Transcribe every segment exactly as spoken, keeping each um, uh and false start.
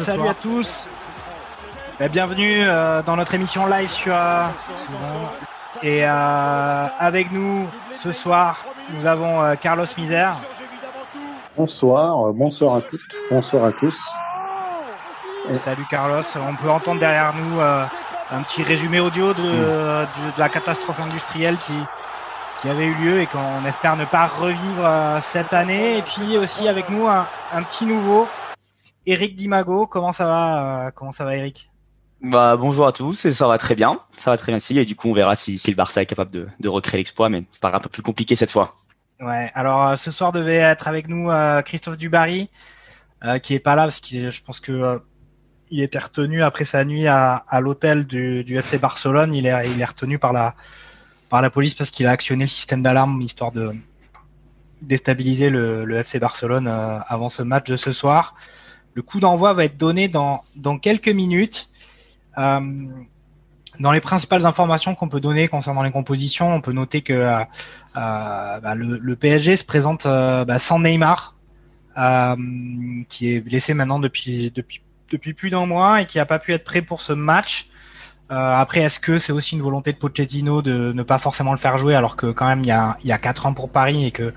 Salut à tous, bienvenue euh, dans notre émission live sur euh, et euh, avec nous ce soir nous avons euh, Carlos Misère. Bonsoir, bonsoir à toutes, bonsoir à tous. Et salut Carlos, on peut entendre derrière nous euh, un petit résumé audio de, mmh. euh, de, de la catastrophe industrielle qui, qui avait eu lieu et qu'on espère ne pas revivre euh, cette année. Et puis aussi avec nous un, un petit nouveau, Eric Dimago. Comment ça va, comment ça va Eric? Bah, bonjour à tous, et ça va très bien, ça va très bien si, et du coup on verra si, si le Barça est capable de, de recréer l'exploit, mais ça paraît un peu plus compliqué cette fois. Ouais, alors ce soir devait être avec nous euh, Christophe Dubarry, euh, qui est pas là parce que je pense que euh, il était retenu après sa nuit à, à l'hôtel du, du F C Barcelone. Il est, il est retenu par la, par la police parce qu'il a actionné le système d'alarme histoire de déstabiliser le, le F C Barcelone euh, avant ce match de ce soir. Le coup d'envoi va être donné dans, dans quelques minutes. Euh, dans les principales informations qu'on peut donner concernant les compositions, on peut noter que euh, bah, le, le P S G se présente euh, bah, sans Neymar, euh, qui est blessé maintenant depuis, depuis, depuis plus d'un mois et qui n'a pas pu être prêt pour ce match. Euh, après, est-ce que c'est aussi une volonté de Pochettino de ne pas forcément le faire jouer, alors que quand même il y a il y a quatre ans pour Paris et que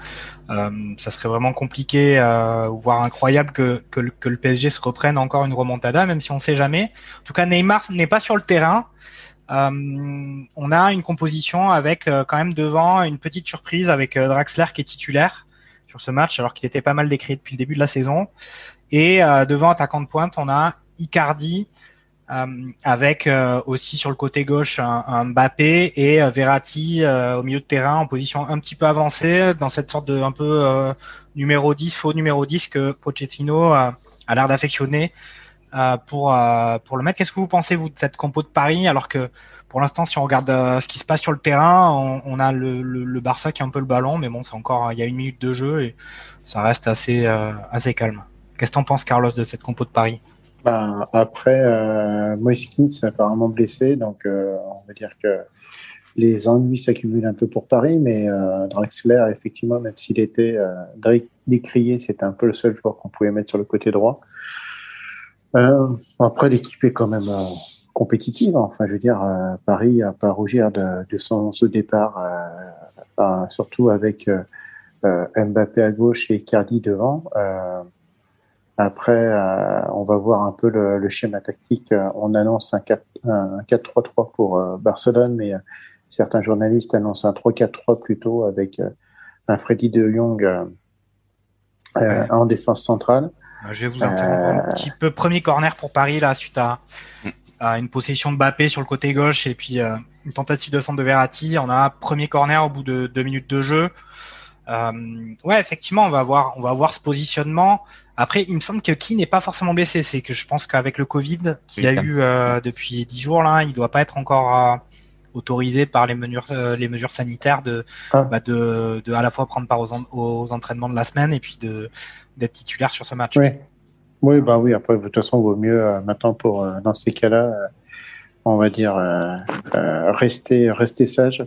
euh, ça serait vraiment compliqué, euh, voire incroyable que, que que le P S G se reprenne encore une remontada, même si on ne sait jamais. En tout cas, Neymar n'est pas sur le terrain. Euh, on a une composition avec euh, quand même devant une petite surprise avec euh, Draxler qui est titulaire sur ce match, alors qu'il était pas mal décrié depuis le début de la saison. Et euh, devant attaquant de pointe, on a Icardi. Euh, avec euh, aussi sur le côté gauche un, un Mbappé et euh, Verratti euh, au milieu de terrain en position un petit peu avancée dans cette sorte de un peu euh, numéro dix, faux numéro dix que Pochettino euh, a l'air d'affectionner euh, pour euh, pour le mettre. Qu'est-ce que vous pensez vous de cette compo de Paris, alors que pour l'instant si on regarde euh, ce qui se passe sur le terrain, on, on a le, le, le Barça qui a un peu le ballon, mais bon, c'est encore, il y a une minute de jeu et ça reste assez euh, assez calme. Qu'est-ce que t'en penses Carlos de cette compo de Paris? Bah, après, euh, Moïskine s'est apparemment blessé, donc euh, on va dire que les ennuis s'accumulent un peu pour Paris, mais euh, Draxler, effectivement, même s'il était euh, décrié, c'était un peu le seul joueur qu'on pouvait mettre sur le côté droit. Euh, après, l'équipe est quand même euh, compétitive. Enfin, je veux dire, euh, Paris n'a pas à rougir de, de son ce départ, euh, enfin, surtout avec euh, euh, Mbappé à gauche et Icardi devant. Euh, Après, euh, on va voir un peu le, le schéma tactique. On annonce un, un quatre trois trois pour euh, Barcelone, mais euh, certains journalistes annoncent un trois quatre trois plutôt avec euh, un Freddy de Jong euh, euh, en défense centrale. Je vais vous interrompre euh... un petit peu. Premier corner pour Paris, là, suite à, à une possession de Mbappé sur le côté gauche et puis euh, une tentative de centre de Verratti. On a premier corner au bout de deux minutes de jeu. Euh, ouais, effectivement, on va voir, on va voir ce positionnement. Après, il me semble que qui n'est pas forcément blessé, c'est que je pense qu'avec le Covid qu'il y a eu euh, depuis dix jours là, il doit pas être encore euh, autorisé par les mesures, euh, les mesures sanitaires de, ah. bah de, de à la fois prendre part aux, en, aux entraînements de la semaine et puis de d'être titulaire sur ce match. Oui, oui, bah oui. Après, de toute façon, il vaut mieux euh, maintenant pour euh, dans ces cas-là, euh, on va dire euh, euh, rester, rester sage,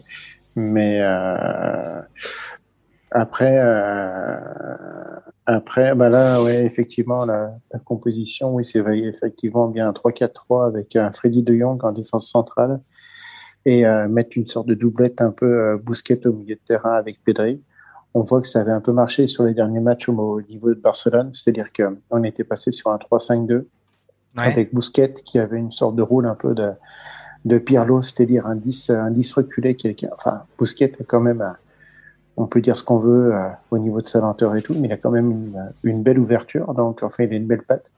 mais. Euh, Après, euh, après, bah là, ouais, effectivement, la, la composition, oui, c'est effectivement bien un trois quatre trois avec un Freddy de Jong en défense centrale et euh, mettre une sorte de doublette un peu euh, Busquets au milieu de terrain avec Pedri. On voit que ça avait un peu marché sur les derniers matchs au, au niveau de Barcelone, c'est-à-dire que on était passé sur un trois cinq deux ouais. avec Busquets qui avait une sorte de rôle un peu de, de Pirlo, c'est-à-dire un dix, un dix reculé, quelqu'un. Enfin, Busquets a quand même. On peut dire ce qu'on veut euh, au niveau de sa lenteur et tout, mais il a quand même une, une belle ouverture. Donc, enfin, il a une belle patte.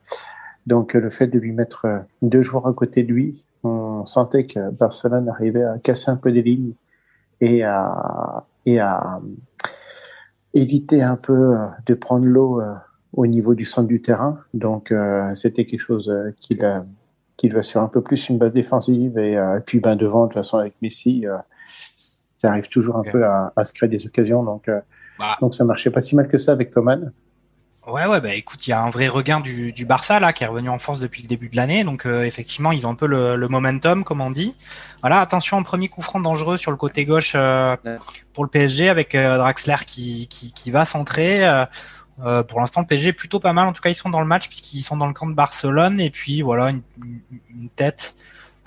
Donc, euh, le fait de lui mettre euh, deux joueurs à côté de lui, on sentait que Barcelone arrivait à casser un peu des lignes et à, et à euh, éviter un peu euh, de prendre l'eau euh, au niveau du centre du terrain. Donc, euh, c'était quelque chose euh, qu'il a, qu'il va sur un peu plus une base défensive. Et, euh, et puis, ben, devant, de toute façon, avec Messi... Euh, ça arrive toujours un okay. peu à, à se créer des occasions, donc, euh, bah. donc ça marchait pas si mal que ça avec Coman. Ouais, ouais, bah écoute, il y a un vrai regain du, du Barça là, qui est revenu en force depuis le début de l'année, donc euh, effectivement, ils ont un peu le, le momentum, comme on dit. Voilà, attention, premier coup franc dangereux sur le côté gauche euh, pour le P S G avec euh, Draxler qui, qui, qui va centrer. Euh, Euh, pour l'instant, le P S G est plutôt pas mal. En tout cas, ils sont dans le match puisqu'ils sont dans le camp de Barcelone. Et puis, voilà, une, une tête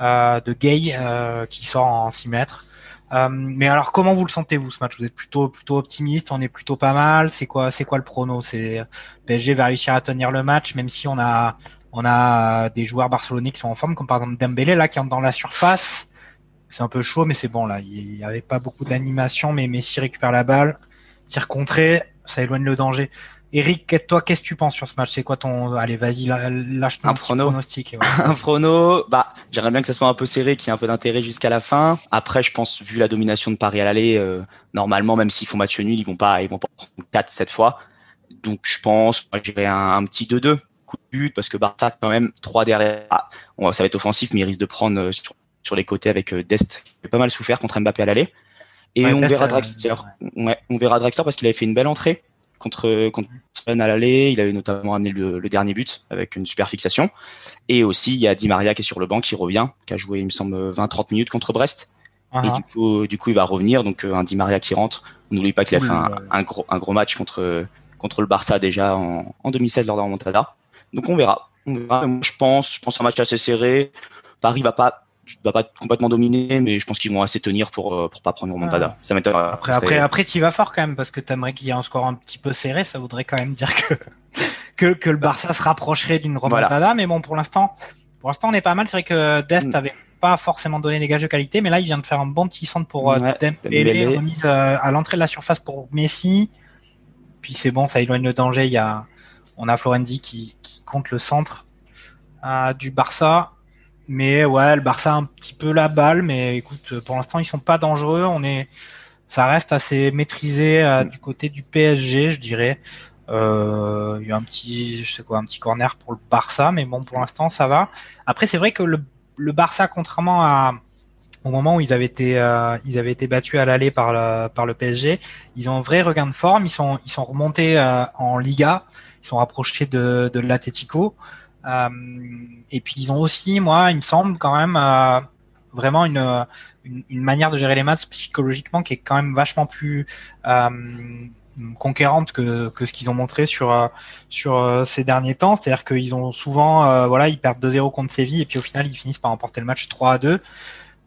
euh, de Gay euh, qui sort en six mètres. Euh, mais alors, comment vous le sentez-vous ce match ? Vous êtes plutôt plutôt optimiste ? On est plutôt pas mal ? C'est quoi c'est quoi le prono ? C'est P S G va réussir à tenir le match, même si on a on a des joueurs barcelonais qui sont en forme, comme par exemple Dembélé là qui entre dans la surface. C'est un peu chaud, mais c'est bon là. Il n'y avait pas beaucoup d'animation, mais Messi récupère la balle, tire contré, ça éloigne le danger. Eric, toi, qu'est-ce que tu penses sur ce match ? C'est quoi ton... Allez, vas-y, lâche ton prono. pronostic. Ouais. Un prono, bah, j'aimerais bien que ça soit un peu serré, qu'il y ait un peu d'intérêt jusqu'à la fin. Après, je pense, vu la domination de Paris à l'aller, euh, normalement, même s'ils font match nul, ils vont pas, ils vont pas prendre quatre cette fois. Donc, je pense, moi, j'irai un, un petit deux deux, coup de but, parce que Barça, quand même, trois derrière. Ah, bon, ça va être offensif, mais il risque de prendre euh, sur, sur les côtés avec euh, Dest, qui a pas mal souffert contre Mbappé à l'aller. Et ouais, on, Dest, verra Draxler, euh, ouais. Ouais, on verra Draxler, parce qu'il avait fait une belle entrée. Contre, contre à l'aller, il avait notamment amené le, le dernier but avec une super fixation. Et aussi, il y a Di Maria qui est sur le banc, qui revient, qui a joué, il me semble, vingt à trente minutes contre Brest. Uh-huh. Et du coup, du coup, il va revenir. Donc, un Di Maria qui rentre. N'oublie pas qu'il a fait un, un, gros, un gros match contre, contre le Barça déjà en, en deux mille seize lors de la remontada. Donc, on verra. On verra. Moi, je pense, je pense un match assez serré. Paris va pas. va pas complètement dominer, mais je pense qu'ils vont assez tenir pour pour pas prendre une remontada. Ah. Ça m'étonne. Après, après, après, t'y vas fort quand même, parce que t'aimerais qu'il y ait un score un petit peu serré, ça voudrait quand même dire que que, que le Barça se rapprocherait d'une remontada, voilà. Mais bon, pour l'instant, pour l'instant, on est pas mal. C'est vrai que Dest n'avait pas forcément donné des gages de qualité, mais là, il vient de faire un bon petit centre pour ouais, Dembélé, remise à l'entrée de la surface pour Messi. Puis c'est bon, ça éloigne le danger. Il y a, on a Florenzi qui qui compte le centre euh, du Barça. Mais ouais, le Barça a un petit peu la balle, mais écoute, pour l'instant, ils sont pas dangereux. On est, ça reste assez maîtrisé euh, du côté du P S G, je dirais. Euh, il y a un petit, je sais quoi, un petit corner pour le Barça, mais bon, pour l'instant, ça va. Après, c'est vrai que le, le Barça, contrairement à au moment où ils avaient été, euh, ils avaient été battus à l'aller par le, par le P S G, ils ont un vrai regain de forme. Ils sont, ils sont remontés euh, en Liga, ils sont rapprochés de, de l'Atlético. Euh, et puis ils ont aussi, moi, il me semble quand même euh, vraiment une, une une manière de gérer les matchs psychologiquement qui est quand même vachement plus euh, conquérante que que ce qu'ils ont montré sur sur ces derniers temps. C'est-à-dire qu'ils ont souvent, euh, voilà, ils perdent deux zéro contre Séville et puis au final ils finissent par emporter le match trois à deux.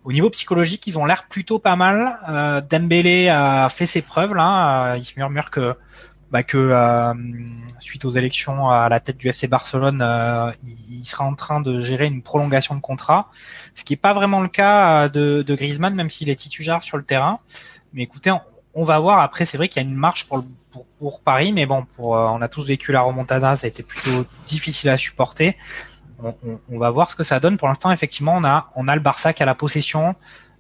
Au niveau psychologique, ils ont l'air plutôt pas mal. Euh, Dembélé a fait ses preuves là. Il se murmure que Bah que euh, suite aux élections à la tête du F C Barcelone, euh, il, il sera en train de gérer une prolongation de contrat, ce qui est pas vraiment le cas de, de Griezmann, même s'il est titulaire sur le terrain. Mais écoutez, on, on va voir. Après, c'est vrai qu'il y a une marche pour, le, pour, pour Paris, mais bon, pour, euh, on a tous vécu la remontada, ça a été plutôt difficile à supporter. On, on, on va voir ce que ça donne. Pour l'instant, effectivement, on a on a le Barça qui a la possession.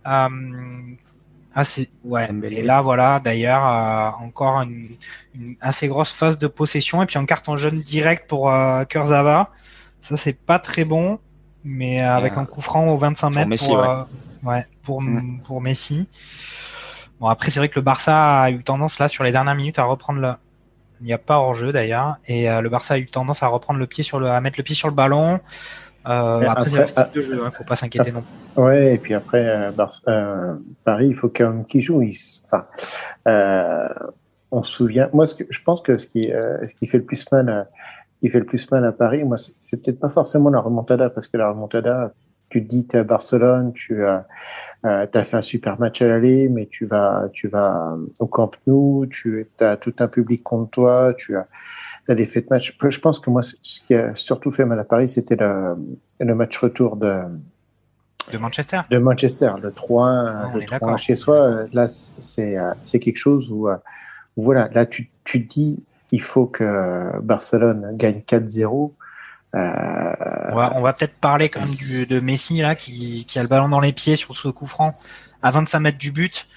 Euh, Ah, c'est, ouais. Et là, voilà, d'ailleurs, euh, encore une, une assez grosse phase de possession. Et puis un carton jaune direct pour euh, Kurzawa. Ça, c'est pas très bon, mais avec euh, un coup franc aux vingt-cinq mètres pour Messi. Pour, ouais. Euh, ouais, pour, mmh. pour Messi. Bon, après, c'est vrai que le Barça a eu tendance, là, sur les dernières minutes, à reprendre le. Il n'y a pas hors-jeu, d'ailleurs. Et euh, le Barça a eu tendance à reprendre le pied sur le. à mettre le pied sur le ballon. Euh, après, après c'est deux jeux, il hein, ne faut pas s'inquiéter après, non plus. Ouais, et puis après, euh, Bar- euh, Paris, il faut qu'un qui joue. Il s- enfin, euh, on se souvient. Moi, ce que, je pense que ce qui, euh, ce qui fait le plus mal, à, qui fait le plus mal à Paris, moi, c'est, c'est peut-être pas forcément la remontada, parce que la remontada, tu te dis, t'es à Barcelone, tu as, euh, t'as fait un super match à l'aller, mais tu vas, tu vas au Camp Nou, tu as tout un public contre toi, tu as. T'as des faits de match. Je pense que moi, ce qui a surtout fait mal à Paris, c'était le, le match retour de, de Manchester. De Manchester, le trois un, non, le trois un chez soi. Là, c'est, c'est quelque chose où, voilà, là, tu, tu te dis, il faut que Barcelone gagne quatre zéro. Euh, on va, on va peut-être parler quand même du, de Messi, là, qui, qui a le ballon dans les pieds sur ce coup franc à vingt-cinq mètres du but.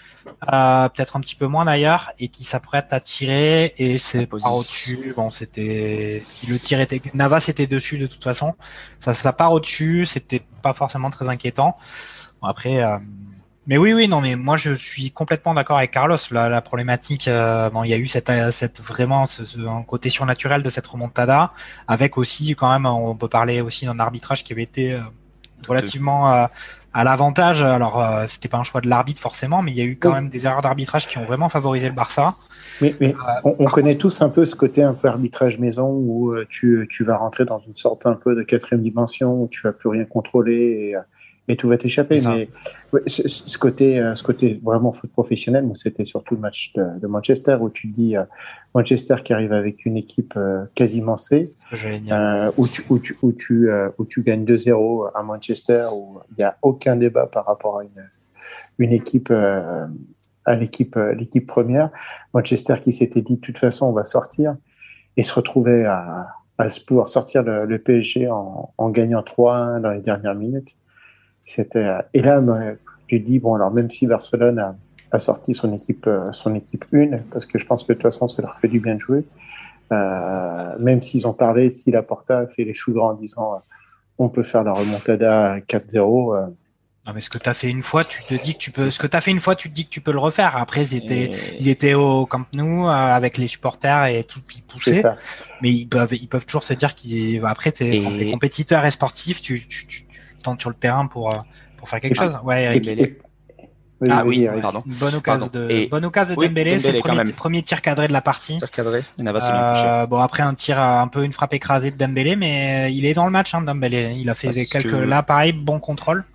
Euh, peut-être un petit peu moins d'ailleurs, et qui s'apprête à tirer, et c'est par au-dessus. Bon, c'était le tir était Navas était dessus de toute façon. Ça, ça part au-dessus. C'était pas forcément très inquiétant. Bon, après, euh... mais oui, oui, non, mais moi je suis complètement d'accord avec Carlos. La, la problématique, euh, bon, il y a eu cette, cette vraiment ce, ce, un côté surnaturel de cette remontada, avec aussi quand même, on peut parler aussi d'un arbitrage qui avait été euh, relativement euh, à l'avantage. Alors, euh, c'était pas un choix de l'arbitre forcément, mais il y a eu quand oui. même des erreurs d'arbitrage qui ont vraiment favorisé le Barça. Oui, oui. Euh, on, on connaît contre... tous un peu ce côté un peu arbitrage maison où euh, tu, tu vas rentrer dans une sorte un peu de quatrième dimension où tu vas plus rien contrôler et, et tout va t'échapper. Mais ouais, ce, ce côté, euh, ce côté vraiment foot professionnel, moi, c'était surtout le match de, de Manchester où tu dis euh, Manchester qui arrive avec une équipe euh, quasiment C, euh, où tu où tu où tu euh, où tu gagnes deux zéro à Manchester où il n'y a aucun débat par rapport à une une équipe. Euh, à l'équipe, l'équipe première, Manchester qui s'était dit de toute façon on va sortir et se retrouvait à, à pouvoir sortir le, le P S G en, en gagnant trois un dans les dernières minutes. C'était, et là, tu dis, bon, alors même si Barcelone a, a sorti son équipe, son équipe une, parce que je pense que de toute façon ça leur fait du bien de jouer, euh, même s'ils ont parlé, si la Porta a fait les choux gras en disant euh, on peut faire la remontada quatre zéro, euh, non mais ce que t'as fait une fois, tu te dis que tu peux. Ce que t'as fait une fois, tu te dis que tu peux le refaire. Après, il était, et... il était au Camp Nou euh, avec les supporters et tout, ils poussaient. Mais ils peuvent, ils peuvent toujours se dire qu'après, t'es, et... quand t'es compétiteur et sportif, tu, tu, tu, tu tentes sur le terrain pour pour faire quelque et chose. Ouais. Et... Et... Oui, ah oui, oui, pardon. Bonne occasion pardon. de, et... bonne occasion de oui, Dembélé, c'est le premier, t- premier tir cadré de la partie. Tir cadré. Il n'a pas euh, bon après un tir, un peu une frappe écrasée de Dembélé, mais il est dans le match, hein, Dembélé. Il a fait Parce quelques que... là, pareil, bon contrôle.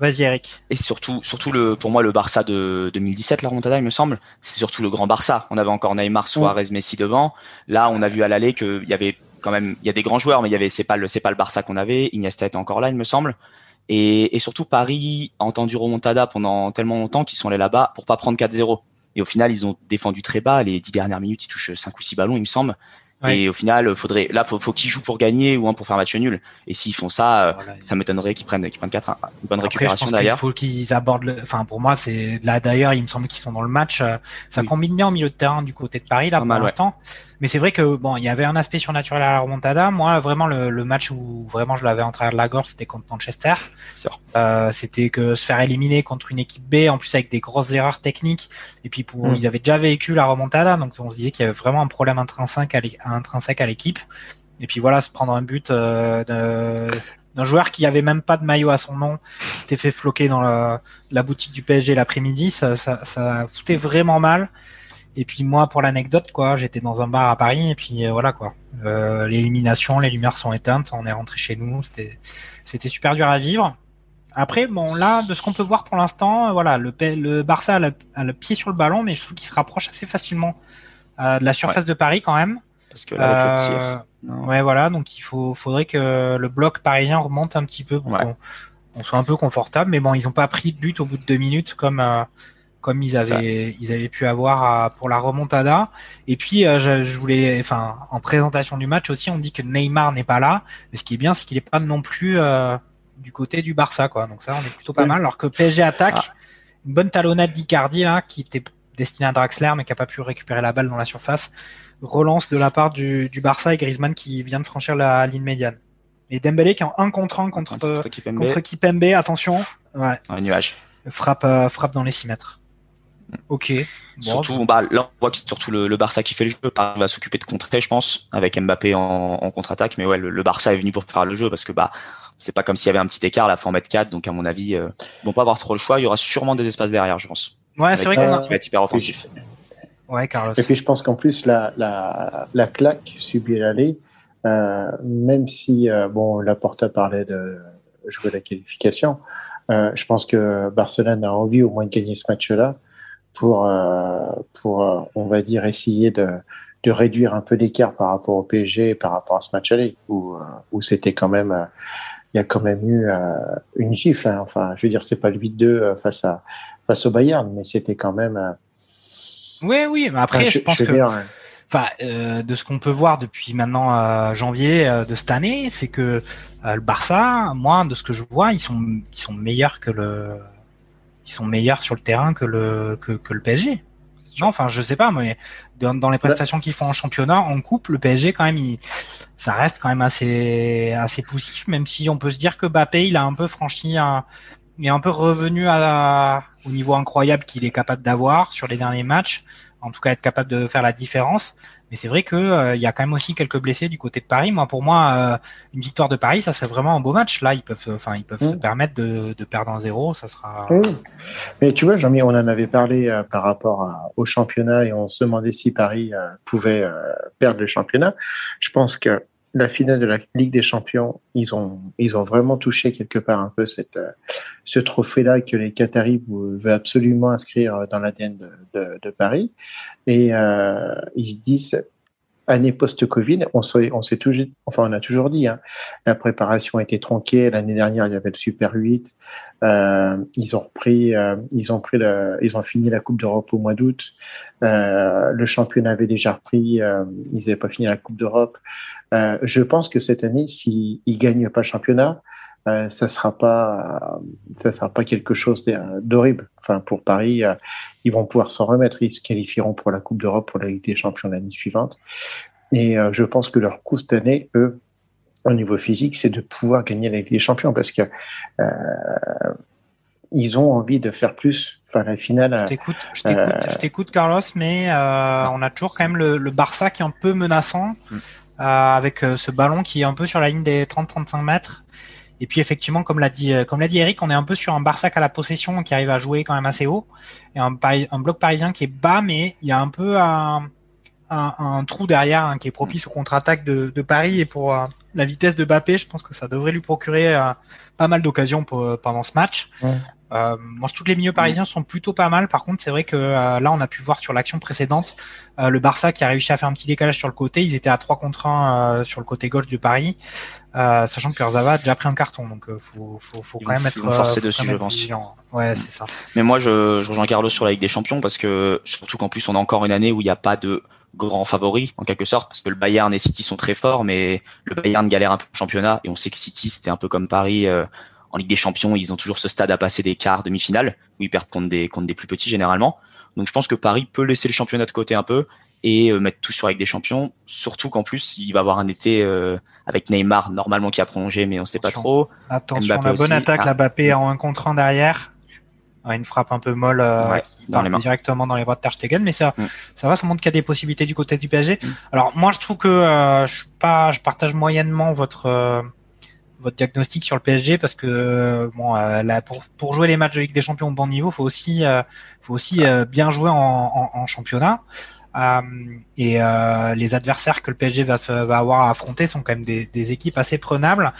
Vas-y Eric. Et surtout, surtout le, pour moi, le Barça de deux mille dix-sept, la remontada, il me semble, c'est surtout le grand Barça. On avait encore Neymar, Suarez, mmh. Messi devant. Là, on a vu à l'aller qu'il y avait quand même, il y a des grands joueurs, mais il y avait, c'est pas le, c'est pas le Barça qu'on avait. Iniesta était encore là, il me semble. Et, et surtout, Paris a entendu remontada pendant tellement longtemps qu'ils sont allés là-bas pour pas prendre quatre zéro. Et au final, ils ont défendu très bas. Les dix dernières minutes, ils touchent cinq ou six ballons, il me semble. Ouais. Et au final, faudrait, là, faut, faut qu'ils jouent pour gagner ou hein, pour faire un match nul. Et s'ils font ça, voilà, ça m'étonnerait qu'ils prennent, qu'ils prennent quatre, une bonne récupération. Après, je pense d'ailleurs. Il faut qu'ils abordent le, enfin, pour moi, c'est, là, d'ailleurs, il me semble qu'ils sont dans le match. Ça oui. combine bien au milieu de terrain du côté de Paris, c'est là, pour mal, l'instant. Ouais. Mais c'est vrai que, bon, il y avait un aspect surnaturel à la remontada. Moi, vraiment, le, le match où vraiment je l'avais en travers de la gorge, c'était contre Manchester. Euh, c'était que se faire éliminer contre une équipe B, en plus avec des grosses erreurs techniques. Et puis, pour, mmh. ils avaient déjà vécu la remontada, donc on se disait qu'il y avait vraiment un problème intrinsèque à l'équipe. intrinsèque à l'équipe et puis voilà, se prendre un but euh, de, d'un joueur qui avait même pas de maillot à son nom, s'était fait floquer dans la, la boutique du P S G l'après-midi, ça, ça, ça foutait vraiment mal. Et puis moi, pour l'anecdote, quoi, j'étais dans un bar à Paris et puis euh, voilà quoi, euh, l'élimination, les lumières sont éteintes, on est rentré chez nous, c'était, c'était super dur à vivre. Après, bon, là, de ce qu'on peut voir pour l'instant, voilà, le, le Barça a le, a le pied sur le ballon, mais je trouve qu'il se rapproche assez facilement euh, de la surface ouais. de Paris quand même. Parce que là, avec le tir, non. Ouais, voilà, donc il faut, faudrait que le bloc parisien remonte un petit peu pour ouais. qu'on on soit un peu confortable. Mais bon, ils n'ont pas pris de but au bout de deux minutes comme, euh, comme ils, avaient, ils avaient pu avoir euh, pour la remontada. Et puis, euh, je, je voulais, enfin, en présentation du match aussi, on dit que Neymar n'est pas là. Mais ce qui est bien, c'est qu'il n'est pas non plus euh, du côté du Barça, quoi. Donc ça, on est plutôt pas oui. mal. Alors que P S G attaque, ah. une bonne talonnade d'Icardi, là, qui était destinée à Draxler, mais qui n'a pas pu récupérer la balle dans la surface. Relance de la part du, du Barça et Griezmann qui vient de franchir la ligne médiane. Et Dembélé qui est en un contre un contre, contre, Kipembe. contre Kipembe, attention. Ouais. Un nuage. Frappe, euh, frappe dans les six mètres. Ok. Bon, surtout, bah, là, on voit que c'est surtout le, le Barça qui fait le jeu. Paris va s'occuper de contrer, je pense, avec Mbappé en, en contre-attaque. Mais ouais, le, le Barça est venu pour faire le jeu parce que bah, c'est pas comme s'il y avait un petit écart, là, faut en mettre quatre. Donc, à mon avis, euh, ils vont pas avoir trop le choix. Il y aura sûrement des espaces derrière, je pense. Ouais, avec c'est vrai qu'on a. Être hyper offensif. Oui. Ouais, Carlos. Et puis je pense qu'en plus la la la claque subie à l'aller, euh, même si euh, bon, Laporta parlait de jouer la qualification, euh, je pense que Barcelone a envie au moins de gagner ce match-là pour euh, pour euh, on va dire essayer de de réduire un peu l'écart par rapport au P S G, par rapport à ce match aller où euh, où c'était quand même euh, il y a quand même eu euh, une gifle. Hein. Enfin, je veux dire, c'est pas le huit deux face à face au Bayern, mais c'était quand même euh, Oui, oui, mais après, ouais, je, je pense je que, dire, ouais. enfin, euh, de ce qu'on peut voir depuis maintenant euh, janvier euh, de cette année, c'est que euh, le Barça, moi, de ce que je vois, ils sont, ils sont meilleurs que le, ils sont meilleurs sur le terrain que le, que, que le P S G. Non, enfin, je sais pas, mais dans, dans les prestations ouais. qu'ils font en championnat, en coupe, le P S G quand même, il, ça reste quand même assez, assez poussif, même si on peut se dire que Mbappé, il a un peu franchi un. Il est un peu revenu à la... au niveau incroyable qu'il est capable d'avoir sur les derniers matchs, en tout cas être capable de faire la différence. Mais c'est vrai que euh, y a quand même aussi quelques blessés du côté de Paris. Moi, pour moi, euh, une victoire de Paris, ça serait vraiment un beau match. Là, ils peuvent, enfin, ils peuvent mmh. se permettre de, de perdre en zéro. Ça sera. Mmh. Mais tu vois, Jean-Mi, on en avait parlé euh, par rapport à, au championnat et on se demandait si Paris euh, pouvait euh, perdre le championnat. Je pense que la finale de la Ligue des Champions, ils ont, ils ont vraiment touché quelque part un peu cette, euh, ce trophée-là que les Qataris veulent absolument inscrire dans l'A D N de, de, de Paris. Et euh, ils se disent, année post-Covid, on, s'est, on, s'est toujours, enfin, on a toujours dit, hein, la préparation a été tronquée. L'année dernière, il y avait le Super huit. Euh, ils ont repris, euh, ils ont pris, le, ils ont fini la Coupe d'Europe au mois d'août. Euh, le championnat avait déjà repris. Euh, ils n'avaient pas fini la Coupe d'Europe. Euh, je pense que cette année, s'ils ne gagnent pas le championnat, euh, ça ne sera pas, ça sera pas quelque chose d'horrible. Enfin, pour Paris, euh, ils vont pouvoir s'en remettre. Ils se qualifieront pour la Coupe d'Europe, pour la Ligue des Champions l'année suivante. Et euh, je pense que leur coup cette année, eux, au niveau physique, c'est de pouvoir gagner la Ligue des Champions parce que euh, ils ont envie de faire plus. Enfin, la finale. Je t'écoute, je t'écoute, euh, je t'écoute Carlos, mais euh, on a toujours quand même le, le Barça qui est un peu menaçant. Hum. Euh, avec euh, ce ballon qui est un peu sur la ligne des trente à trente-cinq mètres. Et puis effectivement, comme l'a dit, euh, comme l'a dit Eric, on est un peu sur un Barça à la possession qui arrive à jouer quand même assez haut. Et un, Pari- un bloc parisien qui est bas, mais il y a un peu un, un, un trou derrière hein, qui est propice aux contre-attaques de, de Paris. Et pour euh, la vitesse de Mbappé, je pense que ça devrait lui procurer euh, pas mal d'occasions pour, euh, pendant ce match. Ouais. Euh, moi, tous les milieux parisiens sont plutôt pas mal. Par contre, c'est vrai que euh, là, on a pu voir sur l'action précédente euh, le Barça qui a réussi à faire un petit décalage sur le côté. Ils étaient à trois contre un euh, sur le côté gauche de Paris, euh, sachant que Kurzawa a déjà pris un carton. Donc, euh, faut, faut, faut quand même être forcé dessus, je pense. Vigilant. Ouais, mmh. c'est ça. Mais moi, je, je rejoins Carlos sur la Ligue des Champions parce que surtout qu'en plus, on a encore une année où il n'y a pas de grand favori en quelque sorte parce que le Bayern et City sont très forts, mais le Bayern galère un peu au championnat et on sait que City, c'était un peu comme Paris. Euh, En Ligue des Champions, ils ont toujours ce stade à passer des quarts, demi-finales, où ils perdent contre des, contre des plus petits généralement. Donc je pense que Paris peut laisser le championnat de côté un peu et euh, mettre tout sur la Ligue des Champions. Surtout qu'en plus, il va avoir un été euh, avec Neymar normalement qui a prolongé, mais on ne sait pas trop. Attention, Mbappé la bonne aussi. attaque, ah. la Mbappé en un contre un derrière. Une frappe un peu molle euh, ouais, qui part directement dans les bras de Ter Stegen, mais ça, mm. ça va, ça montre qu'il y a des possibilités du côté du P S G. Mm. Alors moi, je trouve que euh, je, suis pas, je partage moyennement votre... Euh, votre diagnostic sur le P S G parce que bon, euh, là, pour pour jouer les matchs de Ligue des Champions au bon niveau, faut aussi euh, faut aussi euh, bien jouer en, en, en championnat euh, et euh, les adversaires que le P S G va se, va avoir à affronter sont quand même des, des équipes assez prenables,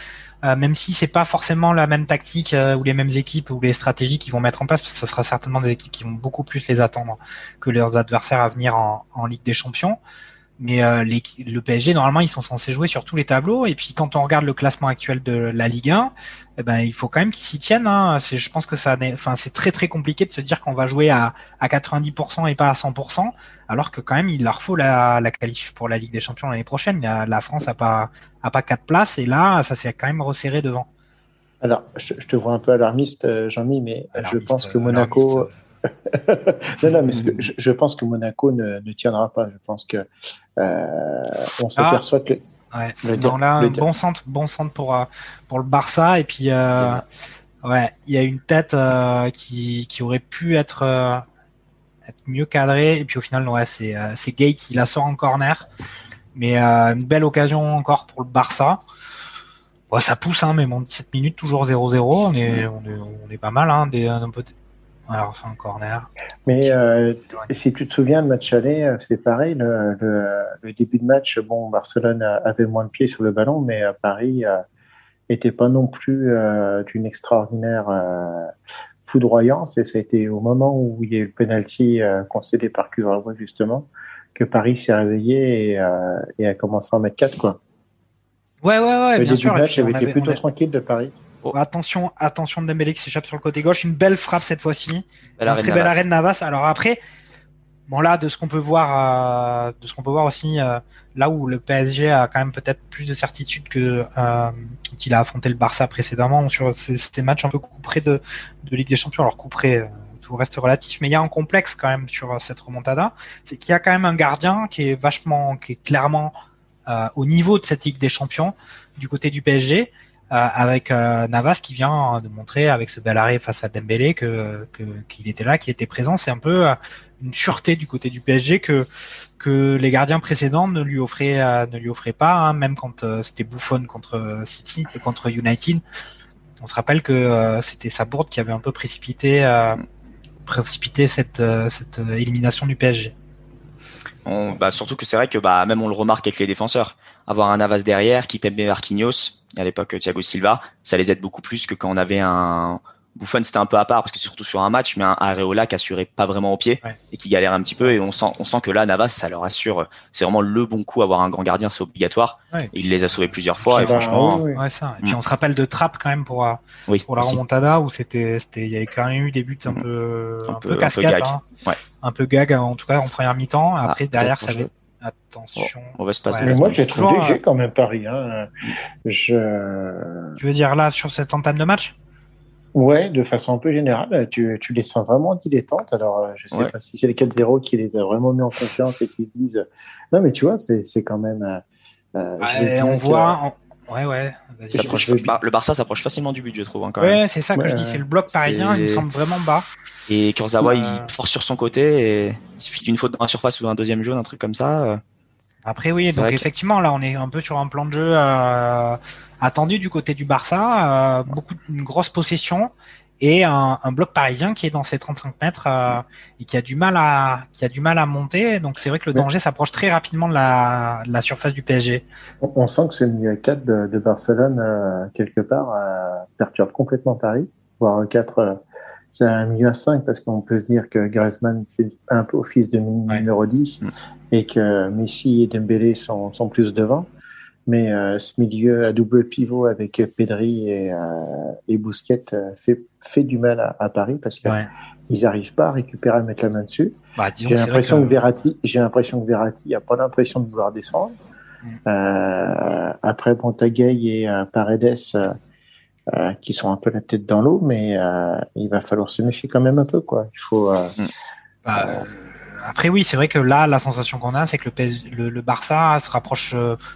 euh, même si c'est pas forcément la même tactique euh, ou les mêmes équipes ou les stratégies qu'ils vont mettre en place, parce que ce sera certainement des équipes qui vont beaucoup plus les attendre que leurs adversaires à venir en, en Ligue des Champions. Mais euh, les, le P S G, normalement, ils sont censés jouer sur tous les tableaux. Et puis, quand on regarde le classement actuel de la Ligue un, eh ben, il faut quand même qu'ils s'y tiennent. Hein. C'est, je pense que ça, enfin, c'est très très compliqué de se dire qu'on va jouer à, à quatre-vingt-dix pour cent et pas à cent pour cent, alors que quand même, il leur faut la, la qualif pour la Ligue des Champions l'année prochaine. La, la France a pas a pas quatre places, et là, ça s'est quand même resserré devant. Alors, je, je te vois un peu alarmiste, Jean-Mi, mais alarmiste, je pense que Monaco. Alarmiste. non, non, mais ce que, je, je pense que Monaco ne, ne tiendra pas. Je pense que euh, on s'aperçoit ah, que. Ouais. Le non, là, un le bon centre, bon centre pour pour le Barça. Et puis, euh, ouais, il y a une tête euh, qui qui aurait pu être, euh, être mieux cadrée. Et puis au final, ouais, c'est euh, c'est Gay qui la sort en corner. Mais euh, une belle occasion encore pour le Barça. Bon, ça pousse, hein. Mais bon, dix-sept minutes, toujours zéro zéro. On est on est on est pas mal, hein. Des, un peu. Alors, c'est un corner. Mais euh, si tu te souviens, le match aller, c'est pareil. Le, le, le début de match, bon, Barcelone avait moins de pieds sur le ballon, mais Paris n'était euh, pas non plus euh, d'une extraordinaire euh, foudroyance. Et ça a été au moment où il y a eu le pénalty euh, concédé par Kurzawa, justement, que Paris s'est réveillé et, euh, et a commencé à en mettre quatre, quoi. Ouais, ouais, ouais. Le bien début sûr, de match avait été plutôt avait... tranquille de Paris. Oh. Attention, attention de Dembélé qui s'échappe sur le côté gauche. Une belle frappe cette fois-ci. Belle Une très belle arrêt de Navas. Alors après, bon là, de ce qu'on peut voir, euh, de ce qu'on peut voir aussi, euh, là où le P S G a quand même peut-être plus de certitude que euh, qu'il a affronté le Barça précédemment sur ces, ces matchs un peu couperés de, de Ligue des Champions. Alors couperés, euh, tout reste relatif, mais il y a un complexe quand même sur euh, cette remontada, c'est qu'il y a quand même un gardien qui est vachement, qui est clairement euh, au niveau de cette Ligue des Champions du côté du P S G. Euh, avec euh, Navas qui vient euh, de montrer avec ce bel arrêt face à Dembélé que, que qu'il était là, qu'il était présent. C'est un peu euh, une sûreté du côté du P S G que que les gardiens précédents ne lui offraient, euh, ne lui offraient pas, hein, même quand euh, c'était Buffon contre City, contre United. On se rappelle que euh, c'était sa bourde qui avait un peu précipité, euh, précipité cette, euh, cette élimination du P S G. On, bah, surtout que c'est vrai que bah, même on le remarque avec les défenseurs. Avoir un Navas derrière, Kimpembe, Marquinhos, à l'époque Thiago Silva, ça les aide beaucoup plus que quand on avait un... Buffon, c'était un peu à part, parce que surtout sur un match, mais un Areola qui assurait pas vraiment au pied, ouais, et qui galère un petit peu, et on sent, on sent que là, Navas, ça leur assure, c'est vraiment le bon coup, avoir un grand gardien, c'est obligatoire, ouais, et il les a sauvés plusieurs fois, et, et bah, franchement. Ouais, ouais. Ouais, ça. Et puis on se rappelle de Trapp quand même pour, oui, pour la aussi. Remontada, où c'était, c'était, il y avait quand même eu des buts un peu, un, un peu, peu cascade, hein. Ouais. Un peu gag, en tout cas, en première mi-temps, après, ah, derrière, ça va être... Attention. Oh, on va se passer. Ouais, moi, j'ai toujours léger euh... quand même Paris. Hein. Je... Tu veux dire là sur cette entame de match? Ouais, de façon un peu générale, tu, tu les sens vraiment dilettantes. Alors, je sais ouais. pas si c'est les quatre zéro qui les a vraiment mis en confiance et qui disent non, mais tu vois, c'est, c'est quand même. Euh, ouais, on voit. Que... On... Ouais, ouais. Vas-y, je... Je... Le Barça s'approche facilement du but, je trouve. Hein, quand ouais, même. C'est ça que ouais, je dis. C'est le bloc parisien, c'est... il me semble vraiment bas. Et Kurzawa, euh... il force sur son côté et il suffit d'une faute dans la surface ou d'un deuxième jaune, un truc comme ça. Après, oui, c'est donc effectivement, que... là, on est un peu sur un plan de jeu euh, attendu du côté du Barça. Euh, beaucoup, une grosse possession et un, un bloc parisien qui est dans ses trente-cinq mètres euh, et qui a du mal à, qui a du mal à monter. Donc, c'est vrai que le danger ouais. s'approche très rapidement de la, de la surface du P S G. On, on sent que ce milieu quatre de, de Barcelone, euh, quelque part, euh, perturbe complètement Paris, voire quatre. Euh, c'est un milieu à cinq parce qu'on peut se dire que Griezmann fait un peu office de numéro ouais. dix et que Messi et Dembélé sont, sont plus devant. Mais euh, ce milieu à double pivot avec Pedri et, euh, et Busquets fait, fait du mal à, à Paris parce qu'ils ouais. n'arrivent pas à récupérer, à mettre la main dessus. Bah, disons, j'ai, l'impression que... Que Verratti, j'ai l'impression que Verratti n'a pas l'impression de vouloir descendre. Ouais. Euh, après, Pontagay et euh, Paredes... Euh, Euh, qui sont un peu la tête dans l'eau, mais euh, il va falloir se méfier quand même un peu, quoi. Il faut. Euh, bah, euh... Après, oui, c'est vrai que là, la sensation qu'on a, c'est que le, P S G, le, le Barça se rapproche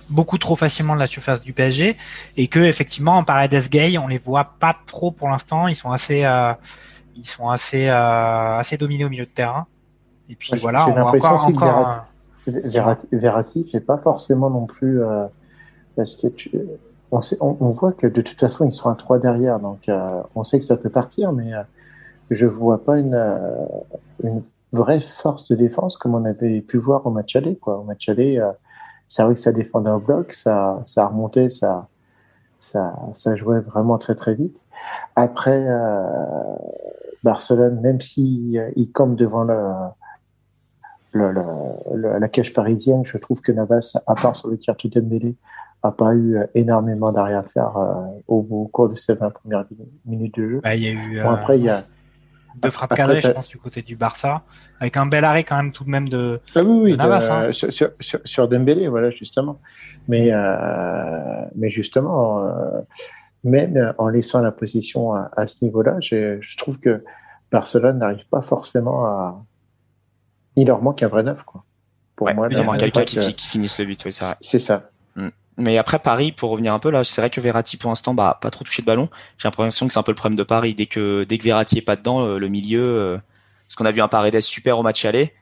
beaucoup trop facilement de la surface du P S G et que effectivement, en Paredes Gay, on les voit pas trop pour l'instant. Ils sont assez, euh, ils sont assez, euh, assez dominés au milieu de terrain. Et puis bah, voilà, on voit encore. C'est que encore Verratti, un... Verratti, Verratti fait pas forcément non plus euh, parce que tu. On, sait, on, on voit que de toute façon, ils sont à trois derrière. Donc, euh, on sait que ça peut partir, mais euh, je ne vois pas une, euh, une vraie force de défense comme on avait pu voir au match aller. Quoi. Au match aller, euh, c'est vrai que ça défendait au bloc, ça, ça remontait, ça, ça, ça jouait vraiment très, très vite. Après, euh, Barcelone, même s'il il campe devant le... Le, le, le, la cage parisienne, je trouve que Navas, à part sur le tir de Dembélé, n'a pas eu énormément d'arrière-faire euh, au, au cours de ces vingt premières minutes de jeu. Bah, y a eu, bon, après, il euh, y a deux frappes cadrées, je pense, du côté du Barça, avec un bel arrêt quand même tout de même de, ah oui, oui, de Navas. De, hein. sur, sur, sur Dembélé, voilà, justement. Mais, euh, mais justement, euh, même en laissant la position à, à ce niveau-là, je, je trouve que Barcelone n'arrive pas forcément à... Il leur manque un vrai neuf, quoi. Pour ouais, moi, il leur manque quelqu'un qui, que... qui finisse le but, oui, c'est vrai. C'est ça. Mais après, Paris, pour revenir un peu, là, c'est vrai que Verratti, pour l'instant, bah, pas trop touché de ballon. J'ai l'impression que c'est un peu le problème de Paris. Dès que, dès que Verratti est pas dedans, le milieu, euh, parce qu'on a vu un Paredes super au match aller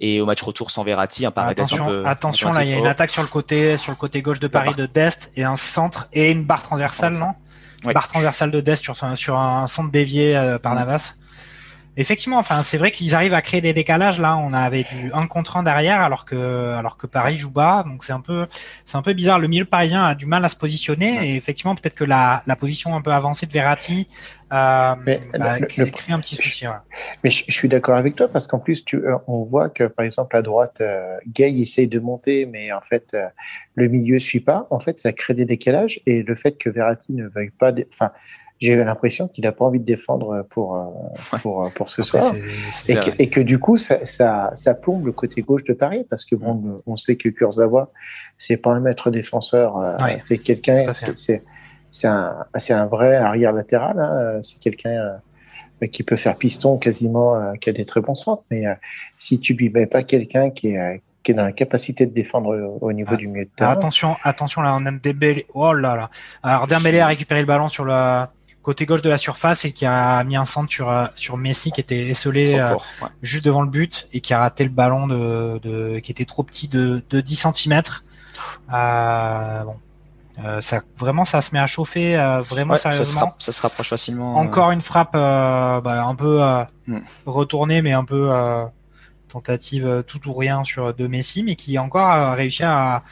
et au match retour sans Verratti, un Paredes attention, un peu. Attention, là, il y a une attaque sur le côté, sur le côté gauche de Paris de Dest et un centre et une barre transversale, ouais. non? Une ouais. barre transversale de Dest sur, sur un centre dévié euh, par ouais. Navas. Effectivement, enfin, c'est vrai qu'ils arrivent à créer des décalages. Là, on avait du un contre un derrière, alors que, alors que Paris joue bas. Donc, c'est un peu, c'est un peu bizarre. Le milieu parisien a du mal à se positionner. Ouais. Et effectivement, peut-être que la, la position un peu avancée de Verratti, euh, mais, bah, le, crée, le, crée un petit souci. Je, ouais. Mais je, je suis d'accord avec toi parce qu'en plus, tu, on voit que, par exemple, à droite, euh, Gay essaye de monter, mais en fait, euh, le milieu suit pas. En fait, ça crée des décalages. Et le fait que Verratti ne veuille pas, enfin, j'ai l'impression qu'il n'a pas envie de défendre pour, ouais. pour, pour ce Après, soir. C'est, c'est et, que, et que du coup, ça, ça, ça plombe le côté gauche de Paris parce que bon, mmh. on sait que Kurzawa, c'est pas un maître défenseur, ouais. c'est quelqu'un, c'est, c'est, c'est, un, c'est un vrai arrière latéral, hein. C'est quelqu'un euh, qui peut faire piston quasiment, euh, qui a des très bons centres. Mais euh, si tu lui mets pas quelqu'un qui est, euh, qui est dans la capacité de défendre au niveau ah, du milieu de terrain. Attention, attention, là, on a Dembélé. Oh là là. Alors, Dembélé a récupéré le ballon sur le côté gauche de la surface et qui a mis un centre sur, sur Messi qui était esselé euh, ouais. juste devant le but et qui a raté le ballon de, de qui était trop petit de, de dix centimètres. Euh, bon. Euh, ça, vraiment, ça se met à chauffer, euh, vraiment ouais, sérieusement. Ça se, ça se rapproche facilement. Encore euh... une frappe euh, bah, un peu euh, mm. retournée, mais un peu euh, tentative tout ou rien sur de Messi, mais qui encore a réussi à,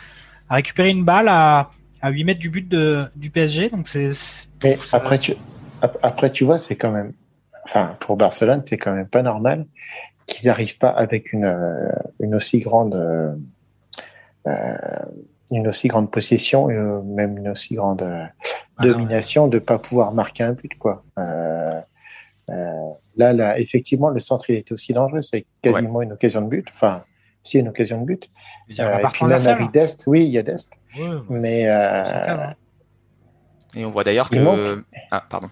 à récupérer une balle à, à huit mètres du but de, du P S G. Donc c'est. c'est mais ça... après, tu, après, tu vois, c'est quand même. Enfin, pour Barcelone, c'est quand même pas normal qu'ils n'arrivent pas avec une, une aussi grande. Euh, euh, une aussi grande possession, euh, même une aussi grande euh, domination, ah ouais. de pas pouvoir marquer un but, quoi. Euh, euh, là, là, effectivement, le centre, il était aussi dangereux. C'est quasiment ouais. une occasion de but. Enfin, si, une occasion de but. Il y a euh, et puis même avec Dest, oui, il y a Dest. Ouais, ouais. Mais... Euh, calme, hein. Et on voit d'ailleurs que... Manque... Ah, pardon.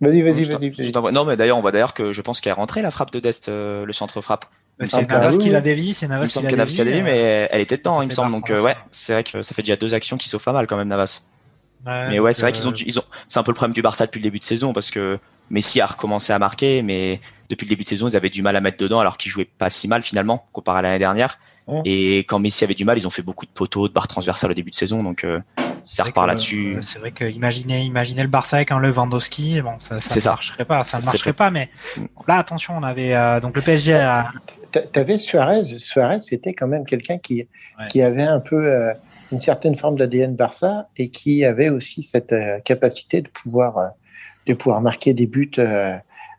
Vas-y, vas-y, non, vas-y. vas-y. Non, mais d'ailleurs, on voit d'ailleurs que je pense qu'elle est rentrée, la frappe de Dest, euh, le centre-frappe. C'est Navas qui l'a dévié, c'est Navas qui l'a dévié, mais elle était dedans, il me semble. Donc euh, ouais, c'est vrai que ça fait déjà deux actions qui sauvent pas mal quand même Navas. Ouais, mais ouais, c'est euh... vrai qu'ils ont, ils ont, c'est un peu le problème du Barça depuis le début de saison parce que Messi a recommencé à marquer, mais depuis le début de saison ils avaient du mal à mettre dedans alors qu'ils jouaient pas si mal finalement comparé à l'année dernière. Ouais. Et quand Messi avait du mal, ils ont fait beaucoup de poteaux, de barres transversales au début de saison, donc euh, ça repart là-dessus. Euh, c'est vrai que imaginez, imaginez le Barça avec un Lewandowski, bon, ça, ça ne marcherait pas, ça ne marcherait pas, mais là attention, on avait euh, donc le P S G. A... T'avais Suarez. Suarez, c'était quand même quelqu'un qui, ouais. qui avait un peu euh, une certaine forme d'A D N Barça et qui avait aussi cette euh, capacité de pouvoir, euh, de pouvoir marquer des buts euh,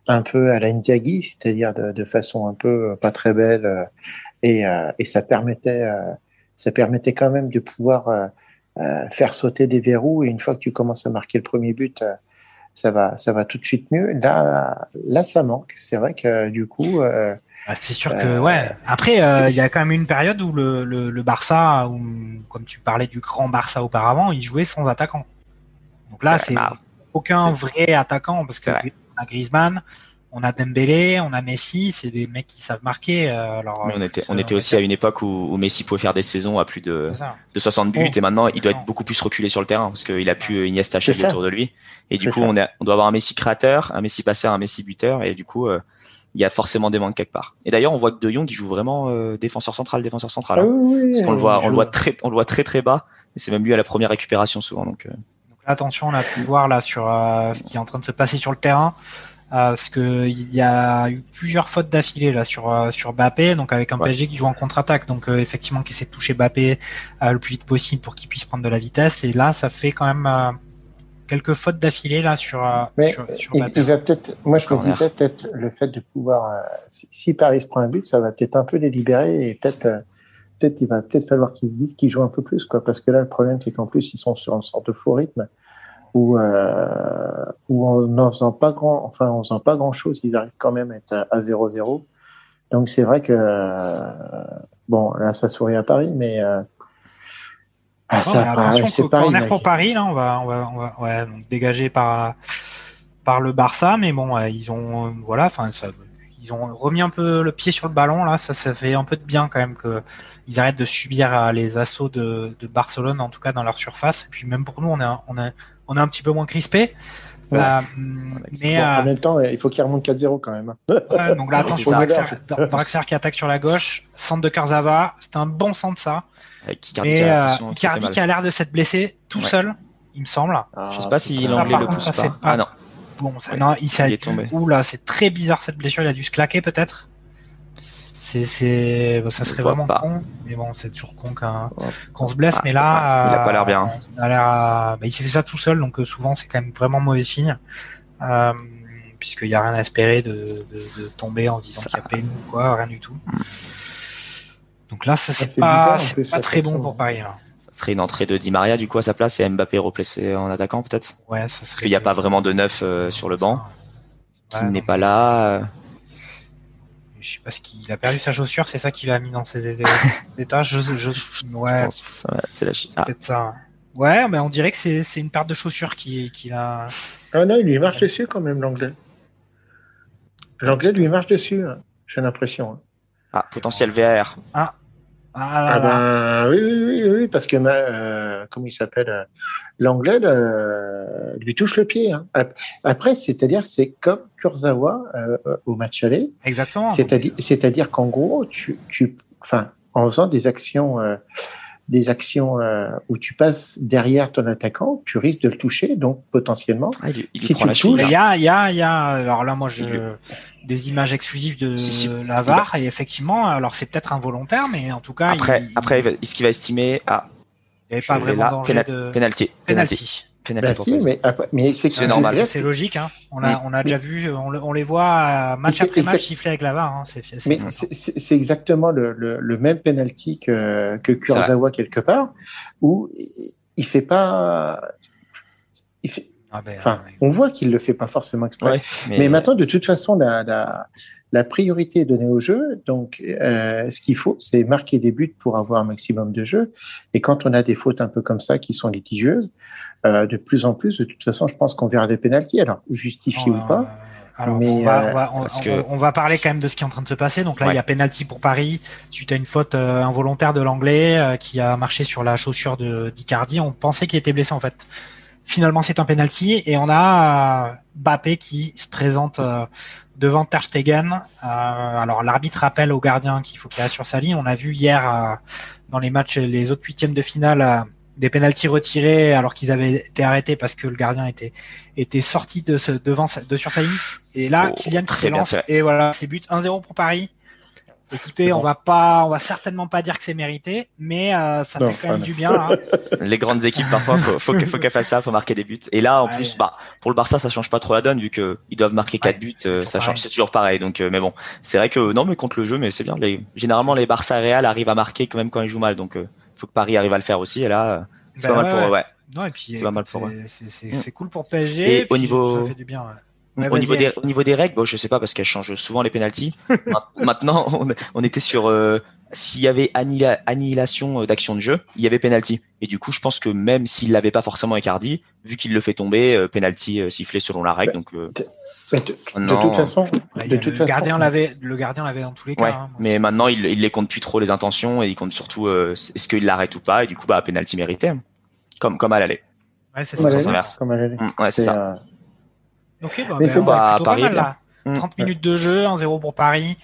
un peu à la Inzaghi, c'est-à-dire de, de façon un peu euh, pas très belle. Euh, et, euh, et ça permettait, euh, ça permettait quand même de pouvoir euh, euh, faire sauter des verrous. Et une fois que tu commences à marquer le premier but, euh, ça va, ça va tout de suite mieux. Là, là, ça manque. C'est vrai que euh, du coup. Euh, Bah, c'est sûr que, ouais. Après, il euh, y a quand même une période où le, le, le Barça, où, comme tu parlais du grand Barça auparavant, il jouait sans attaquant. Donc là, c'est, c'est vrai, aucun c'est vrai, vrai attaquant, parce qu'on a Griezmann, on a Dembélé, on a Messi, c'est des mecs qui savent marquer. Alors, on était, on était aussi à une époque où, où Messi pouvait faire des saisons à plus de, de soixante buts, oh, et maintenant, il doit non. être beaucoup plus reculé sur le terrain, parce qu'il a plus Iniesta Xavi autour de lui. Et du c'est coup, on, a, on doit avoir un Messi créateur, un Messi passeur, un Messi buteur, et du coup... Euh, il y a forcément des manques quelque part. Et d'ailleurs, on voit que De Jong, il joue vraiment euh, défenseur central, défenseur central. Hein. Ah oui, oui, Parce qu'on oui, le voit, on le voit très, on le voit très très bas. Et c'est même lui à la première récupération souvent. Donc, euh... donc attention, on a pu voir là sur euh, ce qui est en train de se passer sur le terrain, euh, parce que il y a eu plusieurs fautes d'affilée là sur euh, sur Mbappé, donc avec un ouais. P S G qui joue en contre-attaque, donc euh, effectivement qui essaie de toucher Mbappé euh, le plus vite possible pour qu'il puisse prendre de la vitesse. Et là, ça fait quand même. Euh, quelques fautes d'affilée là sur mais sur, sur il, il va peut-être moi je me disais peut-être le fait de pouvoir euh, si, si Paris prend un but, ça va peut-être un peu les libérer et peut-être euh, peut-être il va peut-être falloir qu'ils se disent qu'ils jouent un peu plus, quoi, parce que là le problème c'est qu'en plus ils sont sur une sorte de faux rythme où euh, où en n'en faisant pas grand enfin en faisant pas grand chose ils arrivent quand même à être à zéro zéro, donc c'est vrai que euh, bon là ça sourit à Paris, mais euh, Ah, non, ça, attention, c'est corner pour Paris, là, on va, on va, on va ouais, donc dégager par par le Barça, mais bon, ouais, ils ont, euh, voilà, enfin, ils ont remis un peu le pied sur le ballon, là, ça, ça fait un peu de bien quand même que ils arrêtent de subir euh, les assauts de, de Barcelone, en tout cas dans leur surface. Et puis même pour nous, on est, on est, on est un petit peu moins crispé. Ouais. Euh, mais bon, euh, en même temps, il faut qu'il remonte quatre zéro quand même. Ouais, donc là, attention, Draxler qui attaque sur la gauche, centre de Kurzawa, c'est un bon centre ça. Icardi euh, qui a l'air de s'être blessé tout ouais. seul, il me semble. Ah, je sais pas si l'anglais le pousse pas. pas. Ah non. Bon, ça, ouais, non, il, ça il est dû, tombé. Ouh là, c'est très bizarre cette blessure. Il a dû se claquer peut-être. C'est, c'est, bon, ça serait vraiment pas. con, mais bon, c'est toujours con qu'un, ouais. qu'on se blesse, ah, mais là, ouais. il a pas l'air bien. Il a l'air, bah, il s'est fait ça tout seul, donc euh, souvent c'est quand même vraiment mauvais signe, euh, puisqu'il y a rien à espérer de, de, de tomber en se disant ça... qu'il y a peine ou quoi, rien du tout. Donc là, ça c'est, ça, c'est pas, bizarre, c'est plus, pas très façon. bon pour Paris. Là. Ça serait une entrée de Di Maria du coup à sa place et Mbappé replacé en attaquant peut-être. Ouais, ça serait. Parce qu'il n'y a pas vraiment de neuf euh, sur le banc. Ouais, qui ouais, n'est non. pas là. Euh... Je sais pas ce qu'il a perdu sa chaussure, c'est ça qu'il a mis dans ses états. Je, je, ouais, ça, c'est la ah. peut-être ça. Ouais, mais on dirait que c'est, c'est une paire de chaussures qu'il, qu'il a. Ah non, il lui marche ouais. dessus quand même l'anglais. L'anglais lui marche dessus, hein. J'ai l'impression. Hein. Ah, potentiel V A R. Ah, Ah, là, là. Ah ben, oui, oui, oui, oui, parce que, ma, euh, comment il s'appelle, euh, l'anglais euh, lui touche le pied. Hein. Après, c'est-à-dire, c'est comme Kurzawa euh, au match aller. Exactement. C'est-à-dire, c'est-à-dire qu'en gros, tu, tu, enfin, en faisant des actions, euh, des actions euh, où tu passes derrière ton attaquant, tu risques de le toucher, donc potentiellement. Ah, il, il si tu le touches, il y a, il y a, il y a. Alors là, moi, je. Des images exclusives de si, si. la V A R, et effectivement, alors c'est peut-être involontaire, mais en tout cas... Après, il... après est-ce qu'il va estimer à... Il n'y avait pas vraiment danger pénal... de... Pénalty. Pénalty. Pénalty. Bah si, mais, mais c'est, c'est normal. C'est logique, hein. on, a, mais, on a déjà mais, vu, on, on les voit match après match siffler avec la V A R. Hein. C'est, c'est, mais c'est, c'est exactement le, le, le même pénalty que, que Kurzawa quelque part, où il ne fait pas... Il fait... Ah ben, enfin, ouais. On voit qu'il ne le fait pas forcément exprès. Ouais, mais... mais maintenant, de toute façon, la, la, la priorité est donnée au jeu. Donc, euh, ce qu'il faut, c'est marquer des buts pour avoir un maximum de jeux. Et quand on a des fautes un peu comme ça qui sont litigieuses, euh, de plus en plus, de toute façon, je pense qu'on verra des pénaltys. Alors, justifié oh, ou pas. Euh, alors, mais, on, va, euh, on, va, on, que... on, va, on va parler quand même de ce qui est en train de se passer. Donc là, ouais. Il y a pénalty pour Paris suite à une faute euh, involontaire de l'Anglais euh, qui a marché sur la chaussure de d'Icardi. On pensait qu'il était blessé en fait. Finalement, c'est un penalty et on a Mbappé qui se présente devant Ter Stegen. Alors, l'arbitre rappelle au gardien qu'il faut qu'il reste sur sa ligne. On a vu hier dans les matchs, les autres huitièmes de finale, des penalties retirés alors qu'ils avaient été arrêtés parce que le gardien était était sorti de, ce, devant, de sur sa ligne. Et là, oh, Kylian qui se lance et voilà, c'est but un zéro pour Paris. Écoutez, bon. on va pas, on va certainement pas dire que c'est mérité, mais euh, ça non, fait quand même non. du bien. Hein. Les grandes équipes parfois, faut, faut, faut qu'elles fassent ça, faut marquer des buts. Et là, en ouais. plus, bah, pour le Barça, ça change pas trop la donne vu que ils doivent marquer quatre ouais. buts, euh, ça pareil. change, c'est toujours pareil. Donc, euh, mais bon, c'est vrai que non, mais contre le jeu, mais c'est bien. Les, généralement, les Barça et Real arrivent à marquer quand même quand ils jouent mal, donc euh, faut que Paris arrive à le faire aussi. Et là, euh, c'est ben pas, ouais, mal pour eux, ouais. Non, et puis, c'est écoute, pas mal pour eux. C'est, c'est, c'est cool pour P S G. Et puis, au niveau, ça fait du bien. Ouais. Ouais, au, niveau des, au niveau des règles, bon, je sais pas parce qu'elles changent souvent les pénalties. Maintenant, on, on était sur euh, s'il y avait annihila, annihilation d'action de jeu, il y avait pénalty. Et du coup, je pense que même s'il l'avait pas forcément Icardi, vu qu'il le fait tomber, euh, pénalty euh, sifflé selon la règle. Donc, euh, de, de, de toute façon, ouais, de toute le, façon gardien l'avait, le gardien l'avait dans tous les cas. Ouais, hein, mais maintenant, il, il les compte plus trop les intentions et il compte surtout euh, est-ce qu'il l'arrête ou pas. Et du coup, bah pénalty mérité, hein. comme comme à l'aller. Ouais, c'est comme ça. Inverse. Comme à l'aller. Mmh, ouais, c'est, c'est ça. Euh... Ok, bah, mais ben, c'est bah, Paris, pas mal, là. Mmh. trente minutes de jeu, un zéro pour Paris,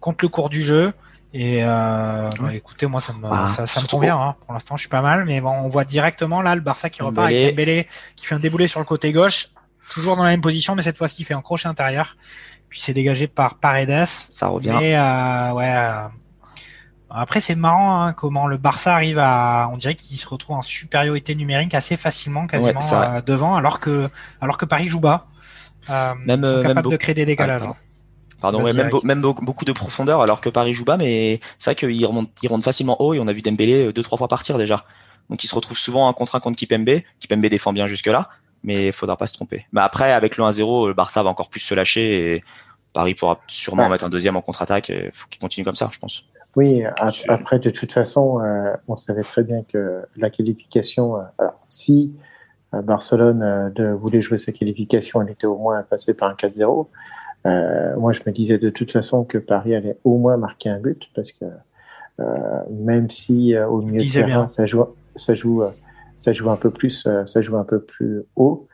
contre le cours du jeu. Et euh, mmh. bah, écoutez, moi, ça me, ah, ça, ça me convient. Hein. Pour l'instant, je suis pas mal. Mais bon, on voit directement là le Barça qui repart Mbélé. avec Mbélé, qui fait un déboulé sur le côté gauche. Toujours dans la même position, mais cette fois-ci, il fait un crochet intérieur. Puis c'est dégagé par Paredes. Ça revient. Et euh, ouais. Euh... Après, c'est marrant hein, comment le Barça arrive à... On dirait qu'il se retrouve en supériorité numérique assez facilement, quasiment ouais, euh, devant, alors que, alors que Paris joue bas. Euh, même, ils sont capables même de créer des décalages. Ah, pardon, pardon ouais, même, même beaucoup de profondeur, alors que Paris joue bas, mais c'est vrai qu'ils remontent, ils remontent facilement haut et on a vu Dembélé deux, trois fois partir déjà. Donc ils se retrouvent souvent un contre un contre Kipembe. Kipembe défend bien jusque-là, mais il faudra pas se tromper. Mais après, avec le un zéro, le Barça va encore plus se lâcher et Paris pourra sûrement ouais. mettre un deuxième en contre-attaque. Il faut qu'il continue comme ça, je pense. Oui, après, de toute façon, euh, on savait très bien que la qualification, euh, alors, si. Barcelone euh, de, voulait jouer sa qualification, elle était au moins passée par un quatre zéro. Euh, moi, je me disais de toute façon que Paris allait au moins marquer un but, parce que euh, même si euh, au milieu de terrain, ça joue, ça joue, ça joue un peu plus, ça joue un peu plus haut,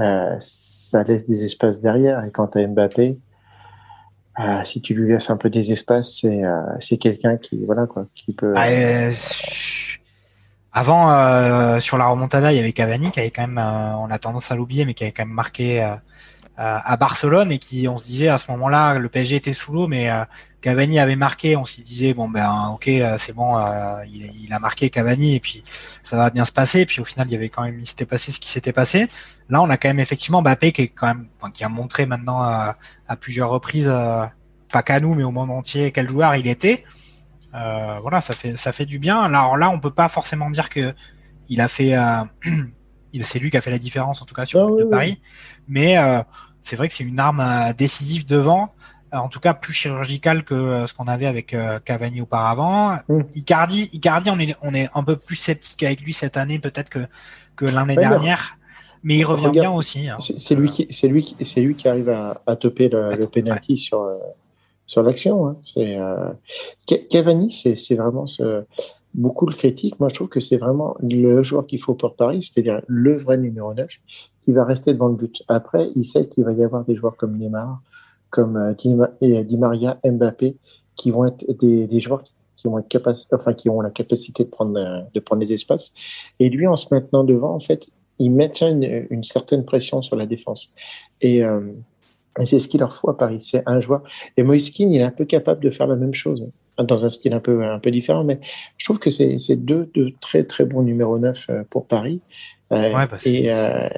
euh, ça laisse des espaces derrière. Et quant à Mbappé, euh, si tu lui laisses un peu des espaces, c'est, euh, c'est quelqu'un qui, voilà quoi, qui peut. Ah, euh, Avant, euh, sur la remontada, il y avait Cavani qui avait quand même, euh, on a tendance à l'oublier, mais qui avait quand même marqué euh, à Barcelone et qui, on se disait à ce moment-là, le P S G était sous l'eau, mais euh, Cavani avait marqué, on s'y disait bon ben ok, c'est bon, euh, il, il a marqué Cavani et puis ça va bien se passer. Et puis au final, il y avait quand même, il s'était passé ce qui s'était passé. Là, on a quand même effectivement Mbappé qui est quand même, enfin, qui a montré maintenant euh, à plusieurs reprises, euh, pas qu'à nous, mais au monde entier, quel joueur il était. Euh, voilà, ça fait ça fait du bien. Alors là, on peut pas forcément dire que il a fait, euh, il c'est lui qui a fait la différence en tout cas sur le but de Paris. Mais euh, c'est vrai que c'est une arme euh, décisive devant, euh, en tout cas plus chirurgicale que euh, ce qu'on avait avec euh, Cavani auparavant. Mm. Icardi, Icardi, on est on est un peu plus sceptique avec lui cette année peut-être que que l'année ouais, dernière. Mais il revient regarde, bien aussi. Hein, c'est, c'est, euh, lui qui, c'est lui qui c'est lui qui arrive à, à toper le, le penalty ouais. sur. Euh... sur l'action. Hein. C'est, euh... Cavani, c'est, c'est vraiment ce... beaucoup le critique. Moi, je trouve que c'est vraiment le joueur qu'il faut pour Paris, c'est-à-dire le vrai numéro neuf qui va rester devant le but. Après, il sait qu'il va y avoir des joueurs comme Neymar, comme Di Maria, Mbappé, qui vont être des, des joueurs qui vont être capaci- enfin, qui ont la capacité de prendre, de prendre les espaces. Et lui, en se maintenant devant, en fait, il maintient une, une certaine pression sur la défense. Et, euh, et c'est ce qu'il leur faut à Paris. C'est un joueur. Et Moïskine, il est un peu capable de faire la même chose, dans un style un peu, un peu différent. Mais je trouve que c'est, c'est deux, deux très, très bons numéros neuf pour Paris. Ouais, bah, c'est, et, c'est... Euh,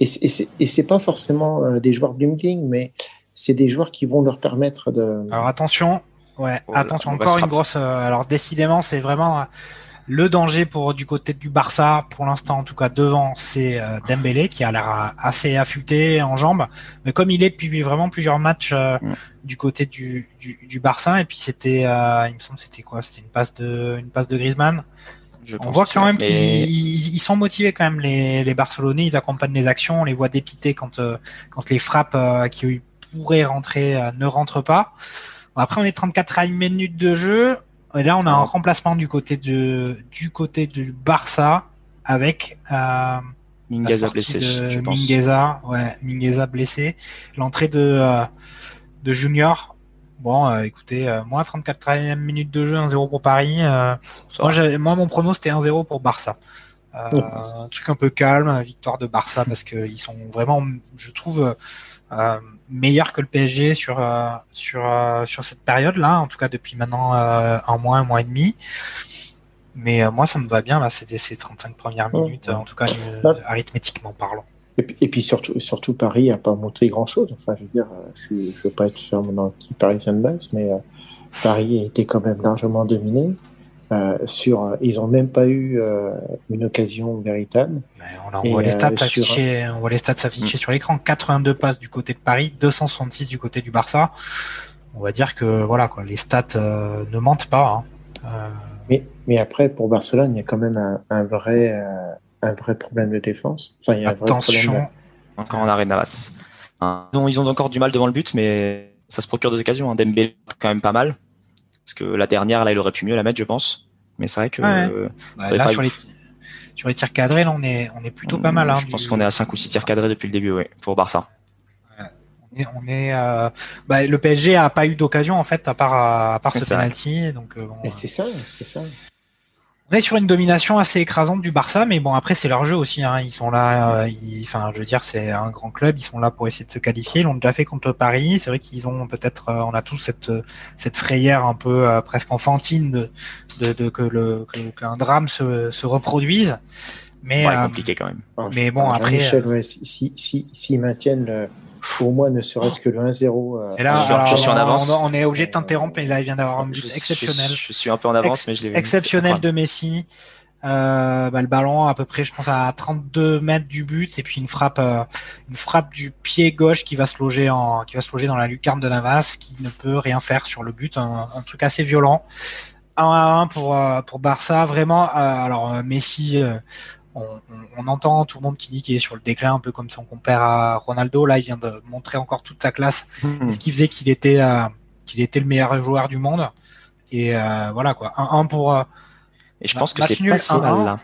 et, c'est, et, c'est, et c'est pas forcément des joueurs bling-bling, mais c'est des joueurs qui vont leur permettre de... Alors attention, ouais, oh, attention, encore une grosse... Euh, alors décidément, c'est vraiment... Euh... Le danger pour du côté du Barça, pour l'instant en tout cas devant, c'est euh, Dembélé qui a l'air assez affûté en jambes, mais comme il est depuis vraiment plusieurs matchs euh, ouais. du côté du, du du Barça, et puis c'était, euh, il me semble, c'était quoi, c'était une passe de une passe de Griezmann. Je on voit quand même mais... qu'ils ils, ils sont motivés quand même les les Barcelonais, ils accompagnent les actions, on les voit dépités quand euh, quand les frappes euh, qui pourraient rentrer euh, ne rentrent pas. Bon, après on est trente-quatre minutes de jeu. Et là, on a un remplacement du côté de, du côté du Barça avec, euh, Mingueza blessé, de, je pense. Mingueza, ouais, Mingueza blessé. L'entrée de, euh, de Junior. Bon, euh, écoutez, euh, moi, trente-quatrième minute de jeu, un zéro pour Paris. Euh, moi, moi, mon prono, c'était un zéro pour Barça. Euh, oh. Un truc un peu calme, victoire de Barça parce qu'ils sont vraiment, je trouve, Euh, meilleur que le P S G sur euh, sur euh, sur cette période là, en tout cas depuis maintenant euh, un mois un mois et demi, mais euh, moi ça me va bien là, c'est ces trente-cinq premières minutes, ouais. euh, en tout cas euh, arithmétiquement parlant, et puis, et puis surtout surtout Paris a pas montré grand chose, enfin je veux dire, je ne veux pas être sur mon anti parisien de base, mais euh, Paris a été quand même largement dominé. Euh, sur, euh, ils ont même pas eu euh, une occasion véritable. Mais on, on, voit et, les stats euh, affichés, sur... on voit les stats s'afficher mmh. sur l'écran. quatre-vingt-deux passes du côté de Paris, deux cent soixante-six du côté du Barça. On va dire que voilà quoi, les stats euh, ne mentent pas. Hein. Euh... Mais, mais après, pour Barcelone, il y a quand même un, un vrai, euh, un vrai problème de défense. Enfin, il y a Attention, un vrai de... encore en arrêt Navas. Hein. Ils, ont, ils ont encore du mal devant le but, mais ça se procure des occasions. Hein. Dembélé quand même pas mal. Parce que la dernière, là, il aurait pu mieux la mettre, je pense. Mais c'est vrai que... Ouais. Euh, bah, là, sur les, t- sur les tirs cadrés, là, on est, on est plutôt on, pas mal. Hein, je du... pense qu'on est à cinq ou six tirs cadrés depuis le début, oui, pour Barça. Ouais. On est, on est, euh... bah, le P S G n'a pas eu d'occasion, en fait, à part, à part ce penalty. Donc, euh, bon, mais euh... c'est ça, c'est ça. On est sur une domination assez écrasante du Barça, mais bon, après, c'est leur jeu aussi. Hein. Ils sont là, euh, ils... enfin, je veux dire, c'est un grand club, ils sont là pour essayer de se qualifier. Ils l'ont déjà fait contre Paris. C'est vrai qu'ils ont peut-être, euh, on a tous cette cette frayeur un peu euh, presque enfantine de, de, de que le que, qu'un drame se, se reproduise. Mais ouais, euh, compliqué quand même. Mais bon, après, Michel, euh, ouais, si si s'ils si, si maintiennent le... Pour moi, ne serait-ce que le un zéro. Euh, et là, alors, je suis en avance. On, on est obligé de t'interrompre. Et là, il vient d'avoir un but exceptionnel. Je, je suis un peu en avance, Ex- mais je l'ai vu. Exceptionnel de Messi. Euh, bah, le ballon, à peu près, je pense, à trente-deux mètres du but. Et puis, une frappe, euh, une frappe du pied gauche qui va se loger en, qui va se loger dans la lucarne de Navas, qui ne peut rien faire sur le but. Un, un truc assez violent. un à un pour, euh, pour Barça. Vraiment, euh, alors, Messi, euh, On, on, on entend tout le monde qui dit qu'il est sur le déclin, un peu comme son compère à Ronaldo. Là, il vient de montrer encore toute sa classe, mmh. ce qui faisait qu'il était, euh, qu'il était le meilleur joueur du monde. Et euh, voilà quoi. un un pour. Euh, Et je pense que c'est nul, pas si mal là.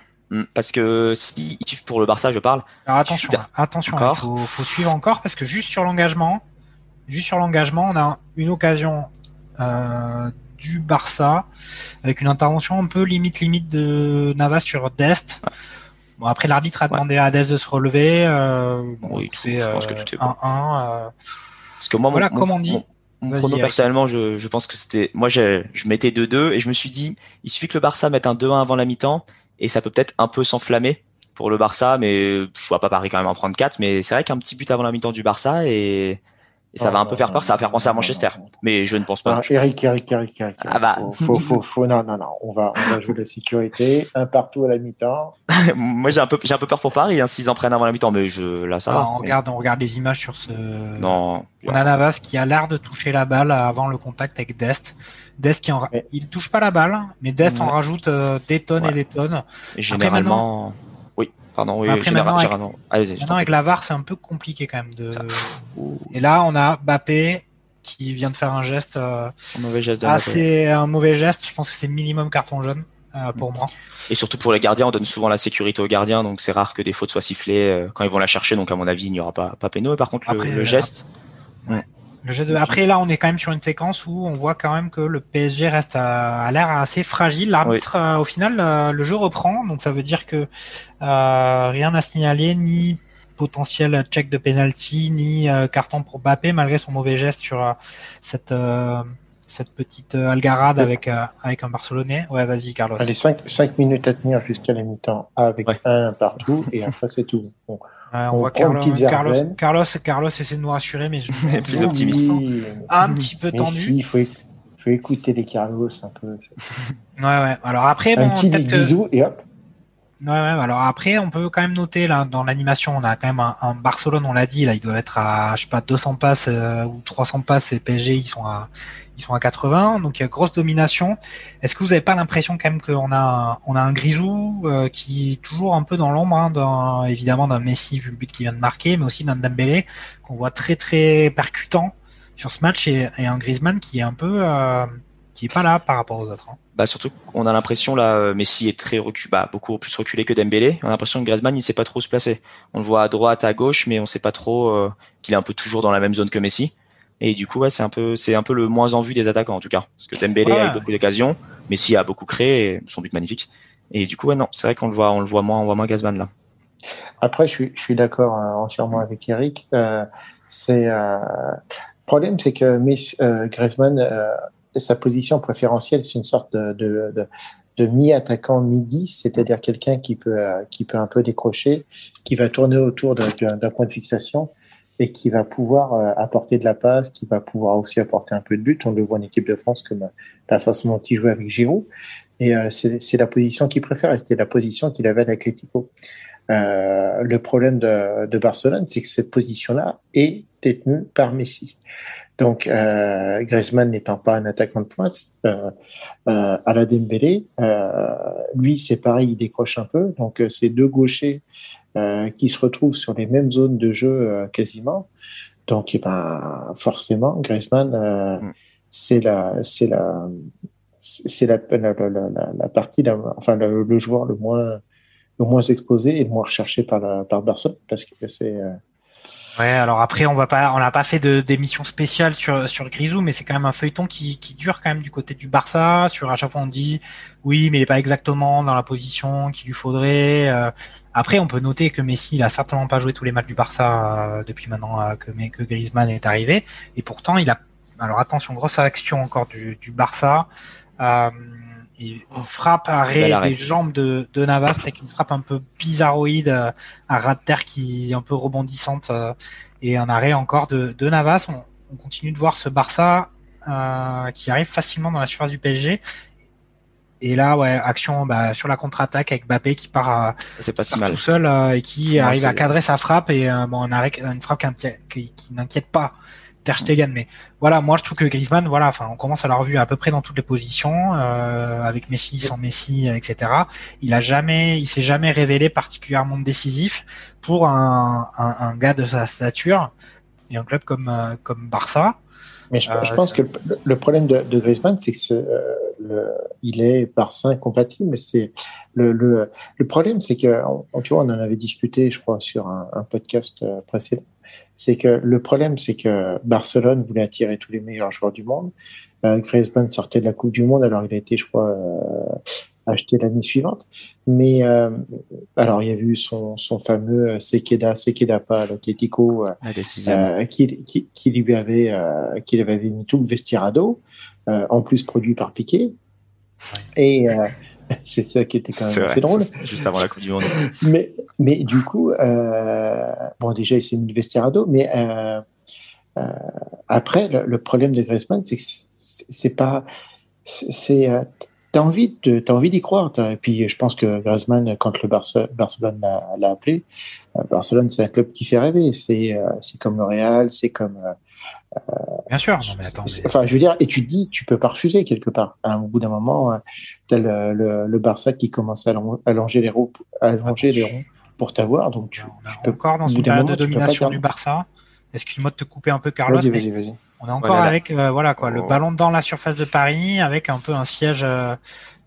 Parce que si pour le Barça, je parle. Alors attention, tu... attention, il faut, faut suivre encore parce que juste sur l'engagement, juste sur l'engagement, on a une occasion. Euh, du Barça avec une intervention un peu limite limite de Navas sur Dest. Ouais. Bon, après l'arbitre a demandé ouais. à Dest de se relever. Euh, bon, oui, tout, est, je pense que tout est bon. un un. Euh... Parce que moi, voilà, mon, comme on dit. Mon, mon Vas-y, prono, personnellement, je, je pense que c'était. Moi, je, je mettais deux deux et je me suis dit, il suffit que le Barça mette un deux un avant la mi-temps et ça peut peut-être un peu s'enflammer pour le Barça, mais je vois pas Paris quand même en prendre quatre. Mais c'est vrai qu'un petit but avant la mi-temps du Barça et. Et ça ah, va un non, peu faire peur, ça va faire penser non, à Manchester. Non, non, non. Mais je ne pense pas. Non, Eric, Eric, Eric, Eric. Ah bah. Faut, faut, faut, faut, non, non, non. On va, on va jouer la sécurité. Un partout à la mi-temps. Moi, j'ai un peu, j'ai un peu peur pour Paris, hein, s'ils en prennent avant la mi-temps. Mais je, là, ça non, va. On mais... regarde, on regarde les images sur ce. Non. On a Navas qui a l'air de toucher la balle avant le contact avec Dest. Dest qui en, mais... il touche pas la balle, mais Dest ouais. en rajoute euh, des tonnes ouais. et des tonnes. Et généralement. Après, Pardon, oui, Après, général, maintenant, général, avec, allez, maintenant avec la V A R, c'est un peu compliqué quand même. De... Et là, on a Mbappé qui vient de faire un geste, euh, un mauvais geste, assez, un mauvais geste. Je pense que c'est minimum carton jaune euh, pour moi. Et surtout pour les gardiens, on donne souvent la sécurité aux gardiens, donc c'est rare que des fautes soient sifflées euh, quand ils vont la chercher. Donc à mon avis, il n'y aura pas pas péno. Et par contre, le, après, le geste. Ouais. Le jeu de... Après, là, on est quand même sur une séquence où on voit quand même que le P S G reste à, à l'air assez fragile. L'arbitre, oui. euh, au final, euh, le jeu reprend. Donc, ça veut dire que euh, rien à signaler, ni potentiel check de penalty, ni euh, carton pour Mbappé, malgré son mauvais geste sur euh, cette, euh, cette petite euh, algarade avec, euh, avec un Barcelonais. Ouais, vas-y, Carlos. Allez, cinq minutes à tenir jusqu'à la mi-temps avec ouais. un partout et après, c'est tout. Bon. Euh, on, on voit Carlo, Carlos, Carlos, Carlos essaie de nous rassurer, mais je suis plus optimiste. Oui, un petit peu tendu. Il si, faut, éc- faut écouter les Carlos un peu. ouais, ouais. Alors après, un bon, petit bisou que... et hop. Ouais, ouais. Alors après, on peut quand même noter là dans l'animation, on a quand même un, un Barcelone, on l'a dit là, il doit être à je sais pas deux cents passes euh, ou trois cents passes et P S G ils sont à ils sont à quatre-vingts, donc il y a grosse domination. Est-ce que vous n'avez pas l'impression quand même qu'on a on a un Grisou euh, qui est toujours un peu dans l'ombre hein, d'un, évidemment d'un Messi vu le but qu'il vient de marquer, mais aussi d'un Dembélé qu'on voit très très percutant sur ce match et, et un Griezmann qui est un peu euh, qui est pas là par rapport aux autres. Hein. Bah surtout, on a l'impression là, Messi est très reculé, bah beaucoup plus reculé que Dembélé. On a l'impression que Griezmann, il sait pas trop où se placer. On le voit à droite, à gauche, mais on sait pas trop euh, qu'il est un peu toujours dans la même zone que Messi. Et du coup, ouais, c'est un peu, c'est un peu le moins en vue des attaquants en tout cas, parce que Dembélé ouais. a eu beaucoup d'occasions, Messi a beaucoup créé, son but magnifique. Et du coup, ouais, non, c'est vrai qu'on le voit, on le voit moins, on voit moins Griezmann là. Après, je suis, je suis d'accord euh, entièrement avec Eric. Euh, c'est euh... le problème, c'est que Messi, euh, Griezmann. Euh... sa position préférentielle, c'est une sorte de, de, de, de mi-attaquant, mi-dix, c'est-à-dire quelqu'un qui peut, qui peut un peu décrocher, qui va tourner autour de, de, d'un point de fixation et qui va pouvoir apporter de la passe, qui va pouvoir aussi apporter un peu de but. On le voit en équipe de France comme la façon dont il joue avec Giroud. Et c'est, c'est la position qu'il préfère et c'est la position qu'il avait à l'Atlético. Euh, le problème de, de Barcelone, c'est que cette position-là est détenue par Messi. Donc, euh, Griezmann n'étant pas un attaquant de pointe, euh, euh, à la Dembélé, euh, lui, c'est pareil, il décroche un peu. Donc, euh, c'est deux gauchers euh, qui se retrouvent sur les mêmes zones de jeu euh, quasiment. Donc, eh ben, forcément, Griezmann, euh, mm. c'est la, c'est la, c'est la, la, la, la, la partie, la, enfin, le, le joueur le moins, le moins exposé et le moins recherché par la, par Barcelone, parce que c'est. Euh, Ouais, alors après on va pas, on n'a pas fait de d'émission spéciale sur sur Grisou, mais c'est quand même un feuilleton qui qui dure quand même du côté du Barça. Sur à chaque fois on dit oui, mais il est pas exactement dans la position qu'il lui faudrait. Euh, après on peut noter que Messi il a certainement pas joué tous les matchs du Barça euh, depuis maintenant euh, que que Griezmann est arrivé, et pourtant il a, alors attention, grosse action encore du du Barça. Euh, Il frappe arrêt des jambes de, de Navas avec une frappe un peu bizarroïde euh, à ras de terre qui est un peu rebondissante euh, et un arrêt encore de, de Navas. On, on continue de voir ce Barça euh, qui arrive facilement dans la surface du P S G. Et là, ouais, action bah, sur la contre-attaque avec Mbappé qui part, euh, c'est pas qui si part mal. tout seul euh, et qui non, arrive à cadrer sa frappe et euh, bon, un arrêt, une frappe qui, qui, qui n'inquiète pas Ter Stegen, mais voilà, moi je trouve que Griezmann, voilà, enfin, on commence à la revu à peu près dans toutes les positions, euh, avec Messi, sans Messi, et cetera. Il a jamais, il s'est jamais révélé particulièrement décisif pour un, un, un gars de sa stature et un club comme comme Barça. Mais je, euh, je pense ça... que le, le problème de, de Griezmann, c'est que c'est, euh, le, il est Barça incompatible, mais c'est le le, le problème, c'est que on, tu vois, on en avait discuté, je crois, sur un, un podcast précédent. C'est que le problème, c'est que Barcelone voulait attirer tous les meilleurs joueurs du monde. Euh, Griezmann sortait de la Coupe du Monde, alors il a été, je crois, euh, acheté l'année suivante. Mais euh, alors il y a eu son, son fameux Sequeda, Sequeda pas à l'Atlético, euh, qui, qui, qui lui avait, euh, qui avait mis tout le vestiaire à dos, euh, en plus produit par Piqué. Et euh, c'est ça qui était quand même c'est assez vrai, drôle. Juste avant la Coupe du Monde. mais, mais du coup, euh, bon, déjà, il s'est mis le vestiaire à dos, mais euh, euh, après, le, le problème de Griezmann, c'est que c'est, c'est pas. C'est, c'est, t'as, envie de, t'as envie d'y croire. T'as. Et puis, je pense que Griezmann, quand le Barça, Barcelone l'a, l'a appelé, euh, Barcelone, c'est un club qui fait rêver. C'est, euh, c'est comme le Real, c'est comme. Euh, Bien sûr, non, mais attends. Mais... Enfin, je veux dire, et tu te dis, tu peux pas refuser quelque part. Hein, au bout d'un moment, t'as le, le, le Barça qui commence à allonger les roues, allonger les ronds pour t'avoir. Donc, tu, on tu peux encore dans une période de domination du Barça. Excuse-moi de te couper un peu, Carlos. Vas-y, vas-y, vas-y. On est encore voilà. avec euh, voilà quoi, le ballon dans la surface de Paris, avec un peu un siège, euh,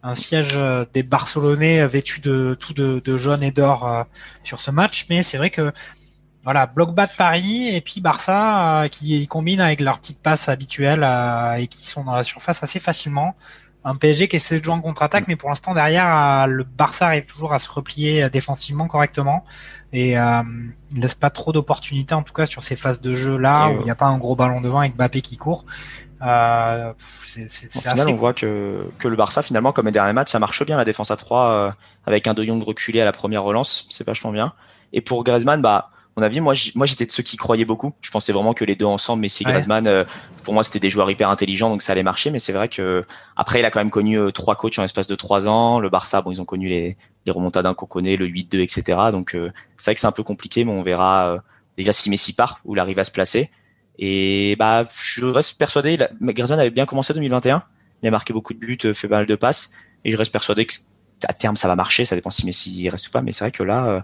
un siège euh, des Barcelonais vêtus de tout de, de jaune et d'or euh, sur ce match. Mais c'est vrai que voilà, bloc bas de Paris et puis Barça euh, qui combinent avec leur petite passe habituelle euh, et qui sont dans la surface assez facilement. Un P S G qui essaie de jouer en contre-attaque, mais pour l'instant derrière, le Barça arrive toujours à se replier défensivement correctement et euh, il laisse pas trop d'opportunités, en tout cas sur ces phases de jeu là, et où il euh... n'y a pas un gros ballon devant avec Mbappé qui court. Euh, c'est, c'est, c'est assez... On voit que, que le Barça finalement, comme les derniers matchs, ça marche bien la défense à trois euh, avec un De Jong reculé à la première relance, c'est vachement bien. Et pour Griezmann, bah mon avis, moi j'étais de ceux qui croyaient beaucoup. Je pensais vraiment que les deux ensemble, Messi et ouais. Griezmann, euh, pour moi c'était des joueurs hyper intelligents, donc ça allait marcher. Mais c'est vrai que après il a quand même connu euh, trois coachs en l'espace de trois ans. Le Barça, bon, ils ont connu les, les remontades qu'on connaît, le huit deux, et cetera. Donc euh, c'est vrai que c'est un peu compliqué, mais on verra euh, déjà si Messi part, où il arrive à se placer. Et bah je reste persuadé, là, Griezmann avait bien commencé deux mille vingt et un. Il a marqué beaucoup de buts, fait pas mal de passes, et je reste persuadé que à terme ça va marcher. Ça dépend si Messi reste ou pas, mais c'est vrai que là. Euh,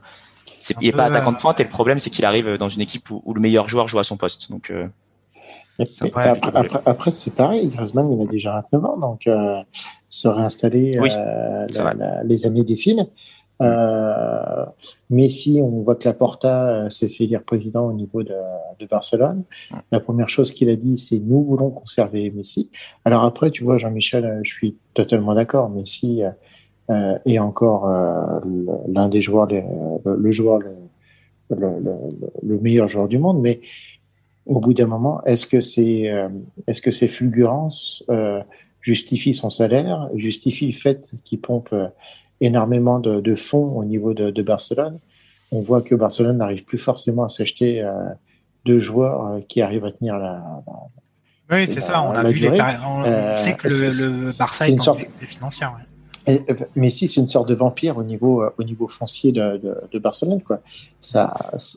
C'est, il n'est pas attaquant de pointe et le problème c'est qu'il arrive dans une équipe où, où le meilleur joueur joue à son poste. Donc, euh, c'est après, après, après c'est pareil, Griezmann il a déjà vingt-neuf ans, donc euh, se réinstaller, oui, euh, la, la, les années défilent. Euh, Messi, on voit que Laporta euh, s'est fait élire président au niveau de, de Barcelone. Ouais. La première chose qu'il a dit, c'est nous voulons conserver Messi. Alors après, tu vois Jean-Michel, euh, je suis totalement d'accord, Messi... Euh, Euh, et encore euh, l'un des joueurs, le, le joueur le, le, le, le meilleur joueur du monde, mais au bout d'un moment, est-ce que ces euh, est-ce que ces fulgurances euh, justifient son salaire, justifient le fait qu'il pompe euh, énormément de, de fonds au niveau de, de Barcelone? On voit que Barcelone n'arrive plus forcément à s'acheter euh, deux joueurs euh, qui arrivent à tenir la, la oui c'est la, ça on a vu les par... on euh, sait que le, le Barça est une sorte de financière, ouais. Et, mais si c'est une sorte de vampire au niveau au niveau foncier de, de, de Barcelone, quoi. Ça,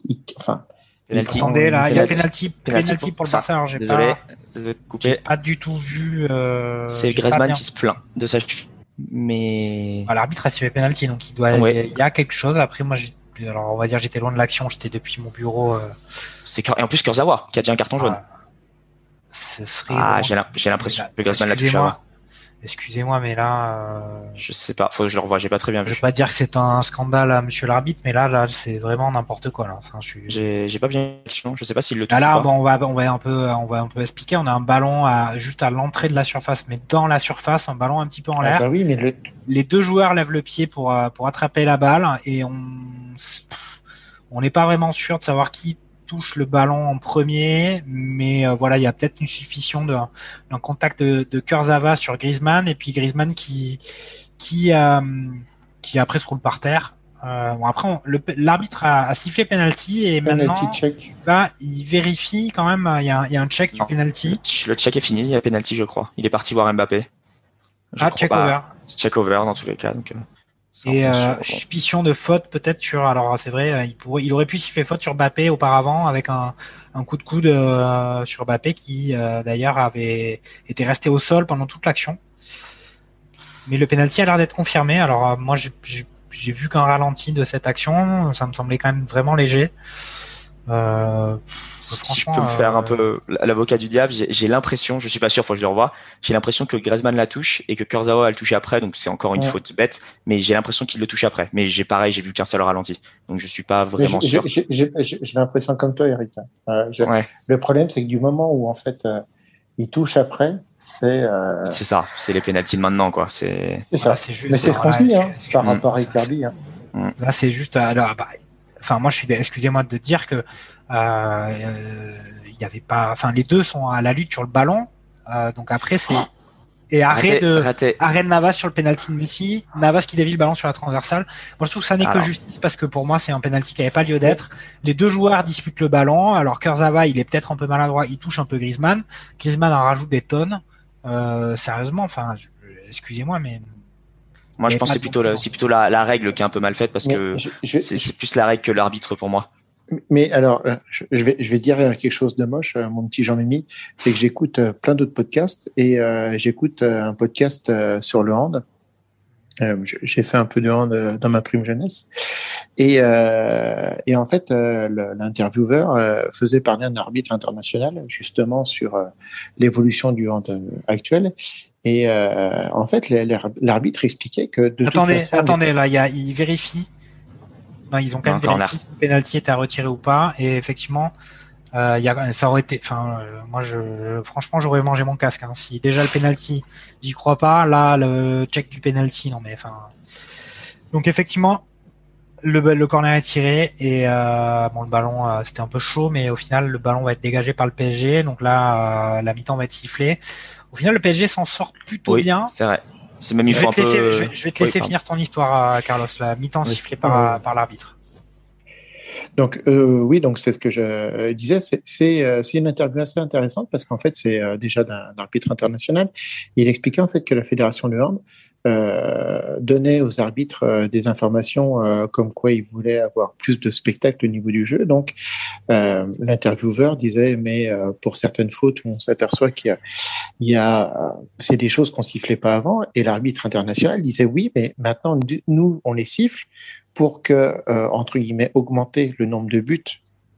il, enfin. Penalty, attendez là, il y a penalty, penalty pour le Barça. Alors j'ai désolé, pas, désolé de couper. J'ai pas du tout vu. Euh, c'est Griezmann qui se plaint de sa chute. Mais ah, l'arbitre a suivi penalty, donc il doit. Ouais. Il y a quelque chose. Après moi, j'ai, alors on va dire j'étais loin de l'action, j'étais depuis mon bureau. Euh... C'est et en plus Kurzawa qui a déjà un carton jaune. Ah, ce serait. Ah, j'ai, la, j'ai l'impression là, que Griezmann l'a touché avant. Excusez-moi, mais là, euh... je sais pas. Faut que je le revoie. J'ai pas très bien vu. Je vais pas dire que c'est un scandale à Monsieur l'arbitre, mais là, là, c'est vraiment n'importe quoi. Là. Enfin, je suis... j'ai, j'ai pas bien. Je sais pas s'il le touche. Là, là, bon, on va, on va un peu, on va un peu expliquer. On a un ballon à, juste à l'entrée de la surface, mais dans la surface, un ballon un petit peu en l'air. Ah bah oui, mais le... les deux joueurs lèvent le pied pour pour attraper la balle et on, on n'est pas vraiment sûr de savoir qui touche le ballon en premier, mais euh, voilà, il y a peut-être une sufficience de, d'un contact de, de Kurzawa sur Griezmann, et puis Griezmann qui qui euh, qui après se roule par terre. Euh, bon, après, on, le, l'arbitre a, a sifflé penalty et penalty maintenant check. Là, il vérifie quand même. Il y a, il y a un check non. du penalty. Le check est fini. Il y a penalty, je crois. Il est parti voir Mbappé. Je ah, check pas. over. Check over dans tous les cas. Donc, euh... Et euh, suspicion de faute peut-être sur, alors c'est vrai, il, pourrait, il aurait pu siffler faute sur Mbappé auparavant avec un, un coup de coude euh, sur Mbappé qui euh, d'ailleurs avait été resté au sol pendant toute l'action. Mais le penalty a l'air d'être confirmé. Alors euh, moi j'ai, j'ai, j'ai vu qu'un ralenti de cette action, ça me semblait quand même vraiment léger. Euh, si je peux me faire euh... un peu l'avocat du diable, j'ai, j'ai l'impression, je suis pas sûr, faut que je le revoie, j'ai l'impression que Griezmann la touche et que Kurzawa a le touché après, donc c'est encore une ouais. faute bête, mais j'ai l'impression qu'il le touche après. Mais j'ai pareil, j'ai vu qu'un seul ralenti, donc je suis pas vraiment j'ai, sûr. J'ai, j'ai, j'ai, j'ai l'impression comme toi, Eric. Euh, je, ouais. Le problème, c'est que du moment où en fait euh, il touche après, c'est. Euh... C'est ça, c'est les pénalties de maintenant, quoi. C'est. C'est ça. Ah, c'est juste, mais c'est ce qu'on dit par rapport à Icardi. Hein. Là, c'est juste alors. Bah, Enfin, moi, je suis, excusez-moi de dire que il euh, y avait pas. Enfin, les deux sont à la lutte sur le ballon. Euh, donc après, c'est et arrêt raté, de raté. arrêt de Navas sur le penalty de Messi. Navas qui dévie le ballon sur la transversale. Moi, je trouve que ça n'est alors. que justice parce que pour moi, c'est un penalty qui n'avait pas lieu d'être. Les deux joueurs disputent le ballon. Alors Kurzawa, il est peut-être un peu maladroit, il touche un peu Griezmann. Griezmann en rajoute des tonnes. Euh, sérieusement, enfin, excusez-moi, mais. Moi, je pense que c'est plutôt, la, c'est plutôt la, la règle qui est un peu mal faite parce mais que je, je, c'est, c'est plus la règle que l'arbitre pour moi. Mais alors, je vais, je vais dire quelque chose de moche, mon petit Jean-Mimi, c'est que j'écoute plein d'autres podcasts et euh, j'écoute un podcast sur le hand Euh, j'ai fait un peu de hand dans ma prime jeunesse. Et, euh, et en fait, euh, l'intervieweur euh, faisait parler un arbitre international, justement, sur euh, l'évolution du hand actuel. Et euh, en fait, l'arbitre expliquait que de attendez, toute façon... Attendez, les... là, y a, ils vérifient. Non, ils ont quand même vérifié si le pénalty était à retirer ou pas. Et effectivement... Euh, y a, ça aurait été, enfin, euh, moi, je, franchement, j'aurais mangé mon casque. Hein. Si déjà le penalty, j'y crois pas. Là, le check du penalty, non mais, enfin. Donc effectivement, le, le corner est tiré et euh, bon, le ballon, euh, c'était un peu chaud, mais au final, le ballon va être dégagé par le P S G. Donc là, euh, la mi-temps va être sifflée. Au final, le P S G s'en sort plutôt oui, bien. C'est vrai. C'est même je, vais te laisser, peu... je, vais, je vais te oui, laisser pardon. finir ton histoire, Carlos. La mi-temps oui. sifflée par, oui. par l'arbitre. Donc euh, oui, donc c'est ce que je disais, c'est, c'est, euh, c'est une interview assez intéressante parce qu'en fait c'est euh, déjà d'un, d'un arbitre international. Il expliquait en fait que la fédération de hand euh, donnait aux arbitres euh, des informations euh, comme quoi ils voulaient avoir plus de spectacle au niveau du jeu. Donc euh, l'intervieweur disait mais euh, pour certaines fautes on s'aperçoit qu'il y a, il y a c'est des choses qu'on sifflait pas avant et l'arbitre international disait oui mais maintenant nous on les siffle pour que, euh, entre guillemets, augmenter le nombre de buts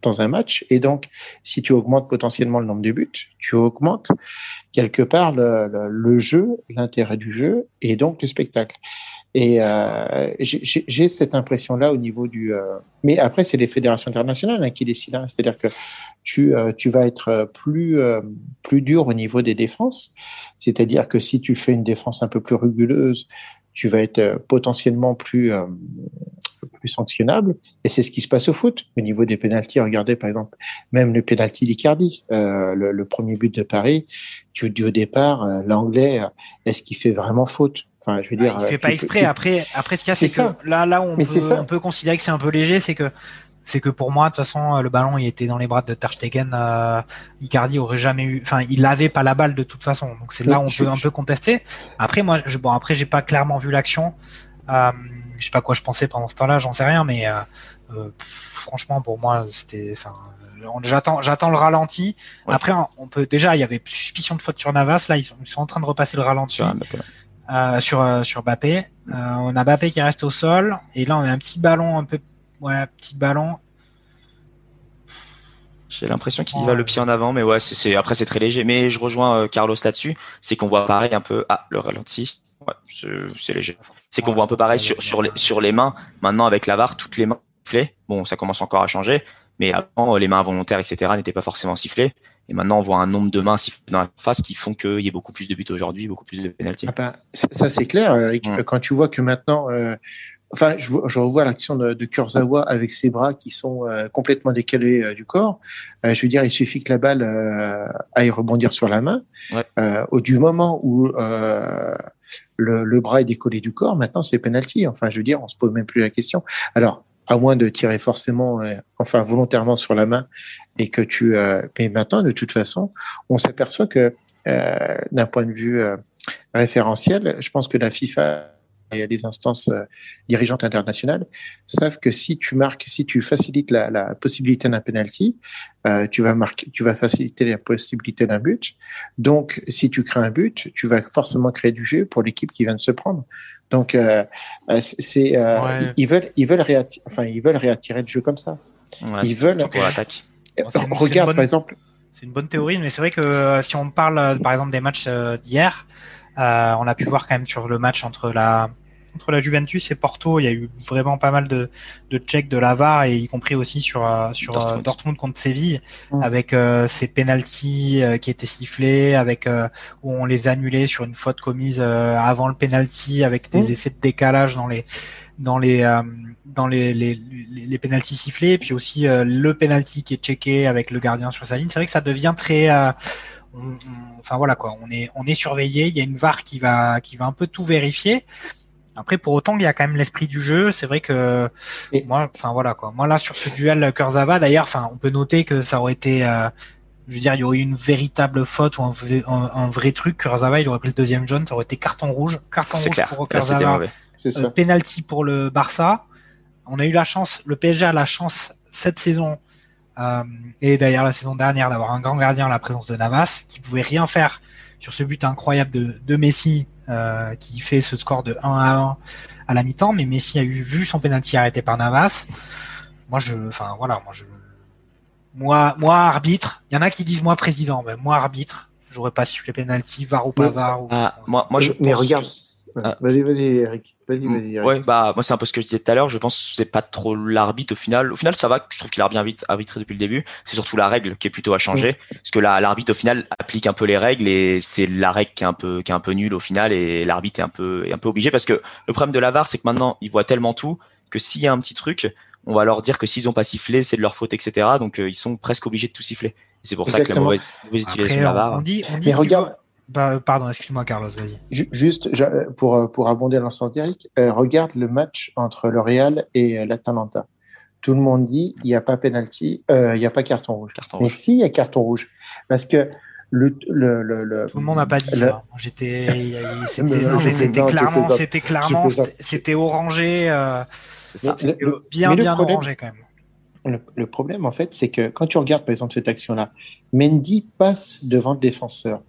dans un match. Et donc, si tu augmentes potentiellement le nombre de buts, tu augmentes quelque part le, le, le jeu, l'intérêt du jeu et donc le spectacle. Et euh, j'ai, j'ai cette impression-là au niveau du... Euh... Mais après, c'est les fédérations internationales hein, qui décident. Hein. C'est-à-dire que tu, euh, tu vas être plus, euh, plus dur au niveau des défenses. C'est-à-dire que si tu fais une défense un peu plus rugueuse, tu vas être potentiellement plus... Euh, plus sanctionnable, et c'est ce qui se passe au foot. Au niveau des pénaltys, regardez par exemple, même le pénalty d'Icardi, euh, le, le premier but de Paris, tu dis au départ, euh, l'anglais, est-ce qu'il fait vraiment faute? Enfin, je veux dire, ah, il fait pas exprès. Peux, tu... Après, après ce qu'il y a, c'est, c'est que ça. là, là, on peut, on peut considérer que c'est un peu léger, c'est que, c'est que pour moi, de toute façon, le ballon, il était dans les bras de Ter Stegen. Euh, Icardi aurait jamais eu, enfin, il avait pas la balle de toute façon. Donc c'est là où on je, peut je... un peu contester. Après, moi, je, bon, après, j'ai pas clairement vu l'action. Euh, Je sais pas quoi je pensais pendant ce temps-là, j'en sais rien, mais euh, euh, franchement pour moi c'était. Enfin, j'attends, j'attends le ralenti. Ouais. Après, on peut déjà, il y avait suspicion de faute sur Navas. Là, ils sont, ils sont en train de repasser le ralenti euh, sur euh, sur Mbappé. Euh, on a Mbappé qui reste au sol et là on a un petit ballon, un peu, ouais, petit ballon. J'ai l'impression qu'il va le pied en avant, mais ouais, c'est, c'est après c'est très léger. Mais je rejoins euh, Carlos là-dessus, c'est qu'on voit pareil un peu. Ah, le ralenti. Ouais, c'est, c'est léger. C'est qu'on voit un peu pareil sur, sur, les, sur les mains. Maintenant, avec la V A R, toutes les mains sifflées. Bon, ça commence encore à changer. Mais avant, les mains involontaires, et cetera, n'étaient pas forcément sifflées. Et maintenant, on voit un nombre de mains sifflées dans la face qui font qu'il y ait beaucoup plus de buts aujourd'hui, beaucoup plus de pénaltys. Ah bah, ça, c'est clair. Mmh. Quand tu vois que maintenant... Euh, enfin, je, je revois l'action de, de Kurzawa avec ses bras qui sont euh, complètement décalés euh, du corps. Euh, je veux dire, il suffit que la balle euh, aille rebondir sur la main. Ouais. Euh, au, du moment où... Euh, Le, le bras est décollé du corps, maintenant c'est penalty. Enfin, je veux dire, on se pose même plus la question. Alors, à moins de tirer forcément, euh, enfin volontairement sur la main, et que tu. Euh, mais maintenant, de toute façon, on s'aperçoit que euh, d'un point de vue euh, référentiel, je pense que la FIFA et les instances euh, dirigeantes internationales savent que si tu marques, si tu facilites la, la possibilité d'un penalty, euh, tu vas marquer, tu vas faciliter la possibilité d'un but. Donc, si tu crées un but, tu vas forcément créer du jeu pour l'équipe qui vient de se prendre. Donc, euh, c'est euh, ouais. ils veulent, ils veulent réattirer, enfin, ils veulent réattirer le jeu comme ça. Ouais, ils veulent. Bon, une, regarde, bonne, par exemple. C'est une bonne théorie, mais c'est vrai que euh, si on parle, par exemple, des matchs euh, d'hier, euh, on a pu voir quand même sur le match entre la Contre la Juventus et Porto, il y a eu vraiment pas mal de, de checks de la V A R, et y compris aussi sur, sur Dortmund. Dortmund contre Séville, mmh. avec euh, ces pénaltys euh, qui étaient sifflés, avec euh, où on les annulait sur une faute commise euh, avant le pénalty, avec des mmh. effets de décalage dans les dans les euh, dans les les, les, les pénaltys sifflés, et puis aussi euh, le pénalty qui est checké avec le gardien sur sa ligne. C'est vrai que ça devient très euh, on, on, enfin voilà quoi, on est on est surveillé. Il y a une V A R qui va qui va un peu tout vérifier. Après, pour autant, il y a quand même l'esprit du jeu. C'est vrai que oui. moi, enfin voilà quoi. Moi là, sur ce duel Kurzawa, d'ailleurs, enfin, on peut noter que ça aurait été, euh, je veux dire, il y aurait eu une véritable faute ou un, un, un vrai truc. Kurzawa, il aurait pris le deuxième jaune, ça aurait été carton rouge, carton c'est rouge clair. Pour Kurzawa, euh, penalty pour le Barça. On a eu la chance, le P S G a la chance cette saison euh, et d'ailleurs la saison dernière d'avoir un grand gardien, la présence de Navas, qui pouvait rien faire sur ce but incroyable de, de Messi. euh, qui fait ce score de un à un à la mi-temps, mais Messi a eu vu son penalty arrêté par Navas. Moi, je, enfin voilà, moi je, moi, moi arbitre. Il y en a qui disent moi président, mais moi arbitre, j'aurais pas sifflé penalty, var ou pas var. Ou, ah, euh, moi, moi je. Mais regarde. Que... Ah. Vas-y, vas-y, Eric. Vas-y, vas-y, Eric. Ouais, bah moi c'est un peu ce que je disais tout à l'heure. Je pense que c'est pas trop l'arbitre au final. Au final, ça va. Je trouve qu'il a bien arbitré depuis le début. C'est surtout la règle qui est plutôt à changer, mmh. parce que là, l'arbitre au final applique un peu les règles et c'est la règle qui est un peu qui est un peu nulle au final et l'arbitre est un peu est un peu obligé parce que le problème de la var, c'est que maintenant il voit tellement tout que s'il y a un petit truc, on va leur dire que s'ils n'ont pas sifflé, c'est de leur faute, et cetera. Donc, euh, ils sont presque obligés de tout siffler. Et c'est pour Exactement. ça que la mauvaise, mauvaise utilisation de la var. On dit, on dit regarde... Faut... Bah, pardon, excuse-moi, Carlos, vas-y. Juste, pour, pour abonder à l'instant d'Eric, euh, regarde le match entre le Real et l'Atalanta. Tout le monde dit il n'y a pas pénalty, euh, il n'y a pas carton rouge. Carton Mais rouge. si, il y a carton rouge. Parce que Le, le, le, le, Tout le monde n'a pas dit le... ça. J'étais, c'était, non, non, c'était non, clairement, c'était clairement, c'était, c'était orangé. Euh, c'est ça. Le, c'était le, bien, bien problème, orangé quand même. Le, le problème, en fait, c'est que quand tu regardes par exemple cette action-là, Mendy passe devant le défenseur.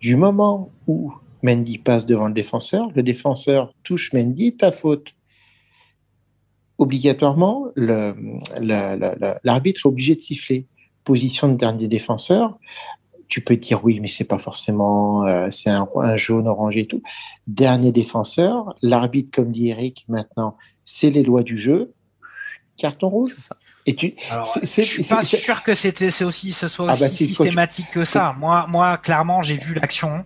Du moment où Mendy passe devant le défenseur, le défenseur touche Mendy, ta faute. Obligatoirement, le, le, le, le, l'arbitre est obligé de siffler. Position de dernier défenseur. Tu peux dire oui, mais c'est pas forcément, euh, c'est un, un jaune, orangé et tout. Dernier défenseur, l'arbitre, comme dit Eric, maintenant, c'est les lois du jeu. Carton rouge. Et tu, Alors, c'est, c'est, je suis c'est, pas c'est, sûr que c'était, c'est aussi, ce soit ah aussi bah c'est, systématique tu... que ça. Moi, moi, clairement, j'ai vu l'action,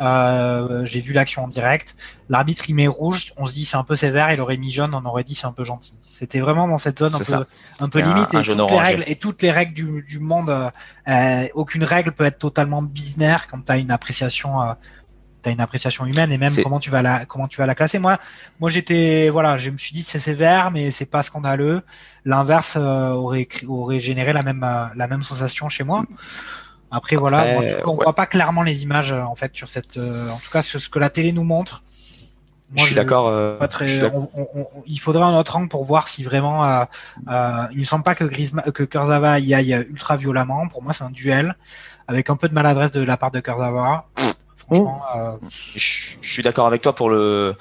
euh, j'ai vu l'action en direct. L'arbitre, il met rouge, on se dit c'est un peu sévère, il aurait mis jaune, on aurait dit c'est un peu gentil. C'était vraiment dans cette zone un c'est peu, un peu limite un, un et, toutes les règles, et toutes les règles du, du monde, euh, aucune règle peut être totalement binaire quand t'as une appréciation, euh, t'as une appréciation humaine et même c'est... comment tu vas la, comment tu vas la classer. Moi, moi j'étais, voilà, je me suis dit c'est sévère mais c'est pas scandaleux. L'inverse euh, aurait, aurait généré la même, euh, la même sensation chez moi. Après voilà, euh, moi, je, on ouais. voit pas clairement les images en fait sur cette, euh, en tout cas sur ce que la télé nous montre. Moi, je suis je, d'accord. Euh, pas très, je suis on, on, on, il faudrait un autre angle pour voir si vraiment. Euh, euh, il ne me semble pas que Griezmann, que Kurzawa y aille ultra violemment. Pour moi, c'est un duel avec un peu de maladresse de la part de Kurzawa. Franchement, oh. euh... je, je suis d'accord avec toi pour le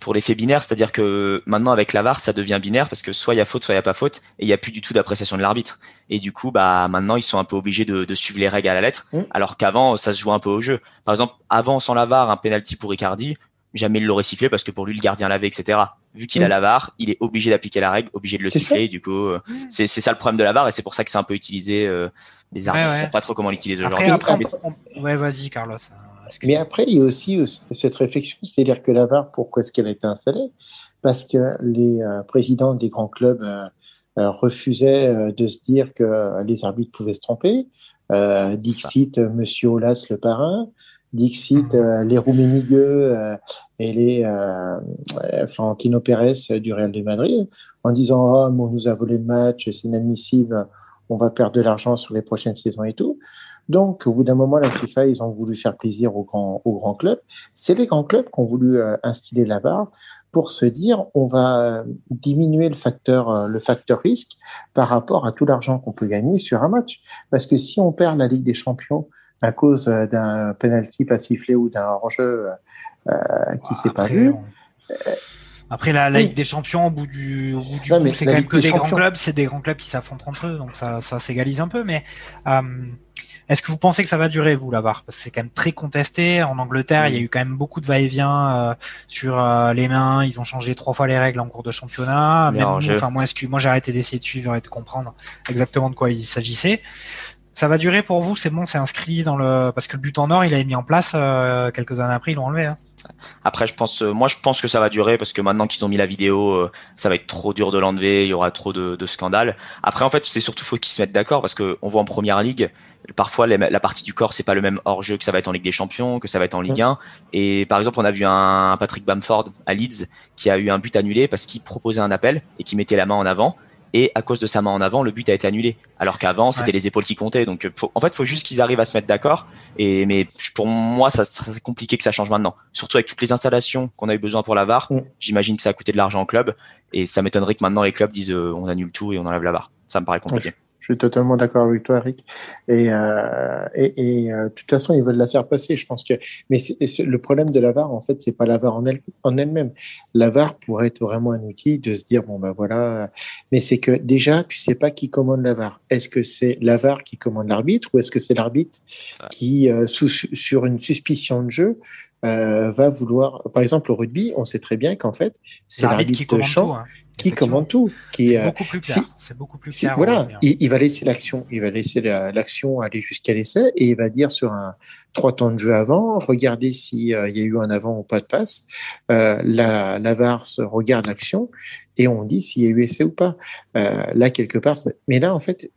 pour l'effet binaire, c'est-à-dire que maintenant avec la var, ça devient binaire parce que soit il y a faute, soit il y a pas faute, et il y a plus du tout d'appréciation de l'arbitre. Et du coup, bah maintenant ils sont un peu obligés de, de suivre les règles à la lettre, mmh. alors qu'avant ça se jouait un peu au jeu. Par exemple, avant sans la var, un penalty pour Icardi. Jamais il l'aurait sifflé parce que pour lui, le gardien l'avait, et cetera. Vu qu'il mmh. a la var, il est obligé d'appliquer la règle, obligé de le c'est siffler. Et du coup, mmh. c'est, c'est ça le problème de la var et c'est pour ça que c'est un peu utilisé. Euh, les arbitres ne ouais, ouais. savent pas trop comment l'utiliser aujourd'hui. Après, après, on... ouais, vas-y, Carlos. Excuse-moi. Mais après, il y a aussi cette réflexion, c'est-à-dire que la var, pourquoi est-ce qu'elle a été installée ? Parce que les euh, présidents des grands clubs euh, euh, refusaient euh, de se dire que les arbitres pouvaient se tromper. Euh, Dixit, euh, Monsieur Aulas, le parrain. Dixit, euh, les Rummenigge euh, et les euh, euh, Florentino Pérez euh, du Real de Madrid, en disant oh, on nous a volé le match, c'est inadmissible, on va perdre de l'argent sur les prochaines saisons et tout. Donc, au bout d'un moment, la FIFA, ils ont voulu faire plaisir aux grands, aux grands clubs. C'est les grands clubs qui ont voulu euh, instiller la var pour se dire on va diminuer le facteur, euh, le facteur risque par rapport à tout l'argent qu'on peut gagner sur un match. Parce que si on perd la Ligue des Champions à cause d'un penalty pas sifflé ou d'un hors-jeu euh, qui s'est pas vu. Après la, la oui. Ligue des Champions, au bout du, au bout du non, coup, c'est quand même que des, des grands clubs, c'est des grands clubs qui s'affrontent entre eux, donc ça, ça s'égalise un peu. Mais euh, est-ce que vous pensez que ça va durer vous là-bas ? Parce que c'est quand même très contesté. En Angleterre, oui. il y a eu quand même beaucoup de va-et-vient euh, sur euh, les mains. Ils ont changé trois fois les règles en cours de championnat. Même nous, enfin moi, excuse, moi j'ai arrêté d'essayer de suivre et de comprendre exactement de quoi il s'agissait. Ça va durer pour vous, c'est bon, c'est inscrit dans le parce que le but en or, il a été mis en place euh, quelques années après, ils l'ont enlevé. Hein. Après, je pense, euh, moi, je pense que ça va durer parce que maintenant qu'ils ont mis la vidéo, euh, ça va être trop dur de l'enlever, il y aura trop de, de scandales. Après, en fait, c'est surtout faut qu'ils se mettent d'accord parce que on voit en première ligue, parfois les, la partie du corps, c'est pas le même hors-jeu que ça va être en Ligue des Champions, que ça va être en Ligue un. Et par exemple, on a vu un, un Patrick Bamford à Leeds qui a eu un but annulé parce qu'il proposait un appel et qu'il mettait la main en avant. Et à cause de sa main en avant, le but a été annulé. Alors qu'avant, c'était ouais. les épaules qui comptaient. Donc, faut, en fait, il faut juste qu'ils arrivent à se mettre d'accord. Et, mais pour moi, ça serait compliqué que ça change maintenant. Surtout avec toutes les installations qu'on a eu besoin pour la var. Mmh. J'imagine que ça a coûté de l'argent au club. Et ça m'étonnerait que maintenant les clubs disent euh, on annule tout et on enlève la var. Ça me paraît compliqué. Je, Je suis totalement d'accord avec toi, Eric. Et, euh, et, et euh, de toute façon, ils veulent la faire passer. Je pense que, mais c'est, c'est, le problème de la V A R, en fait, c'est pas la V A R en, elle, en elle-même. La V A R pourrait être vraiment un outil de se dire bon ben voilà. Mais c'est que déjà, tu sais pas qui commande la V A R. Est-ce que c'est la V A R qui commande l'arbitre ou est-ce que c'est l'arbitre ouais. qui, euh, sous, sur une suspicion de jeu, euh, va vouloir. Par exemple, au rugby, on sait très bien qu'en fait, c'est l'arbitre, l'arbitre qui de champ. Tout, hein. Qui commande tout, qui c'est beaucoup plus clair. Si, c'est beaucoup plus clair si, voilà, il, il va laisser l'action, il va laisser la, l'action aller jusqu'à l'essai et il va dire sur un trois temps de jeu avant, regardez si euh, il y a eu un avant ou pas de passe. Euh, la, la V A R regarde l'action et on dit s'il y a eu essai ou pas. Euh, là quelque part, c'est... mais là en fait.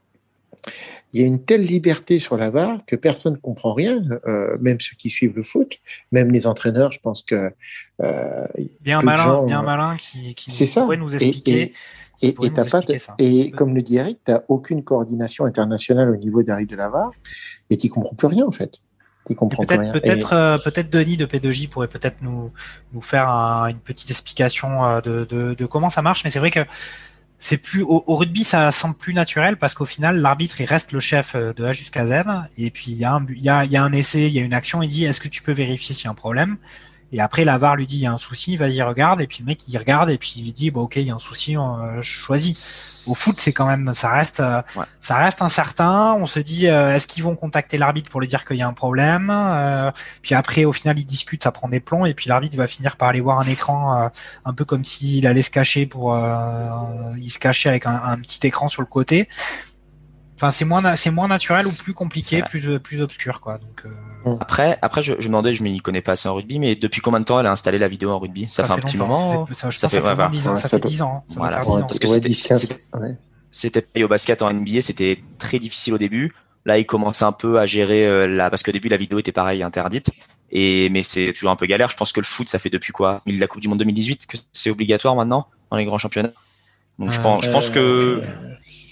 Il y a une telle liberté sur la V A R que personne ne comprend rien, euh, même ceux qui suivent le foot, même les entraîneurs, je pense que... Euh, bien malin, gens, bien euh, malin qui, qui c'est ça. Pourrait nous expliquer, et, et, et, et, t'as nous pas expliquer de, ça. Et comme le dit Eric, tu n'as aucune coordination internationale au niveau des règles de la V A R et tu n'y comprends plus rien en fait. Peut-être, peut-être, et... euh, peut-être Denis de P deux J pourrait peut-être nous, nous faire un, une petite explication de, de, de comment ça marche, mais c'est vrai que c'est plus au, au rugby, ça semble plus naturel parce qu'au final, l'arbitre il reste le chef de A jusqu'à Z. Et puis il y a un, il y a, il y a un essai, il y a une action. Il dit est-ce que tu peux vérifier s'il y a un problème? Et après la V A R lui dit il y a un souci, vas-y regarde. Et puis le mec il regarde et puis il dit bon ok il y a un souci, on choisit. Au foot c'est quand même, ça reste, ouais. ça reste incertain. On se dit euh, est-ce qu'ils vont contacter l'arbitre pour lui dire qu'il y a un problème? euh, Puis après au final ils discutent, ça prend des plombs et puis l'arbitre va finir par aller voir un écran, euh, un peu comme s'il allait se cacher pour, euh, il se cachait avec un, un petit écran sur le côté. Enfin c'est moins, c'est moins naturel ou plus compliqué, plus, plus obscur quoi. Donc euh... Après, après, je, je me demandais, je m'y connais pas assez en rugby, mais depuis combien de temps elle a installé la vidéo en rugby? Ça, ça fait, fait un petit moment. Ça fait, ça fait, ça fait dix ans. Ça fait dix ans. Voilà. Parce que c'était, c'était, c'était payé au basket en N B A, c'était très difficile au début. Là, ils commencent un peu à gérer la, parce qu'au début la vidéo était pareil interdite. Et mais c'est toujours un peu galère. Je pense que le foot, ça fait depuis quoi? La Coupe du Monde deux mille dix-huit que c'est obligatoire maintenant dans les grands championnats. Donc je euh, pense, je pense que,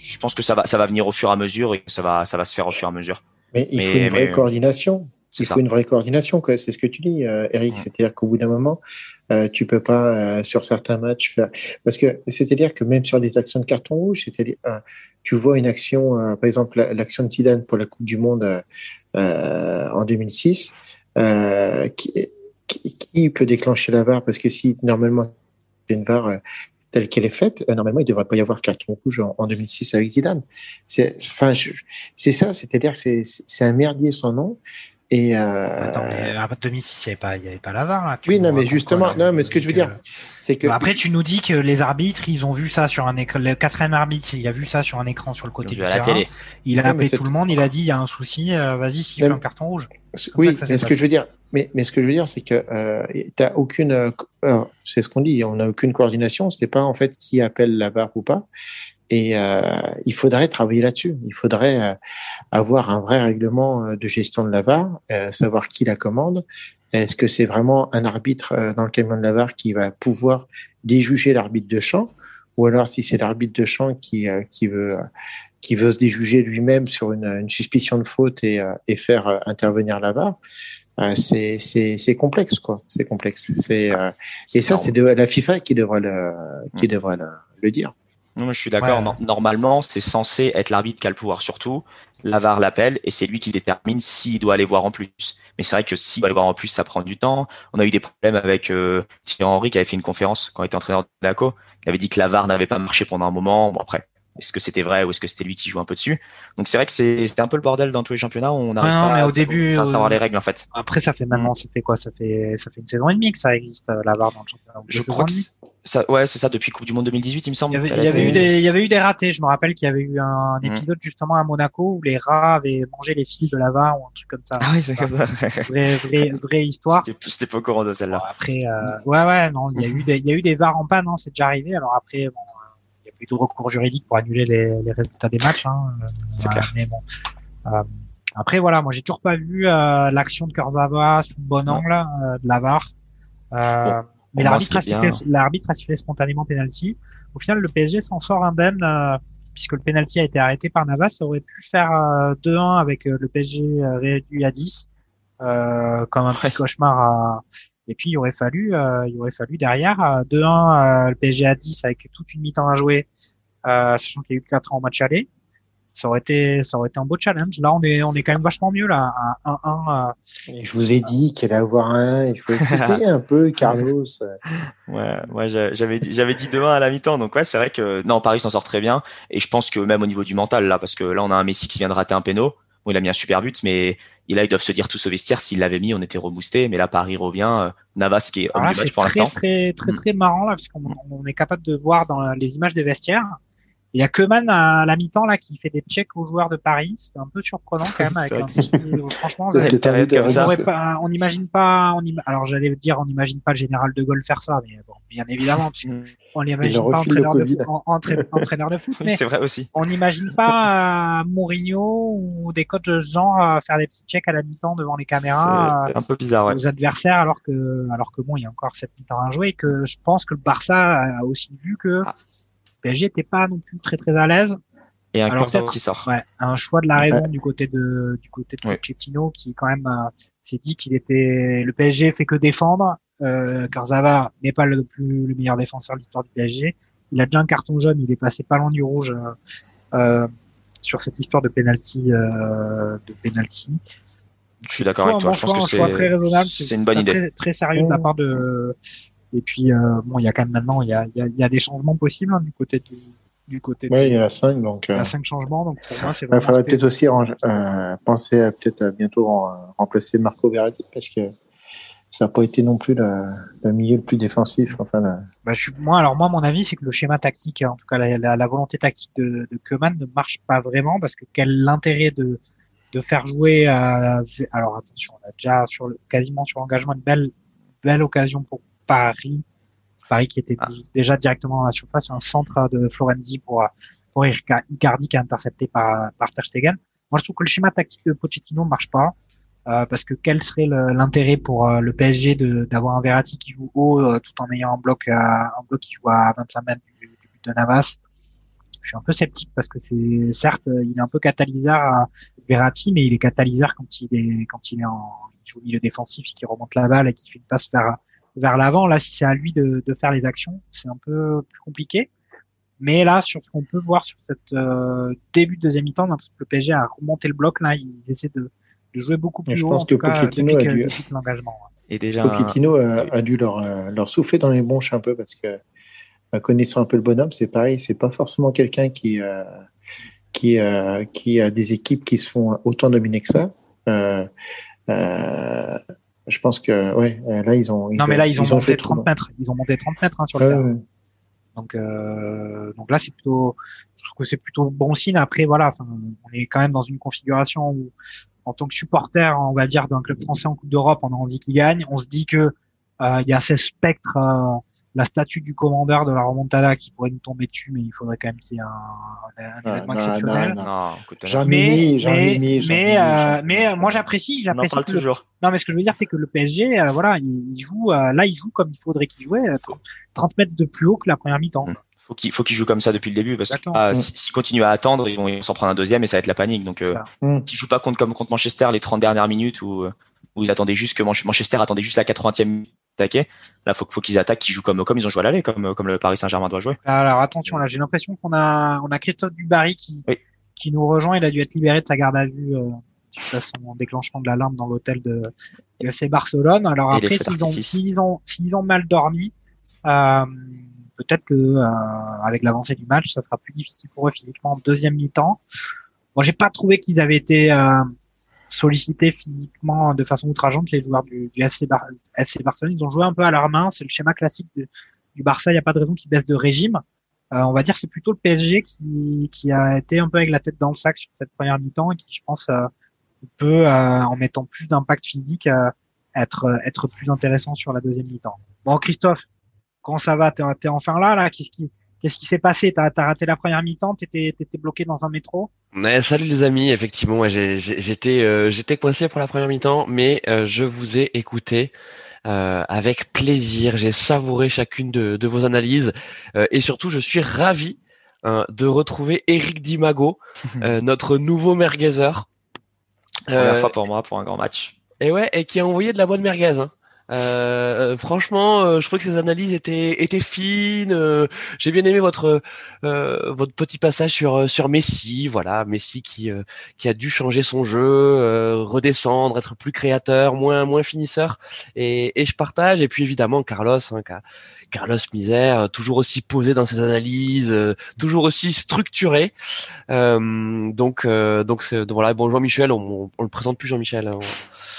je pense que ça va, ça va venir au fur et à mesure et que ça va, ça va se faire au fur et à mesure. Mais il mais, faut une vraie mais, coordination. Il faut une vraie coordination, quoi. C'est ce que tu dis, euh, Eric. Ouais. C'est-à-dire qu'au bout d'un moment, euh, tu peux pas euh, sur certains matchs faire. Parce que c'est-à-dire que même sur les actions de carton rouge, c'est-à-dire euh, tu vois une action, euh, par exemple l'action de Zidane pour la Coupe du Monde euh, en deux mille six, euh, qui, qui, qui peut déclencher la V A R parce que si normalement une V A R euh, telle qu'elle est faite, euh, normalement, il ne devrait pas y avoir carton rouge en, en deux mille six avec Zidane. C'est, enfin, je, c'est ça, c'est-à-dire que c'est, c'est, c'est un merdier sans nom. Et euh... Attends, mais à deux mille six, il n'y avait pas, il n'y avait pas la V A R, là. Tu oui, non, mais justement, non, mais ce que je veux dire, que... c'est que. Après, tu nous dis que les arbitres, ils ont vu ça sur un écran, le quatrième arbitre, il a vu ça sur un écran sur le côté du terrain. Télé. Il a non, appelé tout le monde, il a dit, il y a un souci, euh, vas-y, siffle un carton rouge. C'est oui, ça ça mais ce que je veux dire, mais, mais ce que je veux dire, c'est que, euh, t'as aucune, euh, c'est ce qu'on dit, on n'a aucune coordination, c'est pas, en fait, qui appelle la V A R ou pas. Et euh, il faudrait travailler là-dessus. Il faudrait euh, avoir un vrai règlement de gestion de la V A R, euh, savoir qui la commande. Est-ce que c'est vraiment un arbitre euh, dans le camion de la V A R qui va pouvoir déjuger l'arbitre de champ, ou alors si c'est l'arbitre de champ qui euh, qui veut euh, qui veut se déjuger lui-même sur une, une suspicion de faute et, euh, et faire euh, intervenir la V A R. Euh, c'est c'est c'est complexe quoi. C'est complexe. C'est euh, et ça c'est de, la FIFA qui devrait le qui devrait le, le dire. Non, je suis d'accord. Ouais. Normalement, c'est censé être l'arbitre qui a le pouvoir sur tout. La V A R l'appelle et c'est lui qui détermine s'il doit aller voir en plus. Mais c'est vrai que s'il doit aller voir en plus, ça prend du temps. On a eu des problèmes avec euh, Thierry Henry qui avait fait une conférence quand il était entraîneur de Monaco. Il avait dit que la V A R n'avait pas marché pendant un moment. Bon, après, est-ce que c'était vrai ou est-ce que c'était lui qui joue un peu dessus? Donc c'est vrai que c'est, c'était un peu le bordel dans tous les championnats. On n'arrive ouais, pas mais à, au début, à savoir euh, les règles en fait. Après, ça fait maintenant, ça fait quoi? Ça fait ça fait une saison et demie que ça existe la V A R dans le championnat. Je crois que ça, ouais, c'est ça, depuis Coupe du Monde deux mille dix-huit, il me semble. Il y avait, il y avait, eu, des, il y avait eu des ratés. Je me rappelle qu'il y avait eu un épisode mmh. justement à Monaco où les rats avaient mangé les fils de la V A R ou un truc comme ça. Ah oui, c'est comme ça. Vraie, vraie, vraie histoire. C'était, c'était pas au courant de celle-là. Alors après, euh, ouais, ouais, non, il y a eu des, il y a eu des V A R en panne, hein, c'est déjà arrivé. Alors après, bon, il y a plus de recours juridique pour annuler les, les résultats des matchs. Hein. C'est euh, clair. Mais bon. Euh, après, voilà, moi, j'ai toujours pas vu euh, l'action de Kurzawa sous bon angle euh, de la V A R. Euh, bon. Mais l'arbitre a, sifflé, l'arbitre a sifflé spontanément penalty. Au final, le P S G s'en sort indemne euh, puisque le penalty a été arrêté par Navas. Ça aurait pu faire euh, deux un avec euh, le P S G euh, réduit à dix, euh, comme un petit cauchemar. À... Et puis il aurait fallu, euh, il aurait fallu derrière euh, deux un euh, le P S G à dix avec toute une mi-temps à jouer, euh, sachant qu'il y a eu quatre ans au match aller. ça aurait été, ça aurait été un beau challenge. Là, on est, on est quand même vachement mieux là, à un un. Je vous ai dit qu'il allait avoir un. Il faut écouter un peu Carlos. Ouais, ouais, j'avais, j'avais dit deux un à la mi-temps. Donc ouais, c'est vrai que non, Paris s'en sort très bien. Et je pense que même au niveau du mental là, parce que là, on a un Messi qui vient de rater un péno. Bon, il a mis un super but, mais là, ils doivent se dire tous au vestiaire, s'il l'avait mis, on était reboosté. Mais là, Paris revient. Navas qui est homme du match pour l'instant. C'est très, très, très marrant là, parce qu'on on est capable de voir dans les images des vestiaires. Il y a Koeman à la mi-temps là qui fait des checks aux joueurs de Paris, c'est un peu surprenant quand même. Avec un petit... Franchement, pas, on n'imagine pas. On im... Alors j'allais dire, on n'imagine pas le général de Gaulle faire ça, mais bon, bien évidemment, on n'imagine pas entraîneur de, foot, entra... entraîneur de foot. Mais oui, c'est vrai aussi. On n'imagine pas euh, Mourinho ou des coachs de ce genre euh, faire des petits checks à la mi-temps devant les caméras, c'est un peu bizarre, euh, ouais. aux adversaires, alors que, alors que bon, il y a encore sept mi-temps à jouer et que je pense que le Barça a aussi vu que. Ah. P S G n'était pas non plus très très à l'aise. Et un alors, qui sort. Ouais, un choix de la raison ouais. du côté de du côté de Pochettino ouais. qui quand même euh, s'est dit qu'il était le P S G fait que défendre. Euh, Karzava n'est pas le plus le meilleur défenseur de l'histoire du P S G. Il a déjà un carton jaune. Il est passé pas loin du rouge euh, euh, sur cette histoire de penalty euh, de penalty. Je suis d'accord avec toi. Je pense que c'est très raisonnable. C'est, c'est une bonne idée. Très, très sérieux de la part de. Et puis, euh, bon, il y a quand même maintenant, il y a, y a, y a des changements possibles hein, du côté du, du côté. Oui, il y en a cinq, donc. Il y a cinq changements, donc pour moi, c'est vraiment. Il faudrait peut-être aussi range, euh, penser à peut-être à bientôt en, remplacer Marco Verratti, parce que ça n'a pas été non plus le, le milieu le plus défensif. Enfin, le... bah, je suis, moi, alors moi, mon avis, c'est que le schéma tactique, en tout cas la, la, la volonté tactique de, de Koeman ne marche pas vraiment, parce que quel l'intérêt de de faire jouer. Euh, alors attention, on a déjà sur le, quasiment sur l'engagement une belle belle occasion pour. Paris, Paris qui était ah. déjà directement à la surface, un centre de Florenzi pour, pour Icardi qui est intercepté par, par Ter Stegen. Moi, je trouve que le schéma tactique de Pochettino ne marche pas, euh, parce que quel serait le, l'intérêt pour euh, le P S G de, d'avoir un Verratti qui joue haut, euh, tout en ayant un bloc, euh, un bloc qui joue à vingt-cinq mètres du, du but de Navas. Je suis un peu sceptique parce que c'est, certes, il est un peu catalyseur à Verratti, mais il est catalyseur quand il est, quand il est en, il joue au milieu défensif et qu'il remonte la balle et qu'il fait une passe vers vers l'avant. Là, si c'est à lui de, de faire les actions, c'est un peu plus compliqué. Mais là, sur ce qu'on peut voir sur cette euh, début de deuxième mi-temps, parce que le P S G a remonté le bloc, là, ils essaient de, de jouer beaucoup plus haut. Je pense que Pochettino a dû l'engagement. Et déjà, Pochettino a, a dû leur, leur souffler dans les bronches un peu, parce que connaissant un peu le bonhomme, c'est pareil, c'est pas forcément quelqu'un qui euh, qui euh, qui a des équipes qui se font autant dominer que ça. Euh, euh, Je pense que, ouais, là, ils ont. Ils non, mais là, ils ont, ils ont monté trente mètres. Ils ont monté trente mètres hein, sur euh, le terrain. Ouais. Donc, euh, donc là, c'est plutôt. Je trouve que c'est plutôt bon signe. Après, voilà, on est quand même dans une configuration où, en tant que supporter, on va dire, d'un club français en Coupe d'Europe, on a envie qu'il gagne. On se dit que euh, il y a ce spectre, euh, la statue du commandeur de la remontada qui pourrait nous tomber dessus, mais il faudrait quand même qu'il y ait un, un événement non, exceptionnel. Non, non, écoute, j'en mais, mais, mais, mais, euh, mais moi j'apprécie, j'apprécie. On en parle toujours. Non, mais ce que je veux dire, c'est que le P S G, euh, voilà, il, il joue, euh, là, il joue comme il faudrait qu'il jouait, euh, trente mètres de plus haut que la première mi-temps. Mmh. Faut qu'il, faut qu'il joue comme ça depuis le début, parce que ah, mmh. s'ils continuent à attendre, ils vont, ils vont s'en prendre un deuxième et ça va être la panique. Donc, euh, mmh. qu'ils jouent pas contre, comme contre Manchester les trente dernières minutes où, où ils attendaient juste que Manchester attendait juste la quatre-vingtième minute. Attaquer. Là, faut, faut qu'ils attaquent, qu'ils jouent comme, comme ils ont joué à l'aller, comme, comme le Paris Saint-Germain doit jouer. Alors, attention, là, j'ai l'impression qu'on a, on a Christophe Dubarry qui, oui. qui nous rejoint. Il a dû être libéré de sa garde à vue, euh, suite à son déclenchement de l'alarme dans l'hôtel de, de F C Barcelone. Alors et après, s'ils ont, s'ils ont, s'ils ont mal dormi, euh, peut-être que, euh, avec l'avancée du match, ça sera plus difficile pour eux physiquement en deuxième mi-temps. Moi, j'ai pas trouvé qu'ils avaient été, euh, sollicité physiquement de façon outrageante les joueurs du, du F C, Bar- F C Barcelone. Ils ont joué un peu à leur main, c'est le schéma classique de, du Barça, il n'y a pas de raison qu'ils baissent de régime. Euh, on va dire c'est plutôt le P S G qui, qui a été un peu avec la tête dans le sac sur cette première mi-temps et qui, je pense, euh, peut, euh, en mettant plus d'impact physique, euh, être, être plus intéressant sur la deuxième mi-temps. Bon, Christophe, quand ça va, t'es, t'es enfin là, là, qu'est-ce qui... Qu'est-ce qui s'est passé ? T'as, t'as raté la première mi-temps, t'étais, t'étais bloqué dans un métro ? Ouais, salut les amis, effectivement, ouais, j'ai, j'étais, euh, j'étais coincé pour la première mi-temps, mais euh, je vous ai écouté euh, avec plaisir. J'ai savouré chacune de, de vos analyses euh, et surtout, je suis ravi hein, de retrouver Eric Dimago, euh, notre nouveau merguezeur. Première euh, fois pour moi pour un grand match. Et ouais, et qui a envoyé de la bonne merguez. Hein. Euh, franchement, euh, je trouvais que ces analyses étaient étaient fines. Euh, j'ai bien aimé votre euh, votre petit passage sur sur Messi. Voilà, Messi qui euh, qui a dû changer son jeu, euh, redescendre, être plus créateur, moins moins finisseur. Et, et je partage. Et puis évidemment Carlos, hein, Carlos Misère, toujours aussi posé dans ses analyses, euh, toujours aussi structuré. Euh, donc euh, donc, c'est, donc voilà. Bon, Jean-Michel, on, on, on le présente plus Jean-Michel. Hein, on...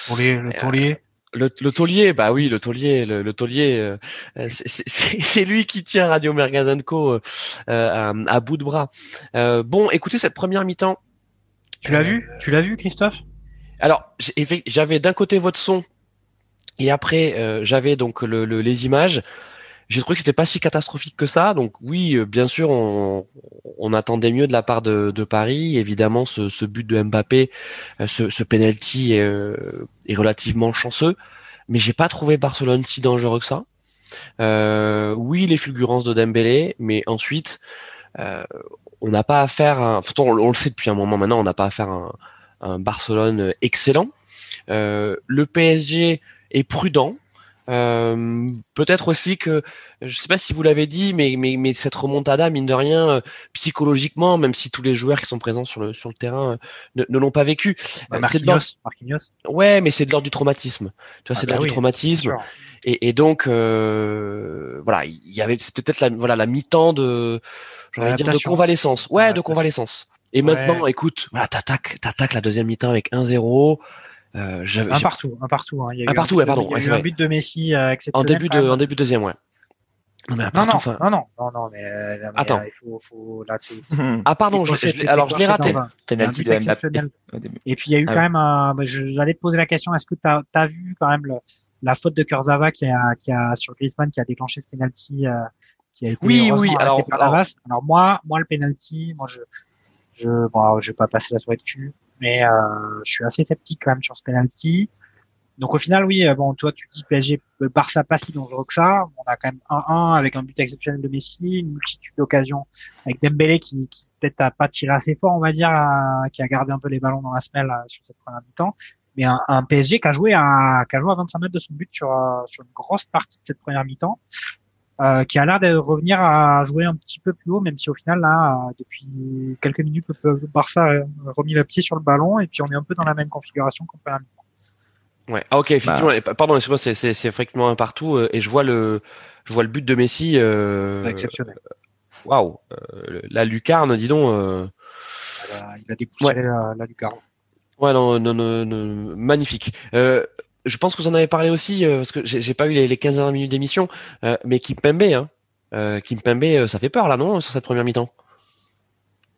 Tourlier, le Tourlier. Euh, Le, le taulier, bah oui, le taulier, le, le taulier, euh, c'est, c'est, c'est lui qui tient Radio Merguez and Co euh, à, à bout de bras. Euh, bon, écoutez cette première mi-temps. Tu l'as euh, vu Tu l'as vu, Christophe? Alors, j'avais d'un côté votre son et après euh, j'avais donc le, le, les images. J'ai trouvé que c'était pas si catastrophique que ça. Donc oui, euh, bien sûr, on, on attendait mieux de la part de, de Paris. Évidemment, ce, ce but de Mbappé, euh, ce, ce penalty est, euh, est relativement chanceux. Mais j'ai pas trouvé Barcelone si dangereux que ça. Euh, oui, les fulgurances de Dembélé, mais ensuite, euh, on n'a pas affaire à... Enfin, on, on le sait depuis un moment maintenant, on n'a pas affaire à un, à un Barcelone excellent. Euh, le P S G est prudent. Euh, peut-être aussi que, je sais pas si vous l'avez dit, mais, mais, mais cette remontada, mine de rien, euh, psychologiquement, même si tous les joueurs qui sont présents sur le, sur le terrain euh, ne, ne l'ont pas vécu. Bah, Marquinhos, c'est de l'ordre... Marquinhos. Ouais, mais c'est de l'ordre du traumatisme. Tu vois, ah, c'est bah de l'ordre oui, du traumatisme. Et, et donc, euh, voilà, il y avait, c'était peut-être la, voilà, la mi-temps de, j'ai envie de dire, de convalescence. Ouais, de convalescence. Et ouais. Maintenant, écoute, voilà, t'attaques, t'attaques la deuxième mi-temps avec un zéro. Euh, j'avais, un partout, un partout. Hein. Il y a un eu partout, un but, ouais, pardon. De, il y a ouais, eu c'est un vrai. But de Messi euh, en début de, en début de deuxième, ouais. Non mais partout, non, non, fin... non, non, non, non, mais euh, attends. Mais, euh, il faut, faut là. C'est... Ah pardon, je, je, je, alors je l'ai raté. Penalty de Mbappé. Et puis il y a eu ah, quand même un. Je, j'allais te poser la question. Est-ce que t'as, t'as vu quand même le, la faute de Kurzawa qui a, qui a sur Griezmann qui a déclenché ce penalty euh, qui a été oui, oui. Alors, alors... alors moi, moi le penalty, moi je, je, bon, je vais pas passer la soirée de cul. Mais euh, je suis assez sceptique quand même sur ce penalty. Donc au final, oui, bon, toi tu dis P S G, Barça pas si dangereux que ça. On a quand même un un avec un but exceptionnel de Messi, une multitude d'occasions avec Dembélé qui, qui peut-être a pas tiré assez fort, on va dire, à, qui a gardé un peu les ballons dans la semelle à, sur cette première mi-temps. Mais un, un P S G qui a joué à, qui a joué à vingt-cinq mètres de son but sur, sur une grosse partie de cette première mi-temps. Euh, qui a l'air de revenir à jouer un petit peu plus haut, même si au final là, euh, depuis quelques minutes, le Barça a remis le pied sur le ballon et puis on est un peu dans la même configuration qu'on peut à la mi-temps. Ouais, ah ok, effectivement. Bah... Pardon, excuse-moi, c'est, c'est, c'est effectivement un partout euh, et je vois le, je vois le but de Messi. Euh... Exceptionnel. Waouh, la lucarne, dis donc. Euh... Voilà, il a dépoussé ouais. la, la lucarne. Ouais, non, non, non, non magnifique. Euh... Je pense que vous en avez parlé aussi, euh, parce que j'ai, j'ai pas eu les, les quinze dernières minutes d'émission, euh, mais Kimpembe, hein, euh, Kimpembe, euh, ça fait peur là, non, sur cette première mi-temps.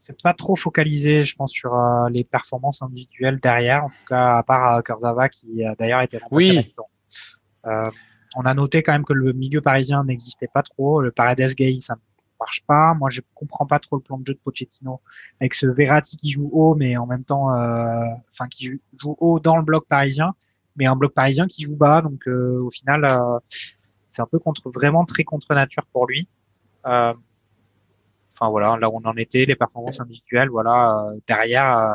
C'est pas trop focalisé, je pense, sur euh, les performances individuelles derrière, en tout cas à part euh, Kurzawa qui a d'ailleurs été remplacé oui. à la mi-temps. Euh, on a noté quand même que le milieu parisien n'existait pas trop, le Paredes Gay, ça marche pas. Moi, je comprends pas trop le plan de jeu de Pochettino avec ce Verratti qui joue haut, mais en même temps, enfin euh, qui joue, joue haut dans le bloc parisien. Mais un bloc parisien qui joue bas, donc euh, au final, euh, c'est un peu contre, vraiment très contre nature pour lui. Enfin euh, voilà, là où on en était, les performances individuelles, voilà. Euh, derrière, euh,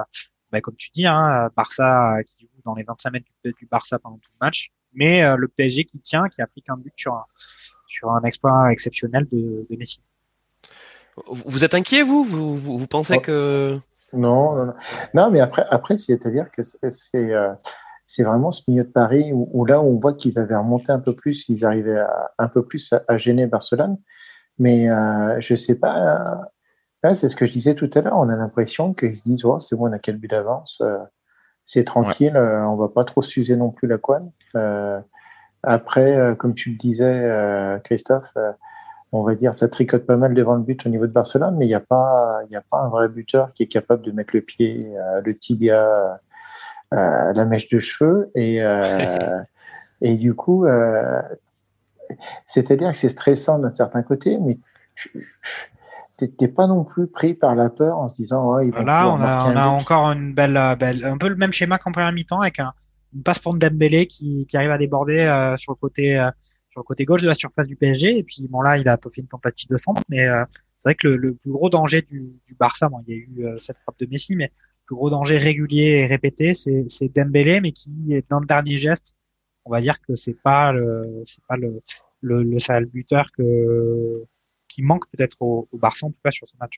bah, comme tu dis, hein, Barça euh, qui joue dans les vingt-cinq mètres du, du Barça pendant tout le match, mais euh, le P S G qui tient, qui applique un but sur un, sur un exploit exceptionnel de, de Messi. Vous êtes inquiet, vous vous, vous vous pensez oh. que non, non, non, non, mais après, après, c'est-à-dire que c'est, c'est euh... c'est vraiment ce milieu de Paris où, où là, on voit qu'ils avaient remonté un peu plus, ils arrivaient à, un peu plus à, à gêner Barcelone. Mais euh, je ne sais pas, là, là, c'est ce que je disais tout à l'heure, on a l'impression qu'ils se disent oh, c'est bon, on a quel but d'avance, euh, c'est tranquille, ouais. euh, on ne va pas trop s'user non plus la couenne. Euh, après, euh, comme tu le disais, euh, Christophe, euh, on va dire ça tricote pas mal devant le but au niveau de Barcelone, mais il n'y a, a pas un vrai buteur qui est capable de mettre le pied, euh, le tibia... Euh, la mèche de cheveux et, euh, et du coup euh, c'est-à-dire que c'est stressant d'un certain côté mais tu n'es pas non plus pris par la peur en se disant oh, ils vont là on a, on a encore une belle, belle un peu le même schéma qu'en première mi-temps avec un, une passe pour Dembélé qui, qui arrive à déborder euh, sur le côté euh, sur le côté gauche de la surface du P S G et puis bon là il a fait une tentative de centre mais euh, c'est vrai que le, le plus gros danger du, du Barça bon, il y a eu euh, cette frappe de Messi mais le plus gros danger régulier et répété, c'est, c'est Dembélé, mais qui, dans le dernier geste, on va dire que c'est pas le, c'est pas le, le, le sale buteur que, qui manque peut-être au, au Barça, en tout cas sur ce match.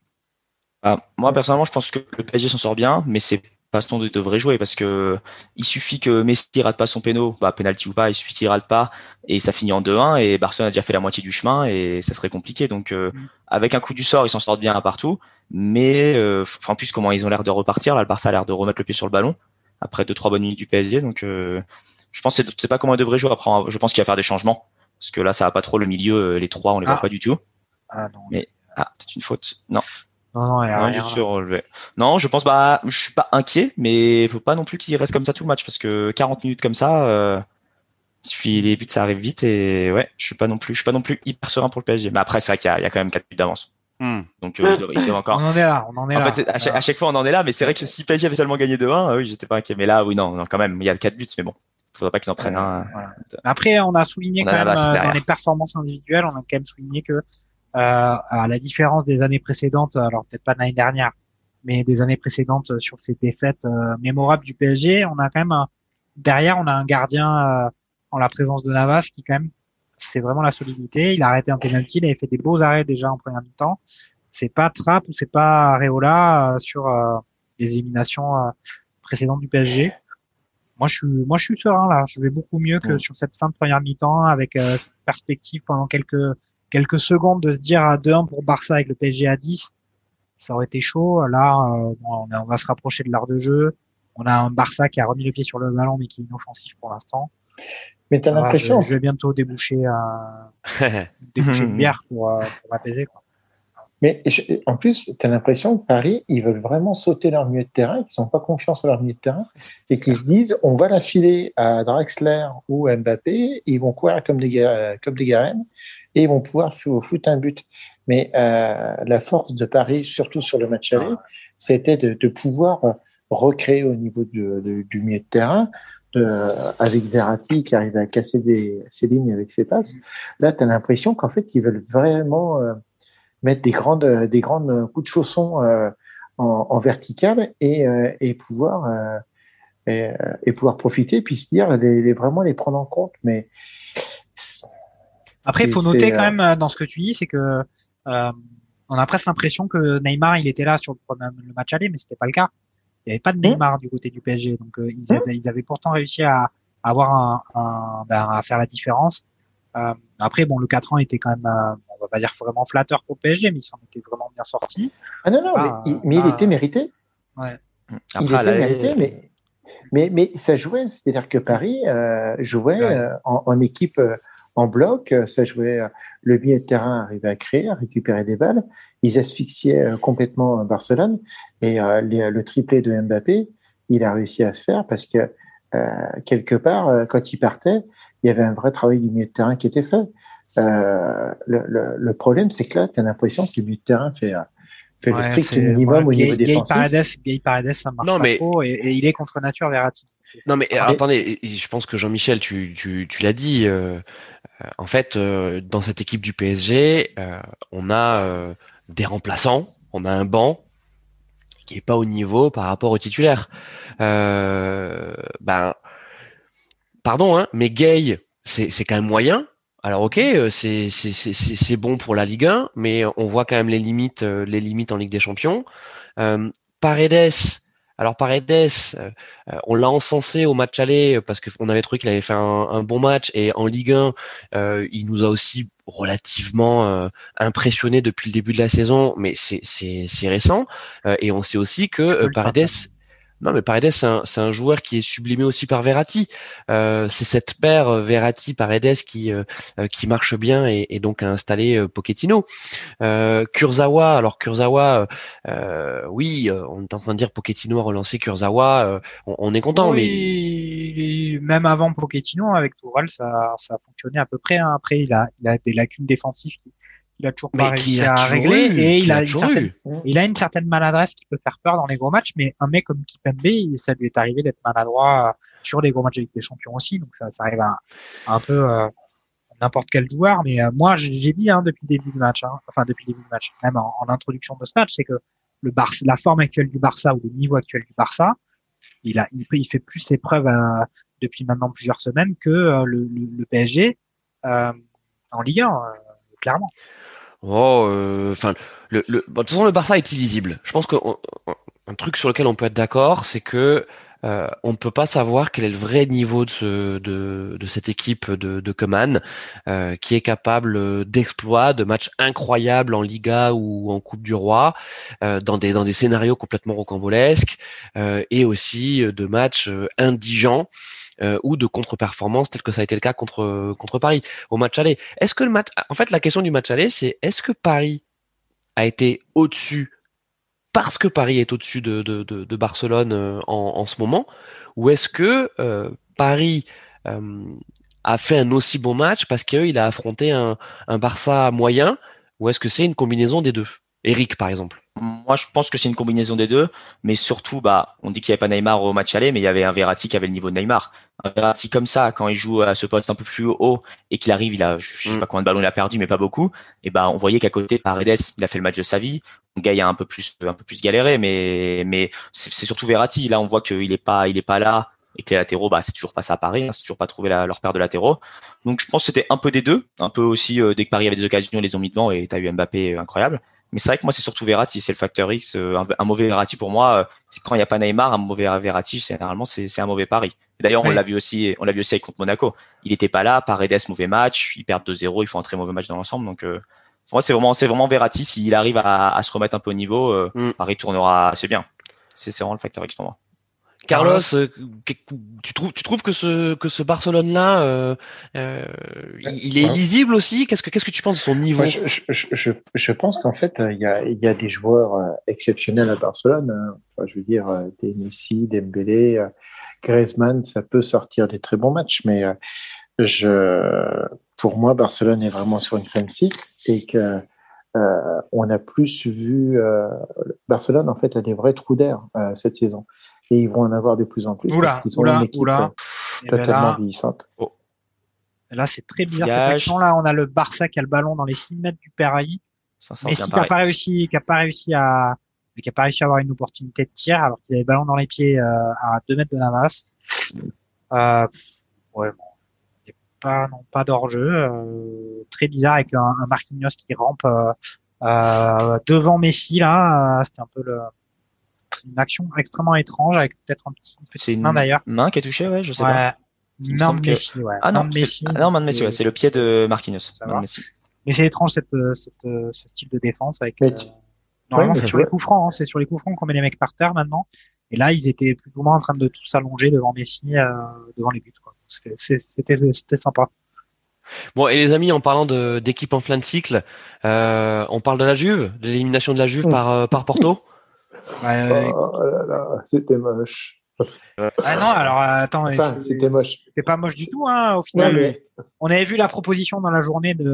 Ah, moi, personnellement, je pense que le P S G s'en sort bien, mais c'est pas ce dont il devrait jouer, parce que il suffit que Messi rate pas son péno, bah, penalty ou pas, il suffit qu'il rate pas, et ça finit en deux un, et Barcelone a déjà fait la moitié du chemin, et ça serait compliqué. Donc, euh, mm. avec un coup du sort, ils s'en sortent bien à partout, mais, euh, en plus, comment ils ont l'air de repartir, là, le Barça a l'air de remettre le pied sur le ballon, après deux, trois bonnes minutes du P S G, donc, euh, je pense que c'est, c'est pas comment il devrait jouer. Après, je pense qu'il va faire des changements, parce que là, ça va pas trop le milieu, les trois, on les ah. voit pas du tout. Ah, non. Mais, ah, c'est une faute. Non. Non, non, non, juste relevé. Non, je pense bah, je suis pas inquiet, mais faut pas non plus qu'il reste comme ça tout le match, parce que quarante minutes comme ça, euh, les buts ça arrive vite, et ouais, je suis pas non plus, je suis pas non plus hyper serein pour le P S G. Mais après, c'est vrai qu'il y a, il y a quand même quatre buts d'avance. Hmm. Donc euh, il doit encore. On en est là, on en est en là. Fait, à, chaque, à chaque fois, on en est là, mais c'est vrai que si P S G avait seulement gagné deux un, euh, oui, j'étais pas inquiet. Mais là, oui, non, non, quand même, il y a quatre buts, mais bon, faudrait pas qu'ils en prennent ouais, un. Voilà. Après, on a souligné on quand a même euh, dans les performances individuelles, on a quand même souligné que. Euh, à la différence des années précédentes, alors peut-être pas de l'année dernière, mais des années précédentes sur ces défaites euh, mémorables du P S G, on a quand même un, derrière on a un gardien euh, en la présence de Navas qui quand même c'est vraiment la solidité. Il a arrêté un penalty, il avait fait des beaux arrêts déjà en première mi-temps. C'est pas Trapp ou c'est pas Areola euh, sur euh, les éliminations euh, précédentes du P S G. Moi je suis moi je suis serein là. Je vais beaucoup mieux que ouais. sur cette fin de première mi-temps avec euh, cette perspective pendant quelques quelques secondes de se dire à deux un pour Barça avec le P S G à dix, ça aurait été chaud. Là, euh, on, a, on va se rapprocher de l'heure de jeu. On a un Barça qui a remis le pied sur le ballon, mais qui est inoffensif pour l'instant. Mais t'as ça l'impression va, je, je vais bientôt déboucher, euh, déboucher une bière pour, euh, pour m'apaiser, quoi. Mais je, en plus, t'as l'impression que Paris, ils veulent vraiment sauter leur milieu de terrain, qu'ils n'ont pas confiance en leur milieu de terrain, et qu'ils se disent, on va la filer à Draxler ou à Mbappé, ils vont courir comme des euh, comme des garennes. Et ils vont pouvoir foutre un but. Mais euh, la force de Paris, surtout sur le match aller, c'était de, de pouvoir recréer au niveau de, de, du milieu de terrain, de, avec Verratti qui arrive à casser des, ses lignes avec ses passes. Là, tu as l'impression qu'en fait, ils veulent vraiment euh, mettre des grandes, des grandes coups de chaussons euh, en, en verticale et, euh, et, pouvoir, euh, et, et pouvoir profiter, puis se dire, les, les, vraiment les prendre en compte. Mais... Après, il faut noter quand même dans ce que tu dis, c'est que euh, on a presque l'impression que Neymar, il était là sur le match aller, mais c'était pas le cas. Il n'y avait pas de Neymar du côté du P S G, donc euh, ils, avaient, ils avaient pourtant réussi à, à avoir un, un ben, à faire la différence. Euh, après, bon, le quatre ans était quand même, euh, on va pas dire vraiment flatteur pour le P S G, mais il s'en était vraiment bien sorti. Ah non non, enfin, mais, euh, mais il bah, était mérité. Ouais. Après, il était mérité, mais mais mais ça jouait, c'est-à-dire que Paris euh, jouait ouais. euh, en, en équipe. Euh, En bloc, ça jouait. Le milieu de terrain arrivait à créer, à récupérer des balles. Ils asphyxiaient complètement Barcelone. Et euh, les, le triplé de Mbappé, il a réussi à se faire parce que euh, quelque part, euh, quand il partait, il y avait un vrai travail du milieu de terrain qui était fait. Euh, le, le, le problème, c'est que là, tu as l'impression que le milieu de terrain fait, fait ouais, le strict minimum voilà, au niveau Gay, défensif. Gay Paredes, Gay Paredes, ça marche non, pas mais... trop et, et il est contre nature Verratti. C'est, non c'est mais alors, attendez, je pense que Jean-Michel, tu, tu, tu l'as dit. Euh... En fait, euh, dans cette équipe du P S G, euh, on a euh, des remplaçants, on a un banc qui n'est pas au niveau par rapport au titulaire. Euh, ben, pardon, hein, mais Gay, c'est, c'est quand même moyen. Alors ok, c'est, c'est, c'est, c'est bon pour la Ligue un, mais on voit quand même les limites, les limites en Ligue des Champions. Euh, Paredes. Alors Paredes, euh, on l'a encensé au match aller parce qu'on avait trouvé qu'il avait fait un, un bon match et en Ligue un, euh, il nous a aussi relativement euh, impressionné depuis le début de la saison, mais c'est, c'est, c'est récent euh, et on sait aussi que euh, Paredes, non mais Paredes c'est un, c'est un joueur qui est sublimé aussi par Verratti. Euh, c'est cette paire euh, Verratti-Paredes qui euh, qui marche bien et, et donc a installé euh, Pochettino. Euh, Kurzawa, alors Kurzawa, euh, oui, euh, on est en train de dire Pochettino a relancé Kurzawa, euh, on, on est content, oui, mais même avant Pochettino avec Tourelle, ça ça a fonctionné à peu près. Hein. Après, il a il a des lacunes défensives qu'il a toujours pas réussi à régler et il a une certaine, il a une certaine maladresse qui peut faire peur dans les gros matchs, mais un mec comme Kimpembe, ça lui est arrivé d'être maladroit sur les gros matchs avec les champions aussi, donc ça, ça arrive à, à un peu euh, n'importe quel joueur, mais euh, moi j'ai dit hein, depuis le début du match, hein, enfin depuis le début du match, même en, en introduction de ce match, c'est que le Barça, la forme actuelle du Barça ou le niveau actuel du Barça, il a, il, il fait plus ses preuves à, depuis maintenant plusieurs semaines que euh, le, le, le P S G euh, en Ligue un, euh, clairement. Oh, enfin, euh, le, le, de toute façon, le Barça est illisible. Je pense qu'un truc sur lequel on peut être d'accord, c'est que euh, on ne peut pas savoir quel est le vrai niveau de, ce, de, de cette équipe de, de Koeman, euh, qui est capable d'exploits, de matchs incroyables en Liga ou en Coupe du Roi, euh, dans des dans des scénarios complètement rocambolesques, euh, et aussi de matchs indigents. Euh, ou de contre-performance tel que ça a été le cas contre contre Paris au match aller. Est-ce que le match, en fait, la question du match aller, c'est est-ce que Paris a été au-dessus parce que Paris est au-dessus de de de, de Barcelone euh, en en ce moment, ou est-ce que euh, Paris euh, a fait un aussi bon match parce qu'il a affronté un un Barça moyen, ou est-ce que c'est une combinaison des deux? Eric, par exemple. Moi, je pense que c'est une combinaison des deux, mais surtout, bah, on dit qu'il n'y avait pas Neymar au match aller, mais il y avait un Verratti qui avait le niveau de Neymar. Un Verratti comme ça, quand il joue à ce poste un peu plus haut et qu'il arrive, il a, je sais pas combien de ballons il a perdu, mais pas beaucoup. Et bah, on voyait qu'à côté, Paredes, il a fait le match de sa vie. Le gars, il a un peu plus, un peu plus galéré, mais, mais c'est, c'est surtout Verratti. Là, on voit qu'il est pas, il est pas là et que les latéraux, bah, c'est toujours pas ça à Paris, hein, c'est toujours pas trouvé la, leur paire de latéraux. Donc, je pense que c'était un peu des deux, un peu aussi, euh, dès que Paris avait des occasions, ils les ont mis devant et t'as eu Mbappé euh, incroyable. Mais c'est vrai que moi, c'est surtout Verratti, c'est le facteur X. Un, un mauvais Verratti, pour moi, quand il n'y a pas Neymar, un mauvais Verratti, c'est, généralement, c'est, c'est un mauvais pari. D'ailleurs, oui. on l'a vu aussi, on l'a vu aussi contre Monaco. Il n'était pas là, Paredes, mauvais match, ils perdent deux zéro, ils font un très mauvais match dans l'ensemble. Donc, euh, pour moi, c'est vraiment, c'est vraiment Verratti. S'il arrive à, à se remettre un peu au niveau, euh, mm. Paris tournera assez bien. C'est, c'est vraiment le facteur X pour moi. Carlos, tu trouves, tu trouves que ce que ce Barcelone-là, euh, euh, il est lisible aussi. Qu'est-ce que qu'est-ce que tu penses de son niveau ? Moi, je, je, je, je pense qu'en fait, il y a il y a des joueurs exceptionnels à Barcelone. Enfin, je veux dire, des Messi, Dembélé, Griezmann, ça peut sortir des très bons matchs. Mais je, pour moi, Barcelone est vraiment sur une fin de cycle et que. Euh, on a plus vu euh, Barcelone en fait a des vrais trous d'air euh, cette saison et ils vont en avoir de plus en plus oula, parce qu'ils ont oula, une équipe oula. Euh, totalement là, vieillissante. Oh. Là c'est très bizarre cette action là, on a le Barça qui a le ballon dans les six mètres du Paris, mais qui n'a pas réussi, qui n'a pas réussi à, qui n'a pas réussi à avoir une opportunité de tir alors qu'il avait le ballon dans les pieds euh, à deux mètres de Navas. Euh, ouais bon. Pas, non, pas d'hors-jeu, euh, très bizarre avec un, un Marquinhos qui rampe euh, euh, devant Messi là, euh, c'était un peu le, une action extrêmement étrange avec peut-être un petit, une petite main d'ailleurs. C'est une main qui a touché, ouais, je sais ouais. pas. Une main de que... Messi, ouais. Ah non, main de Messi, ah, non, main de Messi, ouais, c'est le pied de Marquinhos. Main de Messi. Mais c'est étrange cette, cette, ce style de défense avec. Euh, tu... Normalement, ouais, c'est sur les coups francs, hein, c'est sur les coups francs qu'on met les mecs par terre maintenant. Et là, ils étaient plus ou moins en train de tous s'allonger devant Messi, euh, devant les buts, quoi. C'était, c'était, c'était sympa. Bon, et les amis, en parlant de, d'équipe en fin de cycle, euh, on parle de la Juve, de l'élimination de la Juve par, euh, par Porto. Ouais, oh là là, c'était moche. Ah non, alors attends, enfin, c'est, c'était moche. C'était pas moche du tout, hein, au final. Ouais, mais... On avait vu la proposition dans la journée de.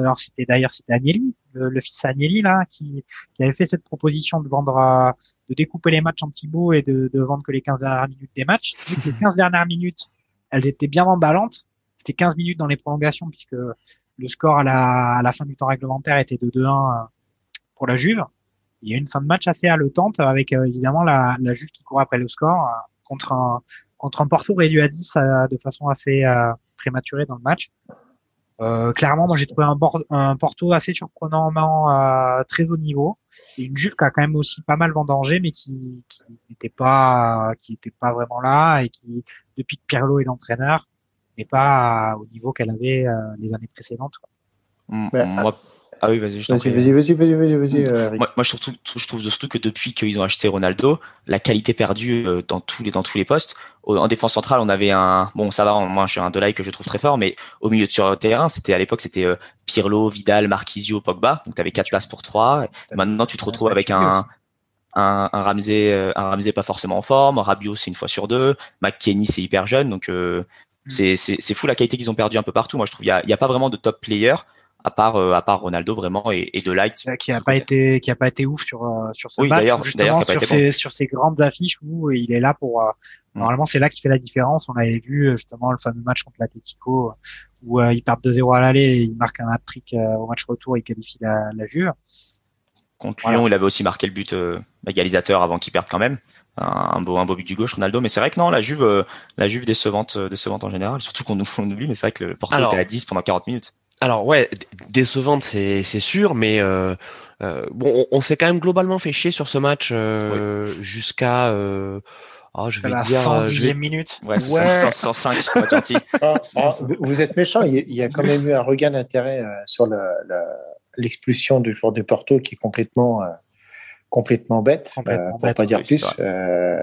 Alors, c'était d'ailleurs, c'était Agnelli, le, le fils Agnelli, là, qui, qui avait fait cette proposition de vendre. À... de découper les matchs en petits bouts et de, de vendre que les quinze dernières minutes des matchs. Les quinze dernières minutes, elles étaient bien emballantes. C'était quinze minutes dans les prolongations puisque le score à la, à la fin du temps réglementaire était de deux un pour la Juve. Il y a une fin de match assez haletante avec euh, évidemment la, la Juve qui court après le score euh, contre un, contre un Porto réduit à dix euh, de façon assez euh, prématurée dans le match. Euh, clairement, moi j'ai trouvé un, bord, un Porto assez surprenant, euh, très haut niveau, et une Juve qui a quand même aussi pas mal vendangé, mais qui qui n'était pas, qui n'était pas vraiment là et qui depuis que Pirlo est l'entraîneur n'est pas au niveau qu'elle avait euh, les années précédentes. Quoi. Mmh, mmh. Moi... Ah oui, vas-y, je vas-y, vas-y, vas-y, vas-y, vas-y, vas-y, vas-y. Moi, moi, je trouve, je trouve surtout que depuis qu'ils ont acheté Ronaldo, la qualité perdue dans tous les, dans tous les postes. En défense centrale, on avait un, bon, ça va, moi, je suis un Delay que je trouve très fort, mais au milieu de sur le terrain, c'était, à l'époque, c'était Pirlo, Vidal, Marquisio, Pogba. Donc, t'avais quatre places pour trois. Maintenant, tu te retrouves avec un, un, un Ramsey, un Ramsey pas forcément en forme. Rabiot, c'est une fois sur deux. McKennie, c'est hyper jeune. Donc, euh, mm. c'est, c'est, c'est fou la qualité qu'ils ont perdue un peu partout. Moi, je trouve, il y a, il y a pas vraiment de top player. À part, euh, à part Ronaldo vraiment et, et de Light qui a pas été qui a pas été ouf sur euh, sur ce oui, match d'ailleurs, justement d'ailleurs sur ces bon. Sur ces grandes affiches où il est là pour euh, mm. normalement c'est là qui fait la différence. On avait vu justement le fameux match contre l'Atlético où euh, ils partent deux zéro à l'aller et ils marquent un hat-trick euh, au match retour et qualifient la, la Juve. Contre voilà. Lyon il avait aussi marqué le but euh, égalisateur avant qu'ils perdent quand même. un beau, un beau but du gauche, Ronaldo. Mais c'est vrai que non, la Juve, la Juve décevante, décevante en général. Surtout qu'on oublie, mais c'est vrai que le Porto était à dix pendant quarante minutes. Alors ouais, décevante, c'est c'est sûr, mais euh, euh, bon, on, on s'est quand même globalement fait chier sur ce match euh, oui. jusqu'à. Euh, Oh, je vais la dire, cent dixième vais... minute. Ouais, ouais. Ça, cent cinq. ah, ah, vous êtes méchant. Il y a quand même eu un regain d'intérêt euh, sur le, le, l'expulsion du joueur de Porto qui est complètement, euh, complètement bête. Complètement euh, pour ne pas dire oui, plus. Euh,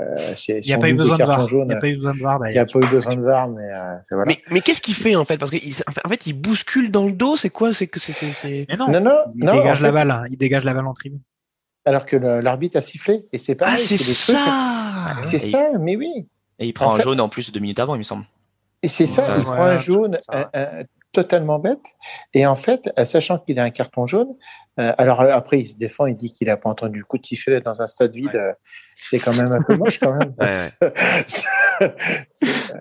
il n'y a, a pas eu besoin de V A R. Il n'y a pas eu besoin de V A R. Il n'y a pas eu besoin de V A R. Mais, euh, voilà. mais, mais qu'est-ce qu'il fait en fait? Parce qu'il en fait, il bouscule dans le dos. C'est quoi? C'est que c'est, c'est, c'est... Mais non, non, non, il non, dégage la fait... balle. Hein. Il dégage la balle en tribune. Alors que le, l'arbitre a sifflé. Et c'est pareil. Ah, c'est, c'est ça. Trucs... Ah, c'est ça, il... mais oui. Et il prend en un fait... jaune en plus deux minutes avant, il me semble. Et c'est ça, ça il ouais, prend un jaune un, un, totalement bête. Et en fait, sachant qu'il a un carton jaune, euh, alors après il se défend, il dit qu'il n'a pas entendu le coup de sifflet dans un stade vide. Ouais. Euh, c'est quand même un peu moche quand même. Ouais, ouais.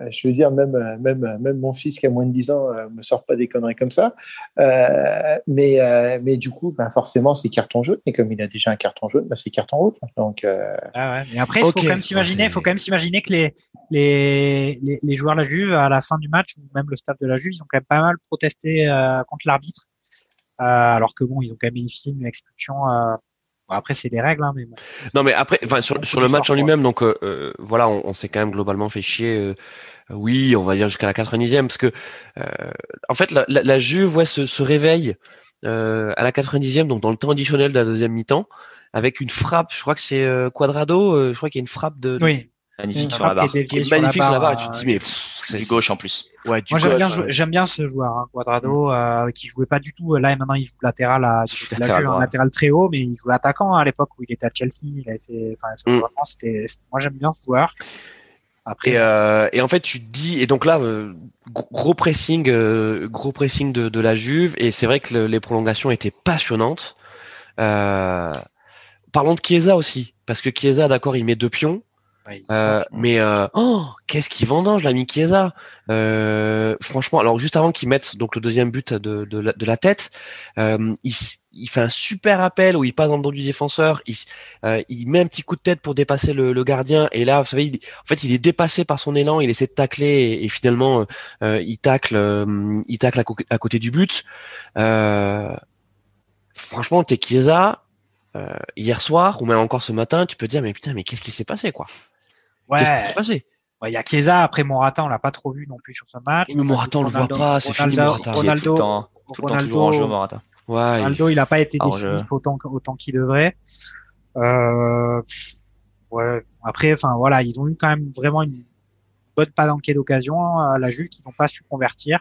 Je veux dire, même, même, même mon fils qui a moins de dix ans ne euh, me sort pas des conneries comme ça. Euh, mais, euh, mais du coup, ben forcément, c'est carton jaune. Et comme il a déjà un carton jaune, ben c'est carton rouge. Donc, euh... ah ouais. Mais après, il okay. faut quand même s'imaginer, il faut quand même s'imaginer que les, les, les, les joueurs de la Juve, à la fin du match, ou même le staff de la Juve, ils ont quand même pas mal protesté euh, contre l'arbitre. Euh, alors que bon, ils ont quand même initié une expulsion. Euh, Après, c'est des règles, hein, mais bon. Non, mais après, enfin, sur, sur le match en lui-même, donc, euh, voilà, on, on s'est quand même globalement fait chier, euh, oui, on va dire jusqu'à la quatre-vingt-dixième, parce que, euh, en fait, la, la, la Juve, ouais, se, se réveille, euh, à la quatre-vingt-dixième, donc, dans le temps additionnel de la deuxième mi-temps, avec une frappe, je crois que c'est, euh, Cuadrado, euh, je crois qu'il y a une frappe de. Oui. Magnifique sur la barre. Qui est magnifique sur la barre, tu te dis, mais, pff, c'est du gauche en plus. Ouais, du Moi, gauche, j'aime bien, ouais. j'aime bien ce joueur, hein, Cuadrado, euh, qui jouait pas du tout. Là, et maintenant, il joue latéral à, il a joué en latéral très haut, mais il jouait attaquant, hein, à l'époque où il était à Chelsea. Il avait fait, enfin, mm. vraiment, c'était, c'était, moi, j'aime bien ce joueur. Après, et, euh, et en fait, tu te dis, et donc là, euh, gros pressing, euh, gros pressing de, de la Juve, et c'est vrai que le, les prolongations étaient passionnantes. Euh, parlons de Chiesa aussi, parce que Chiesa, d'accord, il met deux pions. Ouais, euh, mais euh, oh, qu'est-ce qu'il vendange, l'ami Chiesa, euh, franchement. Alors juste avant qu'il mette donc le deuxième but de, de, la, de la tête, euh, il, il fait un super appel où il passe dans le dos du défenseur, il, euh, il met un petit coup de tête pour dépasser le, le gardien, et là vous savez, il, en fait il est dépassé par son élan, il essaie de tacler, et, et finalement euh, il tacle, euh, il tacle à, co- à côté du but. Euh, franchement, t'es Chiesa, euh, hier soir ou même encore ce matin, tu peux te dire mais putain, mais qu'est-ce qui s'est passé quoi? Ouais. Il ouais, y a Chiesa. Après Morata, on l'a pas trop vu non plus sur ce match. Mais Morata, on le voit pas, c'est fini. Morata. Ronaldo, tout le temps, tout le temps toujours en jeu, Morata. Ouais. Ronaldo, il... il a pas été décisif je... autant, autant qu'il devrait. Euh, ouais. Après, enfin, voilà, ils ont eu quand même vraiment une bonne palanquée d'occasions, hein, la Juve, qui n'ont pas su convertir.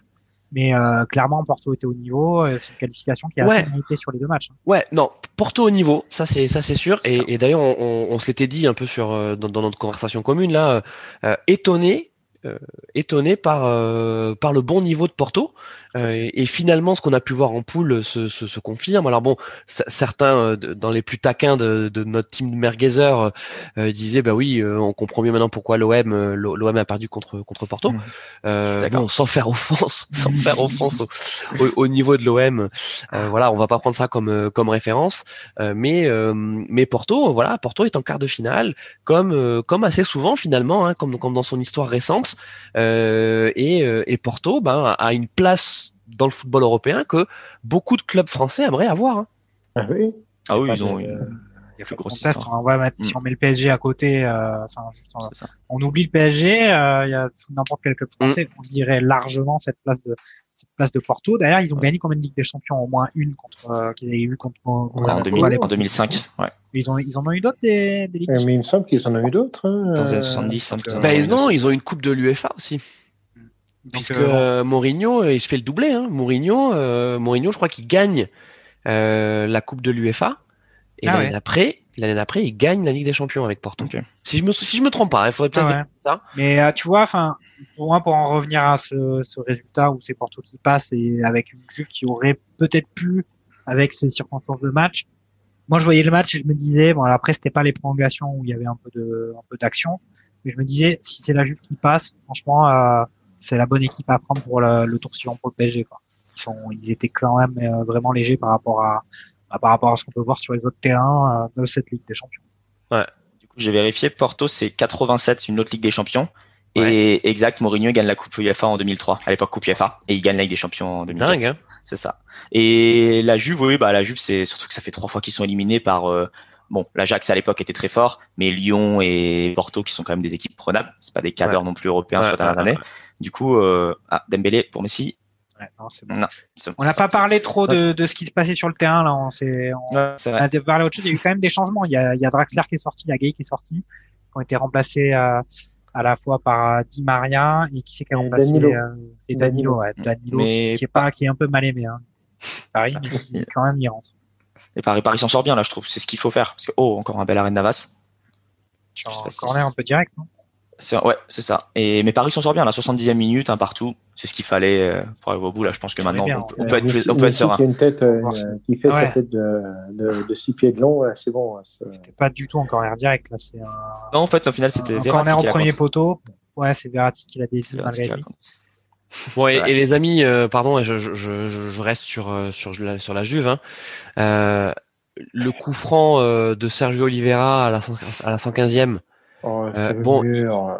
Mais euh, clairement, Porto était au niveau. C'est une qualification qui a ouais. assez mérité sur les deux matchs. Ouais, non, Porto au niveau, ça c'est ça c'est sûr. Et, et d'ailleurs, on, on, on s'était dit un peu sur dans, dans notre conversation commune là, euh, étonné, euh, étonné par euh, par le bon niveau de Porto. Euh, et, et finalement, ce qu'on a pu voir en poule se, se, se confirme. Alors bon, c- certains euh, dans les plus taquins de, de notre team merguezers euh, disaient bah oui, euh, on comprend mieux maintenant pourquoi l'O M l'O M a perdu contre contre Porto. Mmh. Euh, bon, sans faire offense, sans faire offense au, au, au niveau de l'O M. Euh, voilà, on va pas prendre ça comme comme référence. Euh, mais euh, mais Porto, voilà, Porto est en quart de finale, comme euh, comme assez souvent finalement, hein, comme comme dans son histoire récente. Euh, et et Porto, ben a une place dans le football européen que beaucoup de clubs français aimeraient avoir. Hein. Ah oui. Ah oui, ils ont. Euh, il y a plus grosse histoire. On va mettre, mmh. Si on met le P S G à côté, euh, enfin, juste, on, on oublie le P S G. Euh, il y a n'importe quel club français, mmh. on dirait largement cette place de cette place de Porto. D'ailleurs, ils ont gagné combien de Ligue des Champions? Au moins une contre euh, qu'ils avaient eu contre. Ouais, euh, en, deux mille, en deux mille cinq. Ouais. Ils ont ils en ont eu d'autres des, des ligues. Mais il me semble qu'ils en ont eu d'autres. Hein. Dans les années soixante-dix. Euh, ben non, ils ont eu une coupe de l'U E F A aussi. Puisque euh, Mourinho, il se fait le doublé. Hein. Mourinho, euh, Mourinho, je crois qu'il gagne euh, la Coupe de l'U E F A. Et ah l'année ouais. d'après, l'année d'après, il gagne la Ligue des Champions avec Porto. Okay. Si je me si je me trompe pas, il hein, faudrait peut-être ah ouais. dire ça. Mais euh, tu vois, enfin, pour moi, pour en revenir à ce, ce résultat où c'est Porto qui passe et avec une Juve qui aurait peut-être pu, avec ses circonstances de match. Moi, je voyais le match et je me disais, bon, après, c'était pas les prolongations où il y avait un peu de un peu d'action, mais je me disais, si c'est la Juve qui passe, franchement. Euh, C'est la bonne équipe à prendre pour le, le tour suivant pour le P S G. Quoi. Ils, sont, ils étaient quand même euh, vraiment légers par rapport à, à par rapport à ce qu'on peut voir sur les autres terrains euh, de cette Ligue des Champions. Ouais. Du coup, J'ai vérifié, Porto c'est quatre-vingt-sept, une autre Ligue des Champions. Ouais. Et exact, Mourinho gagne la Coupe UEFA en deux mille trois, à l'époque Coupe UEFA, et il gagne la Ligue des Champions en deux mille quatre. Dingue, hein. C'est ça. Et la Juve, oui, bah la Juve, c'est surtout que ça fait trois fois qu'ils sont éliminés par euh, bon, l'Ajax à l'époque était très fort, mais Lyon et Porto qui sont quand même des équipes prenables, c'est pas des cadres ouais. non plus européens ouais, sur les dernières ouais, années. Ouais. Du coup, euh, ah, Dembélé pour Messi. Ouais, non, c'est bon. Non, c'est, on n'a pas parlé trop de, de ce qui se passait sur le terrain là. On, s'est, on, ouais, on a parlé autre chose. Il y a eu quand même des changements. Il y a, il y a Draxler qui est sorti, il y a Gueye qui est sorti, qui ont été remplacés à, à la fois par Di Maria et qui s'est quand même remplacé Danilo. Euh, et Danilo, Danilo, ouais, Danilo qui, qui est pas, qui est un peu mal aimé. Hein. Paris, mais quand même il rentre. Et Paris, Paris s'en sort bien là, je trouve. C'est ce qu'il faut faire. Parce que oh, encore un bel arrêt de Navas. Je en, si corner c'est... un peu direct, non? C'est, ouais, c'est ça. Et, mais Paris s'en sort bien, la soixante-dixième minute, hein, partout. C'est ce qu'il fallait euh, pour arriver au bout. Là, je pense que maintenant, bien, on, on, euh, peut être, Messi, on peut être serein. Messi qui a une tête, euh, qui fait ouais. sa tête de, de, de six pieds de long, ouais, c'est bon. C'est... C'était pas du tout en corner direct, là. C'est un... Non, en fait, au final, c'était Verratti. En corner au premier poteau. Ouais, c'est Verratti qui l'a décidé malgré lui. Bon, et, et les amis, euh, pardon, je, je, je, je reste sur, sur, sur la Juve, hein. Euh, le coup franc euh, de Sergio Oliveira à la, à la cent quinzième. Oh, euh, bon,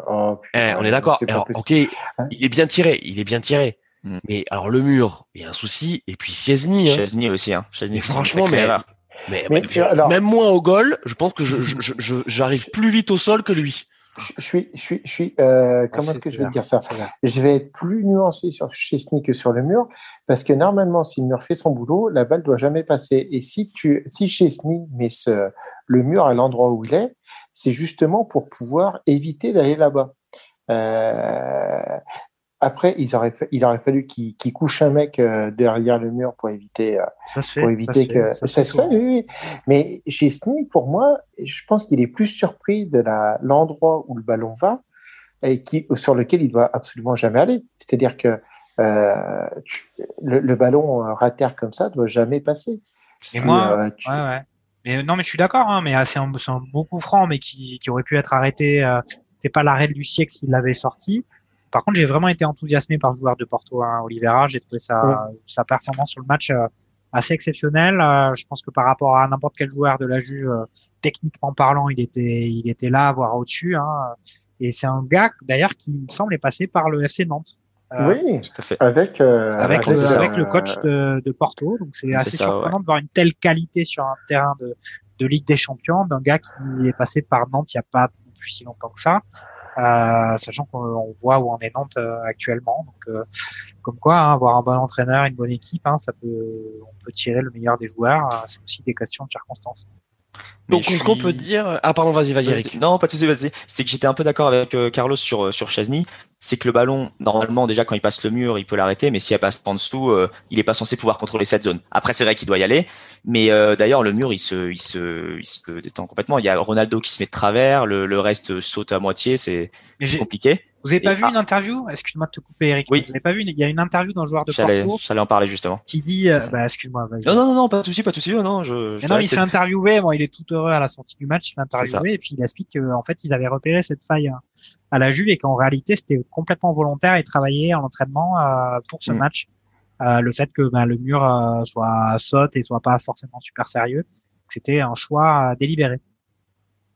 oh, putain, eh, on est d'accord. Alors, ok, il est bien tiré, il est bien tiré. Mm. Mais alors le mur, il y a un souci. Et puis Szczęsny, hein. Szczęsny aussi, hein. Szczęsny, franchement, mais, mais, mais, mais alors, même moi au goal, je pense que je, je, je, je j'arrive plus vite au sol que lui. Je suis, je suis, je suis. Euh, comment ah, est-ce que je vais dire ça, ça je vais être plus nuancé sur Szczęsny que sur le mur, parce que normalement, si le mur fait son boulot, la balle doit jamais passer. Et si tu, si Szczęsny met ce, le mur à l'endroit où il est, c'est justement pour pouvoir éviter d'aller là-bas. Euh, après, il aurait, fa- il aurait fallu qu'il, qu'il couche un mec euh, derrière le mur pour éviter, euh, ça se fait, pour éviter ça que se fait, ça, ça se, se fait. fait oui, oui. Mais chez Szczęsny, pour moi, je pense qu'il est plus surpris de la, l'endroit où le ballon va et qui, sur lequel il doit absolument jamais aller. C'est-à-dire que euh, tu, le, le ballon euh, rater comme ça doit jamais passer. Et tu, moi, euh, tu, ouais, ouais. Mais non, mais je suis d'accord, hein, mais c'est un, c'est un bon coup franc, mais qui, qui aurait pu être arrêté. Euh, c'était pas l'arrêt du siècle s'il l'avait sorti. Par contre, j'ai vraiment été enthousiasmé par le joueur de Porto, hein, Oliveira. J'ai trouvé sa, oui. sa performance sur le match euh, assez exceptionnelle. Euh, je pense que par rapport à n'importe quel joueur de la Juve, euh, techniquement parlant, il était, il était là, voire au-dessus. Hein, et c'est un gars, d'ailleurs, qui me semble est passé par le F C Nantes. Euh, oui, tout à fait. Avec, euh, avec, le, ça, avec euh, le coach de, de Porto. Donc, c'est, c'est assez ça, surprenant ouais. de voir une telle qualité sur un terrain de, de Ligue des Champions d'un gars qui est passé par Nantes il n'y a pas plus si longtemps que ça. Euh, sachant qu'on voit où en est Nantes euh, actuellement. Donc, euh, comme quoi, hein, avoir un bon entraîneur, une bonne équipe, hein, ça peut, on peut tirer le meilleur des joueurs. Hein, c'est aussi des questions de circonstances. Mais donc, ce suis... qu'on peut dire. Ah, pardon, vas-y, vas-y, Eric. Non, pas de souci, vas-y. C'était que j'étais un peu d'accord avec euh, Carlos sur, sur Szczęsny. C'est que le ballon, normalement, déjà, quand il passe le mur, il peut l'arrêter, mais si elle passe en dessous, euh, il est pas censé pouvoir contrôler cette zone. Après, c'est vrai qu'il doit y aller. Mais, euh, d'ailleurs, le mur, il se, il se, il se détend complètement. Il y a Ronaldo qui se met de travers, le, le reste saute à moitié, c'est, c'est compliqué. Vous avez pas Et, vu ah, une interview? Excuse-moi de te couper, Eric. Oui. Vous avez pas vu? Une... Il y a une interview d'un joueur de j'allais, Porto. J'allais en parler justement. Qui dit, euh, bah, excuse-moi. Vas-y. Non, non, non, pas de souci, pas de souci. Oh, non, je. je non, il s'est interviewé. Bon, il est tout heureux à la sortie du match. Il s'est interviewé et puis il explique qu'en fait, ils avaient repéré cette faille à la Juve et qu'en réalité, c'était complètement volontaire et travaillé en entraînement euh, pour ce mmh. match. Euh, le fait que bah, le mur euh, soit saute et soit pas forcément super sérieux, c'était un choix euh, délibéré.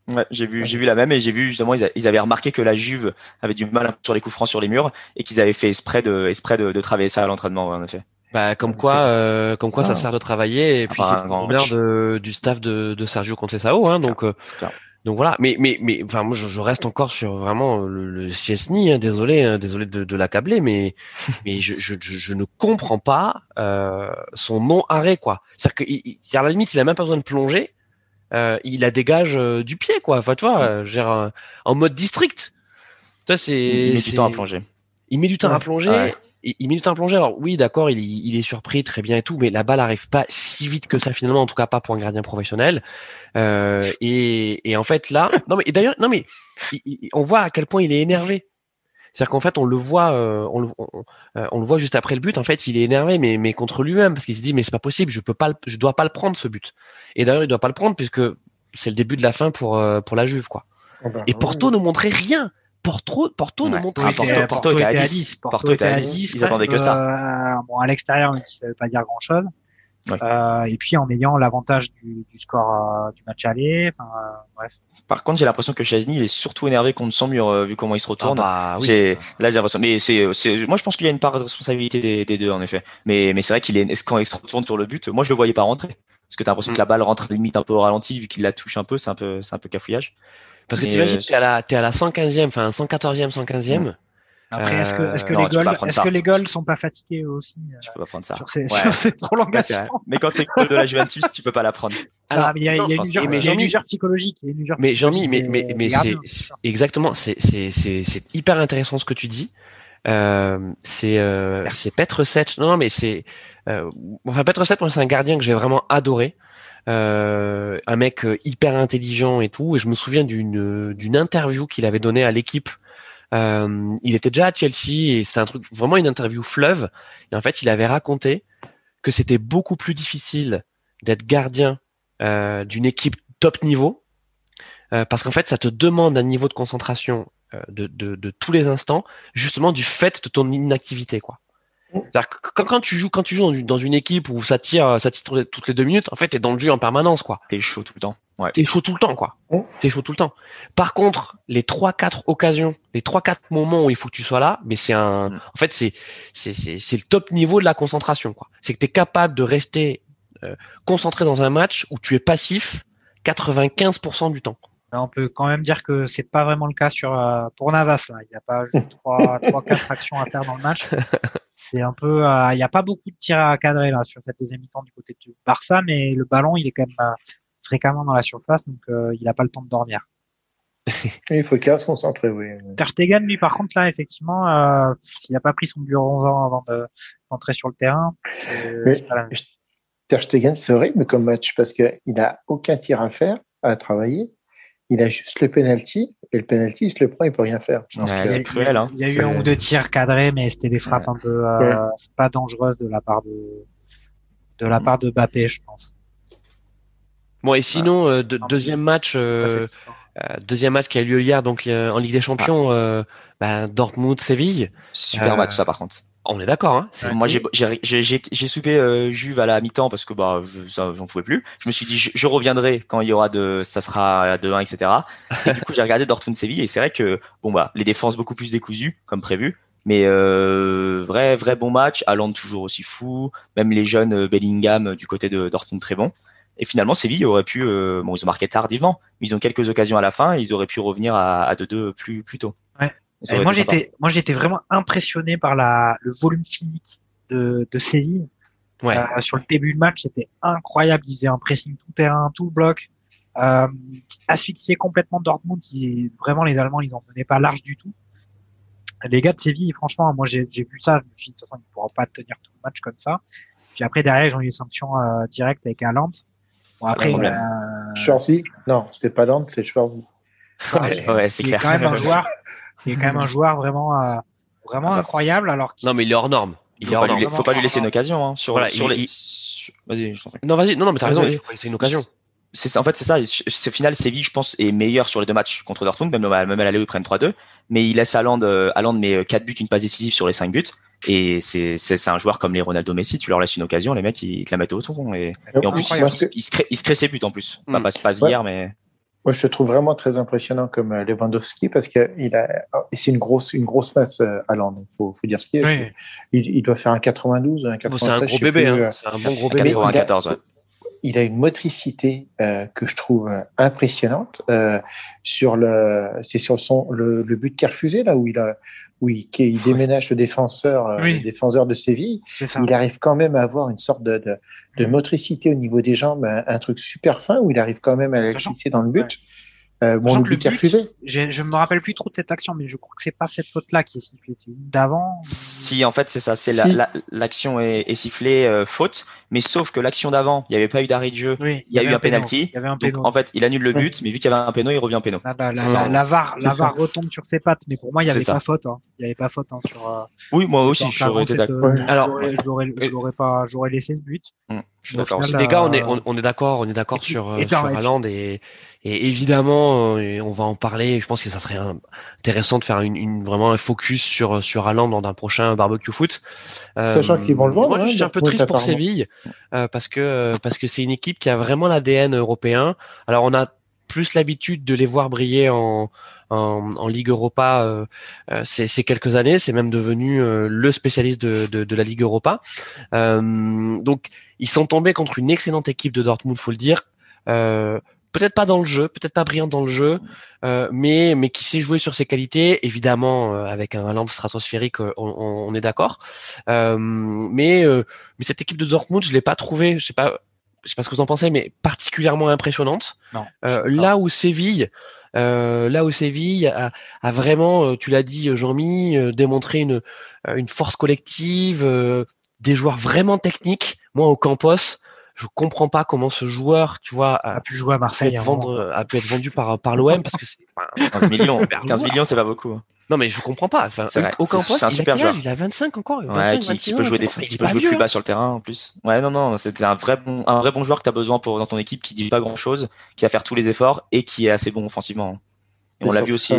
Ouais, j'ai vu, j'ai vu la même et j'ai vu justement ils, a, ils avaient remarqué que la Juve avait du mal sur les coups francs sur les murs et qu'ils avaient fait exprès de, exprès de, de travailler ça à l'entraînement en effet. Bah comme quoi, euh, comme quoi ça, ça sert de travailler et ah, puis bah, c'est l'honneur de, du staff de, de Sergio Conceição, hein, donc clair, euh, donc voilà. Mais mais mais enfin moi je, je reste encore sur vraiment le, le Szczęsny, hein, désolé hein, désolé de, de l'accabler, mais mais je, je je je ne comprends pas euh, son non arrêt quoi. C'est-à-dire que à la limite il a même pas besoin de plonger. Euh, il la dégage euh, du pied, quoi. Enfin, tu vois, euh, genre, euh, en mode district. Toi, c'est. Il met c'est... du temps à plonger. Il met du temps ouais. à plonger. Ouais. Il, il met du temps à plonger. Alors, oui, d'accord, il, il est surpris, très bien et tout, mais la balle n'arrive pas si vite que ça, finalement, en tout cas, pas pour un gardien professionnel. Euh, et, et en fait, là. Non, mais et d'ailleurs, non, mais il, il, on voit à quel point il est énervé. C'est-à-dire qu'en fait, on le voit, euh, on, le, on, euh, on le voit juste après le but. En fait, il est énervé, mais, mais contre lui-même, parce qu'il se dit, mais c'est pas possible, je peux pas, le, je dois pas le prendre ce but. Et d'ailleurs, il doit pas le prendre puisque c'est le début de la fin pour euh, pour la Juve, quoi. Oh ben, et Porto oui. ne montrait rien. Porto, Porto ouais. ne montrait ah, Porto, Porto, Porto, Porto était à dix. Porto était à dix. Ils attendaient que ça. Euh, bon, à l'extérieur, ça veut pas dire grand-chose. Oui. Euh, et puis en ayant l'avantage du, du score euh, du match aller. Enfin, euh, bref. Par contre, j'ai l'impression que Chesney il est surtout énervé contre son mur euh, vu comment il se retourne. Ah bah, oui. j'ai, là, j'ai l'impression. Mais c'est, c'est, moi, je pense qu'il y a une part de responsabilité des, des deux en effet. Mais, mais c'est vrai qu'il est quand il se retourne sur le but. Moi, je le voyais pas rentrer parce que t'as l'impression mmh. que la balle rentre limite un peu au ralenti vu qu'il la touche un peu. C'est un peu, c'est un peu cafouillage. Parce mais, que tu imagines, euh, t'es à la, t'es à la cent quinzième, enfin cent quatorzième, cent quinzième. Mmh. Après, est-ce que, est-ce que non, les goals, est-ce ça. que les goals sont pas fatigués aussi tu peux pas prendre ça. Sur ces, ouais. sur ces prolongations. Ouais, mais quand c'est le goal de la Juventus, tu peux pas la prendre. Alors, non, mais il y a, non, y a une mesure, mais il y a une mesure psychologique. Mais Jean-Mi, mais, mais, mais, mais c'est, c'est exactement, c'est, c'est, c'est, c'est hyper intéressant ce que tu dis. Euh, c'est, euh, Merci. c'est Petr Sech. Non, non, mais c'est, euh, enfin, Petr Sech, moi, c'est un gardien que j'ai vraiment adoré. Euh, un mec hyper intelligent et tout. Et je me souviens d'une, d'une interview qu'il avait donnée à l'Équipe. Euh, il était déjà à Chelsea et c'était un truc vraiment une interview fleuve. Et en fait, il avait raconté que c'était beaucoup plus difficile d'être gardien euh, d'une équipe top niveau euh, parce qu'en fait, ça te demande un niveau de concentration euh, de, de, de tous les instants, justement du fait de ton inactivité, quoi. C'est-à-dire que quand, quand tu joues, quand tu joues dans une, dans une équipe où ça tire, ça tire toutes les deux minutes, en fait, t'es dans le jeu en permanence, quoi. T'es chaud tout le temps. Ouais. T'es chaud tout le temps, quoi. Oh. T'es chaud tout le temps. Par contre, les trois, quatre occasions, les trois, quatre moments où il faut que tu sois là, mais c'est un, mm. en fait, c'est, c'est, c'est, c'est le top niveau de la concentration, quoi. C'est que t'es capable de rester euh, concentré dans un match où tu es passif quatre-vingt-quinze pour cent du temps. On peut quand même dire que c'est pas vraiment le cas sur euh, pour Navas là. Il n'y a pas juste trois, trois, quatre actions à faire dans le match. C'est un peu, euh, il n'y a pas beaucoup de tirs à cadrer là sur cette deuxième mi-temps du côté du Barça, mais le ballon il est quand même euh, fréquemment dans la surface, donc euh, il n'a pas le temps de dormir. Il faut qu'il se concentre, oui. Ter Stegen lui par contre là effectivement, euh, s'il n'a pas pris son bureau onze ans avant de, d'entrer sur le terrain. C'est, mais, c'est pas la même. Ter Stegen c'est horrible comme match parce que il n'a aucun tir à faire, à travailler. Il a juste le penalty et le penalty, il se le prend, il peut rien faire. Ouais, c'est cruel, hein. Il y a eu c'est... un ou deux tirs cadrés, mais c'était des frappes ouais. un peu euh, ouais. pas dangereuses de la part de de la part de Bappé, je pense. Bon et sinon ouais. euh, de, deuxième match, euh, euh, deuxième match qui a eu lieu hier donc euh, en Ligue des Champions, ah. euh, bah, Dortmund-Séville. Super euh... match ça par contre. On est d'accord, hein. C'est... Moi, j'ai, j'ai, j'ai, j'ai, j'ai soupé euh, Juve à la mi-temps parce que bah, je, ça, j'en pouvais plus. Je me suis dit, je, je reviendrai quand il y aura de, ça sera de un, et cetera. Et du coup, j'ai regardé Dortmund Séville et c'est vrai que bon bah, les défenses beaucoup plus décousues comme prévu, mais euh, vrai, vrai bon match. Haaland toujours aussi fou, même les jeunes Bellingham du côté de Dortmund très bon. Et finalement, Séville aurait pu, euh, bon, ils ont marqué tardivement, mais ils ont quelques occasions à la fin. Et ils auraient pu revenir à, à deux deux plus, plus tôt. Ouais. Et moi j'étais, sympa. moi j'étais vraiment impressionné par la le volume physique de de Séville. Ouais. Euh, sur le début du match, c'était incroyable. Ils faisaient un pressing tout terrain, tout bloc, euh, asphyxiaient complètement Dortmund. Ils, vraiment les Allemands, ils en venaient pas large du tout. Les gars de Séville, franchement, moi j'ai, j'ai vu ça. Je me suis dit de toute façon ils pourront pas tenir tout le match comme ça. Puis après derrière ils ont eu une sanction euh, directe avec Haaland. Bon après. Euh... Schwarzy Non, c'est pas Haaland, c'est Schwarzy. Ouais, ouais, c'est clair. Quand même un joueur. Il est quand même un joueur vraiment, euh, vraiment ah bah. incroyable. Alors qu'il... Non, mais il est hors norme. Il faut, il faut, pas, norme. Lui, faut pas lui laisser une occasion. Hein, sur, voilà, sur il, les... il... Vas-y, je t'en prie. Non, vas-y. Non, non, mais t'as raison. Il faut laisser une occasion. C'est, en fait, c'est ça. Au final, Séville, je pense, est meilleur sur les deux matchs contre Dortmund. Même, même à l'aller où ils prennent trois deux. Mais il laisse Haaland, Haaland met quatre buts, une passe décisive sur les cinq buts. Et c'est, c'est, c'est un joueur comme les Ronaldo Messi. Tu leur laisses une occasion, les mecs, ils te la mettent au tronc. Et, et en plus, il, que... il, se crée, il se crée ses buts en plus. Mm. Pas, pas hier, ouais. mais. Moi, je le trouve vraiment très impressionnant comme Lewandowski parce que il a, c'est une grosse, une grosse masse à Londres. Faut, faut dire ce qu'il est. Oui. Il, il doit faire un quatre-vingt-douze, un quatre-vingt-treize. C'est un gros bébé, plus, hein. C'est un bon gros bébé. quatre-vingt-quatorze. Il a, il a une motricité euh, que je trouve impressionnante. Euh, sur le, c'est sur son le, le but carfusé là où il a, où il, qui, il déménage le défenseur, oui. le défenseur de Séville. Il arrive quand même à avoir une sorte de, de de motricité au niveau des jambes, un, un truc super fin où il arrive quand même à la glisser dans le but. Ouais. Euh, bon, le but est refusé. Je me rappelle plus trop de cette action, mais je crois que c'est pas cette faute-là qui est sifflée, c'est une d'avant. Si, en fait, c'est ça. C'est si. la, la, l'action est, est sifflée euh, faute, mais sauf que l'action d'avant, il n'y avait pas eu d'arrêt de jeu. Oui, il y, y a eu un penalty. En fait, il annule le but, ouais. mais vu qu'il y avait un péno, il revient péno. Ah, bah, la, la, la var, la var retombe sur ses pattes, mais pour moi, il n'y avait, hein. avait pas faute. Il n'y avait pas faute sur. Euh, oui, moi aussi, j'aurais été d'accord. Alors, j'aurais laissé le but. Je suis d'accord. Aussi, les gars, on est, on, on est d'accord, on est d'accord et, sur, et sur Haaland et, et évidemment, et on va en parler. Je pense que ça serait intéressant de faire une, une vraiment un focus sur sur Haaland dans un prochain barbecue foot. Sachant euh, qu'ils vont le vendre. Moi, hein, je suis un peu triste pour Séville euh, parce que parce que c'est une équipe qui a vraiment l'A D N européen. Alors on a plus l'habitude de les voir briller en en, en Ligue Europa euh, euh, ces, ces quelques années. C'est même devenu euh, le spécialiste de, de, de la Ligue Europa. Euh, donc ils sont tombés contre une excellente équipe de Dortmund, faut le dire. Euh, peut-être pas dans le jeu, peut-être pas brillant dans le jeu, euh, mais mais qui sait jouer sur ses qualités. Évidemment, euh, avec un Haaland stratosphérique, on, on, on est d'accord. Euh, mais euh, mais cette équipe de Dortmund, je l'ai pas trouvée. Je sais pas, je sais pas ce que vous en pensez, mais particulièrement impressionnante. Non, euh, là où Séville. Euh, là où Séville a, a vraiment, tu l'as dit Jean-Mi, euh, démontré une, une force collective, euh, des joueurs vraiment techniques. Moi, au Campos, je comprends pas comment ce joueur, tu vois, a, a pu jouer à Marseille, a pu, vendre, a pu être vendu par, par l'O M parce que c'est ben, quinze millions. quinze millions, c'est pas beaucoup. Non, mais je comprends pas. Enfin, c'est vrai, au Campos, c'est un super joueur. Il a vingt-cinq encore. vingt-cinq, ouais, qui, qui peut jouer, des, qui peut jouer vieux, plus bas hein. Sur le terrain en plus. Ouais, non, non, c'était un vrai bon, un vrai bon joueur que t'as besoin pour dans ton équipe, qui dit pas grand chose, qui va faire tous les efforts et qui est assez bon offensivement. Et on l'a vu aussi,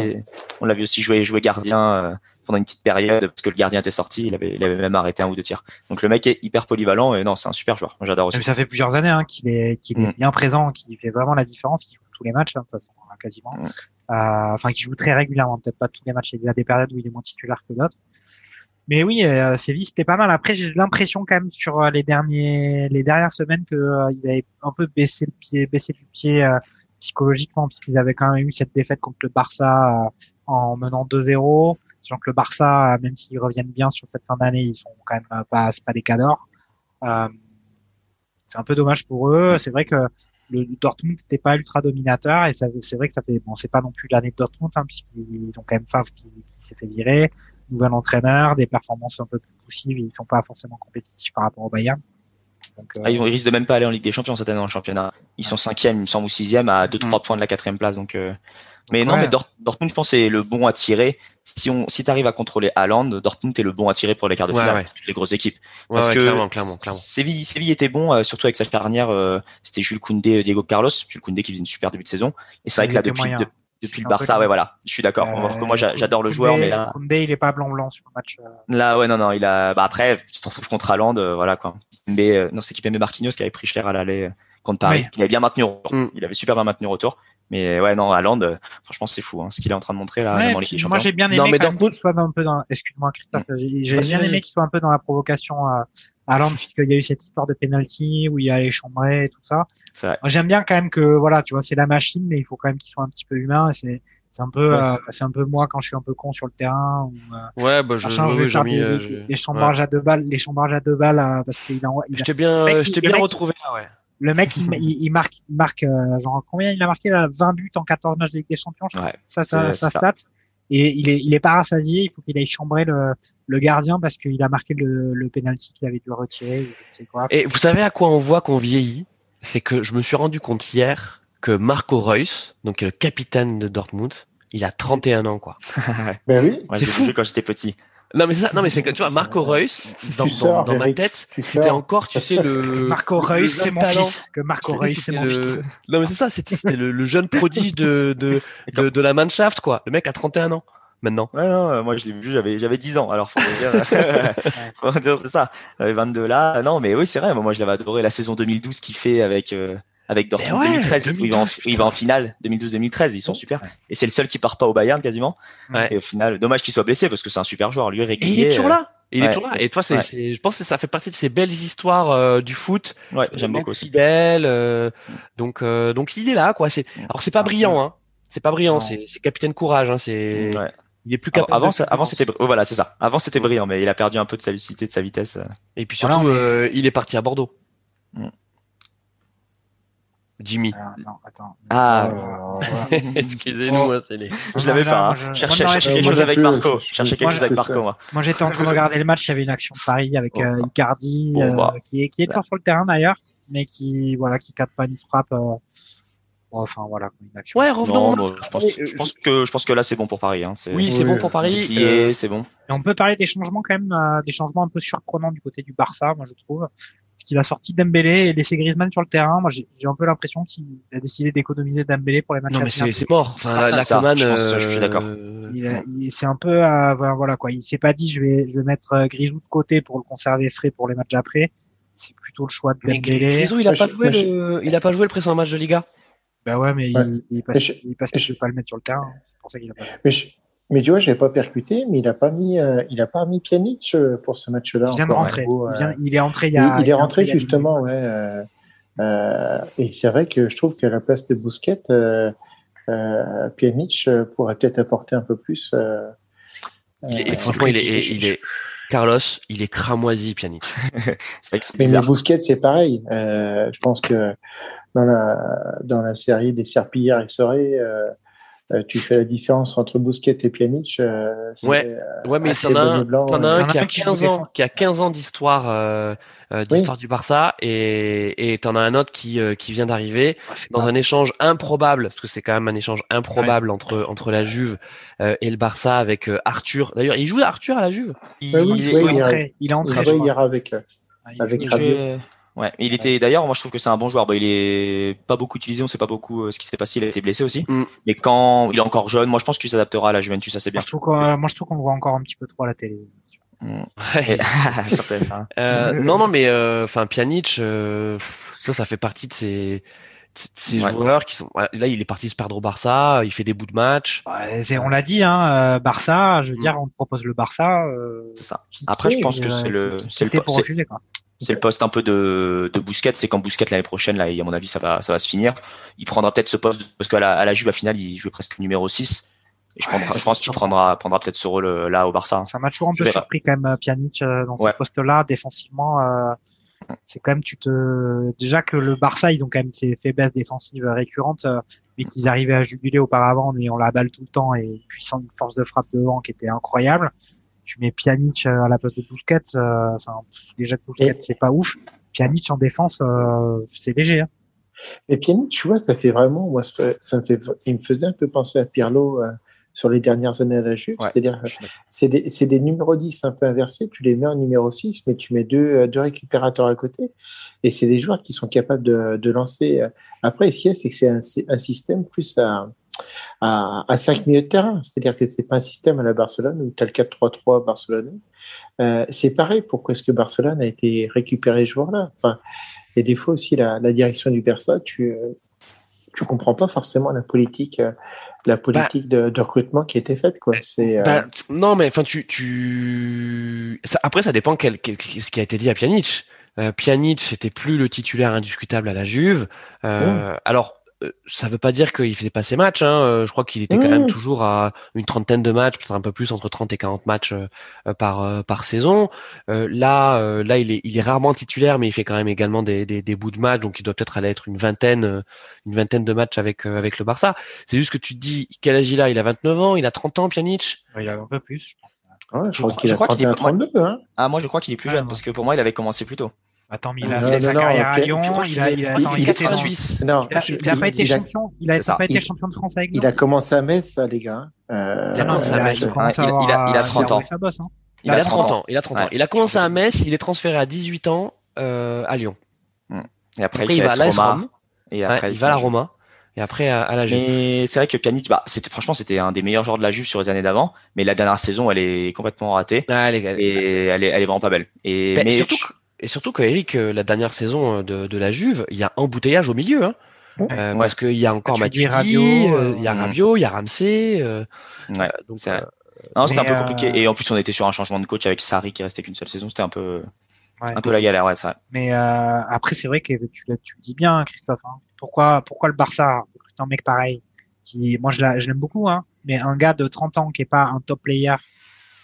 on l'a vu aussi jouer, jouer gardien euh, pendant une petite période parce que le gardien était sorti, il avait, il avait même arrêté un ou deux tirs. Donc le mec est hyper polyvalent et non, c'est un super joueur. Moi, j'adore aussi. Mais ça fait plusieurs années hein, qu'il est, qu'il est mmh. bien présent, qu'il fait vraiment la différence, qu'il joue tous les matchs hein, de toute façon, hein, quasiment. Mmh. Enfin, euh, qui joue très régulièrement, peut-être pas tous les matchs. Il y a des périodes où il est moins titulaire que d'autres. Mais oui, euh, Séville, c'était pas mal. Après, j'ai l'impression quand même sur euh, les derniers, les dernières semaines que euh, il avait un peu baissé le pied, baissé du pied euh, psychologiquement, parce qu'ils avaient quand même eu cette défaite contre le Barça euh, en menant deux zéro. Sachant que le Barça, euh, même s'ils reviennent bien sur cette fin d'année, ils sont quand même euh, pas, c'est pas des cadors. Euh, c'est un peu dommage pour eux. C'est vrai que le Dortmund n'était pas ultra dominateur et ça, c'est vrai que ça fait bon, c'est pas non plus l'année de Dortmund hein, puisqu'ils ont quand même Favre qui, qui s'est fait virer, nouvel entraîneur, des performances un peu plus poussives, ils sont pas forcément compétitifs par rapport au Bayern. Donc, euh... ah, ils, vont, ils risquent de même pas aller en Ligue des Champions cette année en championnat. Ils sont cinquième, il me semble, ou sixième à deux trois points de la quatrième place. Donc, euh... mais donc, non, ouais. mais Dort- Dortmund, je pense, c'est le bon à tirer. Si on, si t'arrives à contrôler Haaland, Dortmund est le bon à tirer pour les quarts de finale, ouais, ouais. les grosses équipes. Ouais, Parce ouais, que clairement, clairement, clairement. Séville, Séville était bon, euh, surtout avec sa charnière. Euh, c'était Jules Koundé, Diego Carlos, Jules Koundé qui faisait une super début de saison. Et c'est vrai que là, depuis, de, depuis le Barça, ouais, voilà, je suis d'accord. Euh, on va voir que moi, j'a- j'adore Koundé, le joueur, mais là, Koundé, il est pas blanc blanc sur le match. Euh... Là, ouais, non, non, il a. Bah après, tu te retrouves contre Haaland, euh, voilà quoi. Mais euh, non, c'est Kimpembe Marquinhos qui avait pris cher à l'aller euh, contre Paris. Oui. Il avait bien maintenu, mm. il avait super bien maintenu au retour. Mais ouais, non, Haaland, euh, franchement, c'est fou, hein, ce qu'il est en train de montrer là. Ouais, puis, moi, j'ai bien aimé non, mais Dortmund... qu'il soit un peu dans, excuse-moi, Christophe, mmh. j'ai, j'ai bien aimé qu'il soit un peu dans la provocation à Haaland, puisqu'il y a eu cette histoire de penalty où il y a les chambrés et tout ça. Moi, j'aime bien quand même que, voilà, tu vois, c'est la machine, mais il faut quand même qu'il soit un petit peu humain et c'est, c'est un peu, ouais. euh, c'est un peu moi quand je suis un peu con sur le terrain. Ou, ouais, bah, je, machin, oui, j'ai mis, euh, les, les chambrages ouais. à deux balles, les chambrages à deux balles, euh, parce qu'il a, il a je t'ai bien, mec, je t'ai bien retrouvé, là, ouais. Le mec, il, il marque, il marque euh, genre combien il a marqué là, vingt buts en quatorze matchs de Ligue des Champions, je crois. Ouais, ça, ça, ça, ça stat. Et il est, il est pas rassasié. Il faut qu'il aille chambrer le, le gardien parce qu'il a marqué le, le penalty qu'il avait dû retirer. Je sais quoi. Et vous savez à quoi on voit qu'on vieillit, c'est que je me suis rendu compte hier que Marco Reus, donc le capitaine de Dortmund, il a trente et un ans quoi. Ben oui. Ouais, c'est fou. Joué quand j'étais petit. Non mais c'est ça, non mais c'est que tu vois Marco Reus dans, sors, dans, dans ma tête tu c'était sors. Encore tu sais le Marco Reus c'est mon talent. Fils que Marco Reus c'est mon fils le... non mais c'est ça c'était, c'était le, le jeune prodige de de, de de la Mannschaft quoi le mec a trente et un ans maintenant ouais non moi je l'ai vu j'avais j'avais dix ans alors faut dire, faut dire c'est ça j'avais vingt-deux là non mais oui c'est vrai moi je l'avais adoré la saison deux mille douze qu'il fait avec euh... avec Dortmund ouais, deux mille treize, deux mille douze, où il va en, il va en finale deux mille douze deux mille treize, ils sont super. Ouais. Et c'est le seul qui part pas au Bayern quasiment. Ouais. Et au final, dommage qu'il soit blessé parce que c'est un super joueur, lui régulier. Et il est toujours là. Il ouais. est toujours là. Et toi, c'est, ouais. c'est, je pense que ça fait partie de ces belles histoires euh, du foot. Ouais, j'aime beaucoup. Fidèle. Euh, donc, euh, donc il est là, quoi. C'est, alors c'est pas brillant, hein. C'est pas brillant. C'est, c'est capitaine courage, hein. C'est. Ouais. Il est plus capable. Avant, ça, avant c'était, oh, voilà, c'est ça. Avant, c'était brillant, mais il a perdu un peu de sa lucidité, de sa vitesse. Et puis surtout, voilà, mais... euh, il est parti à Bordeaux. Mm. Jimmy. Ah, non, attends. Ah, euh, ouais. Excusez-nous, oh. moi, c'est les. Je l'avais non, pas. Hein. Je cherchais quelque chose moi, avec Marco. Je cherchais quelque chose avec Marco, moi. Moi, j'étais en train de regarder le match. Il y avait une action de Paris avec oh, euh, Icardi, bon, bah. euh, qui est, qui est toujours sur le terrain d'ailleurs, mais qui, voilà, qui capte pas une frappe. Euh... Enfin voilà, une action. Ouais, revenons. Non, bah, je pense, je pense que, je pense que là, c'est bon pour Paris. Hein. C'est... Oui, c'est oui, bon pour Paris. C'est, euh... c'est bon. Et on peut parler des changements quand même, euh, des changements un peu surprenants du côté du Barça, moi je trouve. qu'il a sorti Dembélé et laissé Griezmann sur le terrain. Moi, j'ai, j'ai un peu l'impression qu'il a décidé d'économiser Dembélé pour les matchs. Non, mais c'est, c'est mort. Enfin, là, Coman, je, euh, je suis d'accord. Il, a, il c'est un peu, à, voilà quoi. Il s'est pas dit, je vais, je vais mettre Grisou de côté pour le conserver frais pour les matchs après. C'est plutôt le choix de Dembélé. Grisou, il a pas joué le, il a pas joué le précédent match de Liga. Bah ouais, mais ouais. il, il passe, je, il passe, je vais pas le mettre sur le terrain. C'est pour ça qu'il a pas. Mais je... Mais tu vois, je l'ai pas percuté, mais il a pas mis, euh, il a pas mis Pjanic pour ce match-là. Il vient de rentrer. Gros, euh, il, vient, il est rentré il y a. Il, il est rentré justement, ouais. Euh, euh, et c'est vrai que je trouve qu'à la place de Busquets, euh, euh, Pjanic pourrait peut-être apporter un peu plus. Euh, il est, euh, franchement, il est, il est Carlos, il est cramoisi Pjanic. c'est c'est mais, mais Busquets, c'est pareil. Euh, je pense que dans la dans la série des Serpillères et Soré. Euh, Euh, tu fais la différence entre Busquets et Pjanic. Euh, ouais, euh, ouais, mais t'en as un qui a quinze ans, qui a quinze ans d'histoire, euh, d'histoire oui. du Barça, et et t'en as un autre qui euh, qui vient d'arriver ah, dans pas. un échange improbable, parce que c'est quand même un échange improbable ouais. entre entre la Juve euh, et le Barça avec euh, Arthur. D'ailleurs, il joue Arthur à la Juve. Il, ouais, oui, il, ouais, il, il est entré, il est entré. Il ira avec avec Rabiot. Ouais, il était d'ailleurs, moi je trouve que c'est un bon joueur. Bon, il est pas beaucoup utilisé, on sait pas beaucoup euh, ce qui s'est passé, il a été blessé aussi. Mm. Mais quand il est encore jeune, moi je pense qu'il s'adaptera à la Juventus, ça c'est bien. Moi je trouve qu'on, moi, je trouve qu'on voit encore un petit peu trop à la télé. Mm. Ouais. Certains, euh, non non mais enfin euh, Pjanic, euh, ça ça fait partie de ces ces ouais. joueurs qui sont là, il est parti se perdre au Barça, il fait des bouts de match. Ouais, c'est, on l'a dit hein, euh, Barça, je veux mm. dire on propose le Barça. Euh, c'est ça. Après je pense que c'est le c'est le pour refuser quoi. C'est le poste un peu de, de Busquets. C'est quand Busquets l'année prochaine, là, et à mon avis, ça va, ça va se finir. Il prendra peut-être ce poste parce qu'à la, à la Juve, à finale, il jouait presque numéro six. Et je, ouais, prendra, je pense qu'il prendra, prendra peut-être ce rôle là au Barça. Ça m'a toujours un peu surpris quand même, Pjanic, dans ouais. ce poste-là, défensivement. Euh, c'est quand même, tu te, déjà que le Barça, ils ont quand même ces faiblesses défensives récurrentes, mais qu'ils arrivaient à juguler auparavant, mais on la balle tout le temps et puissant, une force de frappe devant qui était incroyable. Tu mets Pjanic à la place de Busquets, euh, enfin déjà que Busquets c'est pas ouf. Pjanic en défense, euh, c'est léger. Hein. Mais Pjanic, tu vois, ça fait vraiment, moi, ça me fait, il me faisait un peu penser à Pirlo euh, sur les dernières années à la Juve. Ouais. C'est-à-dire, c'est des, c'est des numéros dix un peu inversés. Tu les mets en numéro six, mais tu mets deux, deux récupérateurs à côté, et c'est des joueurs qui sont capables de, de lancer. Après, ce qu'il y a, c'est que c'est un, un système plus à à, à cinq milieux de terrain, c'est-à-dire que c'est pas un système à la Barcelone où tu as le quatre trois trois barcelonais. Euh, c'est pareil, pourquoi est-ce que Barcelone a été récupéré ce joueur-là? Enfin, et des fois aussi la, la direction du Barça, tu euh, tu comprends pas forcément la politique euh, la politique bah, de, de recrutement qui a été faite quoi. C'est euh... bah, non mais enfin tu tu ça, après ça dépend quel, quel, ce qui a été dit à Pjanic. Euh, Pjanic c'était plus le titulaire indiscutable à la Juve. Euh, mmh. Alors ça veut pas dire qu'il faisait pas ses matchs, hein. Je crois qu'il était quand mmh. même toujours à une trentaine de matchs, peut-être un peu plus, entre trente et quarante matchs par par saison. Euh, là, euh, là, il est il est rarement titulaire, mais il fait quand même également des des, des bouts de matchs, donc il doit peut-être aller être une vingtaine une vingtaine de matchs avec avec le Barça. C'est juste que tu te dis quel âge il a, il a vingt-neuf ans, il a trente ans, Pjanic. Il a un peu plus, je pense. Ouais, je, je crois qu'il je a crois qu'il est trente-deux. Hein. Ah moi je crois qu'il est plus jeune ah, parce que pour moi il avait commencé plus tôt. Attends, mais il a non, fait non, sa non, carrière à Lyon, il a, il a, il, attends, il, il était en Suisse. Non, il a, il a il, pas été il a, champion, il a pas ça. été il, champion de France avec nous. Il a commencé à Metz, les gars. Euh, il a, non, il, a, il, a, il, a, il a trente ans. Il a trente ans, il a trente ans. Il a commencé à Metz, il est transféré à dix-huit ans euh, à Lyon. Et après, après il, il va à l'A S Roma, et après ouais, il va à la Roma. Et après à, à la Juve. Mais c'est vrai que Pjanic, bah, c'était franchement c'était un des meilleurs joueurs de la Juve sur les années d'avant, mais la dernière saison, elle est complètement ratée. Et elle est, elle est vraiment pas belle. Et mais surtout. Et surtout que Eric, la dernière saison de, de la Juve, il y a embouteillage au milieu, hein. Ouais, euh, ouais. Parce qu'il y a encore Matuidi, euh, il y a Rabiot, il y a Ramsey. Euh, ouais, donc c'est euh, non, c'était un peu compliqué. Euh... Et en plus, on était sur un changement de coach avec Sarri qui restait qu'une seule saison. C'était un peu, ouais, un peu la galère, ouais, c'est vrai. Mais euh, après, c'est vrai que tu, là, tu le dis bien, Christophe. Hein. Pourquoi, pourquoi le Barça recrute un mec pareil qui, moi, je, la, je l'aime beaucoup, hein. Mais un gars de trente ans qui est pas un top player, euh,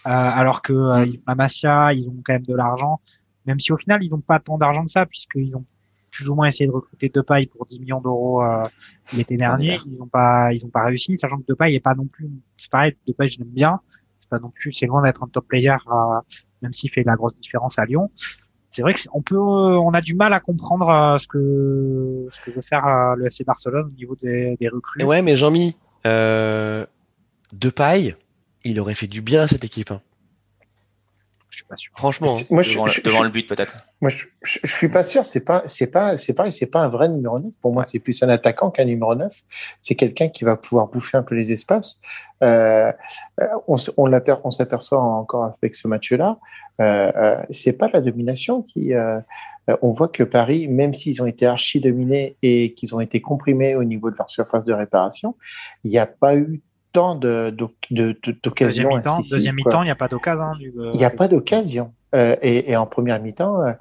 alors que euh, mm. la Masia, ils ont quand même de l'argent. Même si au final ils n'ont pas tant d'argent que ça, puisqu'ils ont plus ou moins essayé de recruter Depay pour dix millions d'euros euh, l'été dernier, ils n'ont pas, ils n'ont pas réussi. Sachant que Depay est pas non plus, c'est pareil, Depay je l'aime bien, c'est pas non plus, c'est loin d'être un top player, euh, même s'il fait la grosse différence à Lyon. C'est vrai que c'est, on peut, euh, on a du mal à comprendre euh, ce que ce que veut faire euh, le F C Barcelone au niveau des, des recrues. Et ouais, mais Jean-Mi, euh, Depay, il aurait fait du bien à cette équipe. Hein. pas sûr. Franchement, moi, devant, je, je, devant je, le but peut-être. Moi, je, je, je suis pas sûr. C'est pas, c'est pas, c'est pareil. C'est pas un vrai numéro neuf. Pour moi, c'est plus un attaquant qu'un numéro neuf. C'est quelqu'un qui va pouvoir bouffer un peu les espaces. Euh, on, on, on s'aperçoit encore avec ce match-là. Euh, euh, c'est pas la domination qui. Euh, on voit que Paris, même s'ils ont été archi-dominés et qu'ils ont été comprimés au niveau de leur surface de réparation, il n'y a pas eu tant de, de, de, de, d'occasions. Deuxième mi-temps, il n'y a pas d'occasion. Il hein, n'y a pas d'occasion. Euh, et, et en première mi-temps, euh,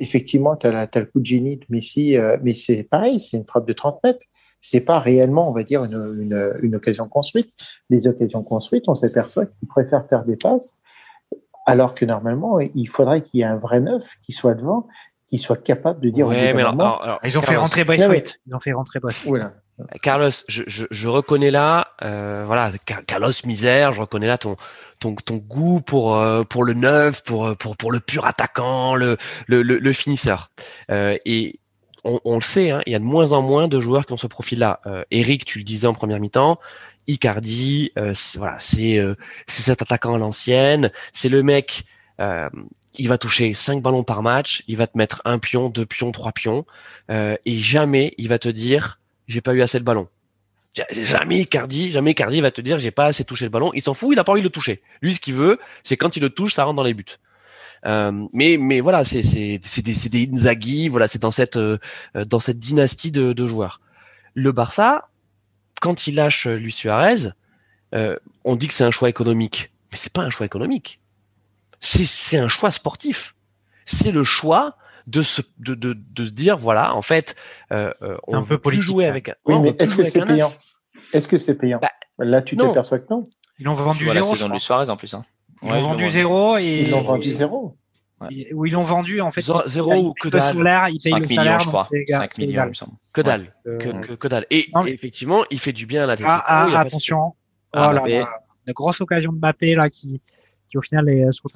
effectivement, tu as le coup de génie de Messi, euh, mais c'est pareil, c'est une frappe de trente mètres. C'est pas réellement, on va dire, une, une, une occasion construite. Les occasions construites, on s'aperçoit qu'ils préfèrent faire des passes, alors que normalement, il faudrait qu'il y ait un vrai neuf qui soit devant, qui soit capable de dire. Ouais, mais alors, alors, alors, ils ont Carlos. fait rentrer Braithwaite. Ils ont fait rentrer Braithwaite. Voilà. Carlos, je, je, je reconnais là, euh, voilà, Carlos Misère, je reconnais là ton, ton, ton goût pour, euh, pour le neuf, pour, pour, pour le pur attaquant, le, le, le, le finisseur. Euh, et on, on le sait, hein, il y a de moins en moins de joueurs qui ont ce profil-là. Euh, Eric, tu le disais en première mi-temps. Icardi, euh, c'est, voilà, c'est, euh, c'est cet attaquant à l'ancienne. C'est le mec. Euh, il va toucher cinq ballons par match, il va te mettre un pion, deux pions, trois pions, euh, et jamais il va te dire j'ai pas eu assez de ballon. Jamais Icardi, jamais Icardi va te dire j'ai pas assez touché le ballon. Il s'en fout, il a pas envie de le toucher. Lui, ce qu'il veut, c'est quand il le touche, ça rentre dans les buts. Euh, mais mais voilà, c'est c'est c'est des, c'est des Inzaghi, voilà, c'est dans cette euh, dans cette dynastie de, de joueurs. Le Barça, quand il lâche Luis Suarez, euh, on dit que c'est un choix économique, mais c'est pas un choix économique. C'est, c'est un choix sportif. C'est le choix de se de de, de se dire voilà, en fait, euh, on veut plus jouer avec. Oui, non, mais est-ce que c'est payant ? Est-ce que c'est payant ? bah, Là, tu non. t'aperçois que non. Ils l'ont vendu zéro. Voilà, c'est dans Luis Suarez en plus. Hein. Ils, ouais, l'ont ils l'ont vendu zéro et ils l'ont vendu zéro. Ouais. Ou ils l'ont vendu en fait zéro ou que dalle. Solaire, il paye cinq le millions, salaire, je crois. Gars, cinq millions, il me semble. Que dalle. Ouais. Que, que, que dalle. Et, non, mais... et effectivement, il fait du bien à la technique. Ah, ah attention. Voilà, la grosse occasion de Mbappé là qui. qui au final est, je trouve,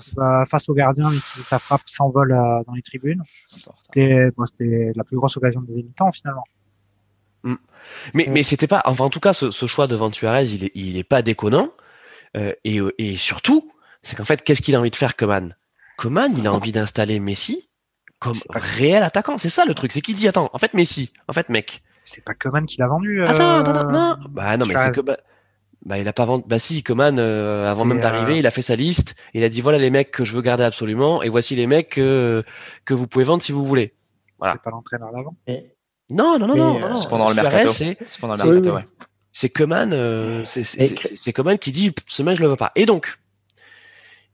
face au gardien, mais qui sa frappe s'envole euh, dans les tribunes. C'était, bon, c'était la plus grosse occasion de deuxième mi-temps finalement. Mm. Mais, euh, mais c'était pas, enfin en tout cas, ce, ce choix devant Suarez, il est, il est pas déconnant. Euh, et, et surtout, c'est qu'en fait, qu'est-ce qu'il a envie de faire, Coman ? Coman, il a envie d'installer Messi comme réel attaquant. C'est ça le truc, c'est qu'il dit attends, en fait Messi, en fait mec. C'est pas Coman qui l'a vendu. Euh, attends, attends, attends, non. Bah non, mais Suarez. C'est que. Bah, Bah, il a pas vendu. Bah, si, Coman, euh, avant c'est, même d'arriver, euh... il a fait sa liste. Il a dit voilà les mecs que je veux garder absolument, et voici les mecs que, que vous pouvez vendre si vous voulez. Voilà. C'est pas l'entraîneur l'avant. Et... Non, non, non, mais, non, non. C'est pendant le mercato. C'est, c'est pendant le mercato, c'est... ouais. C'est Coman, euh, c'est, c'est, c'est, c'est, c'est Coman qui dit ce mec je le veux pas. Et donc,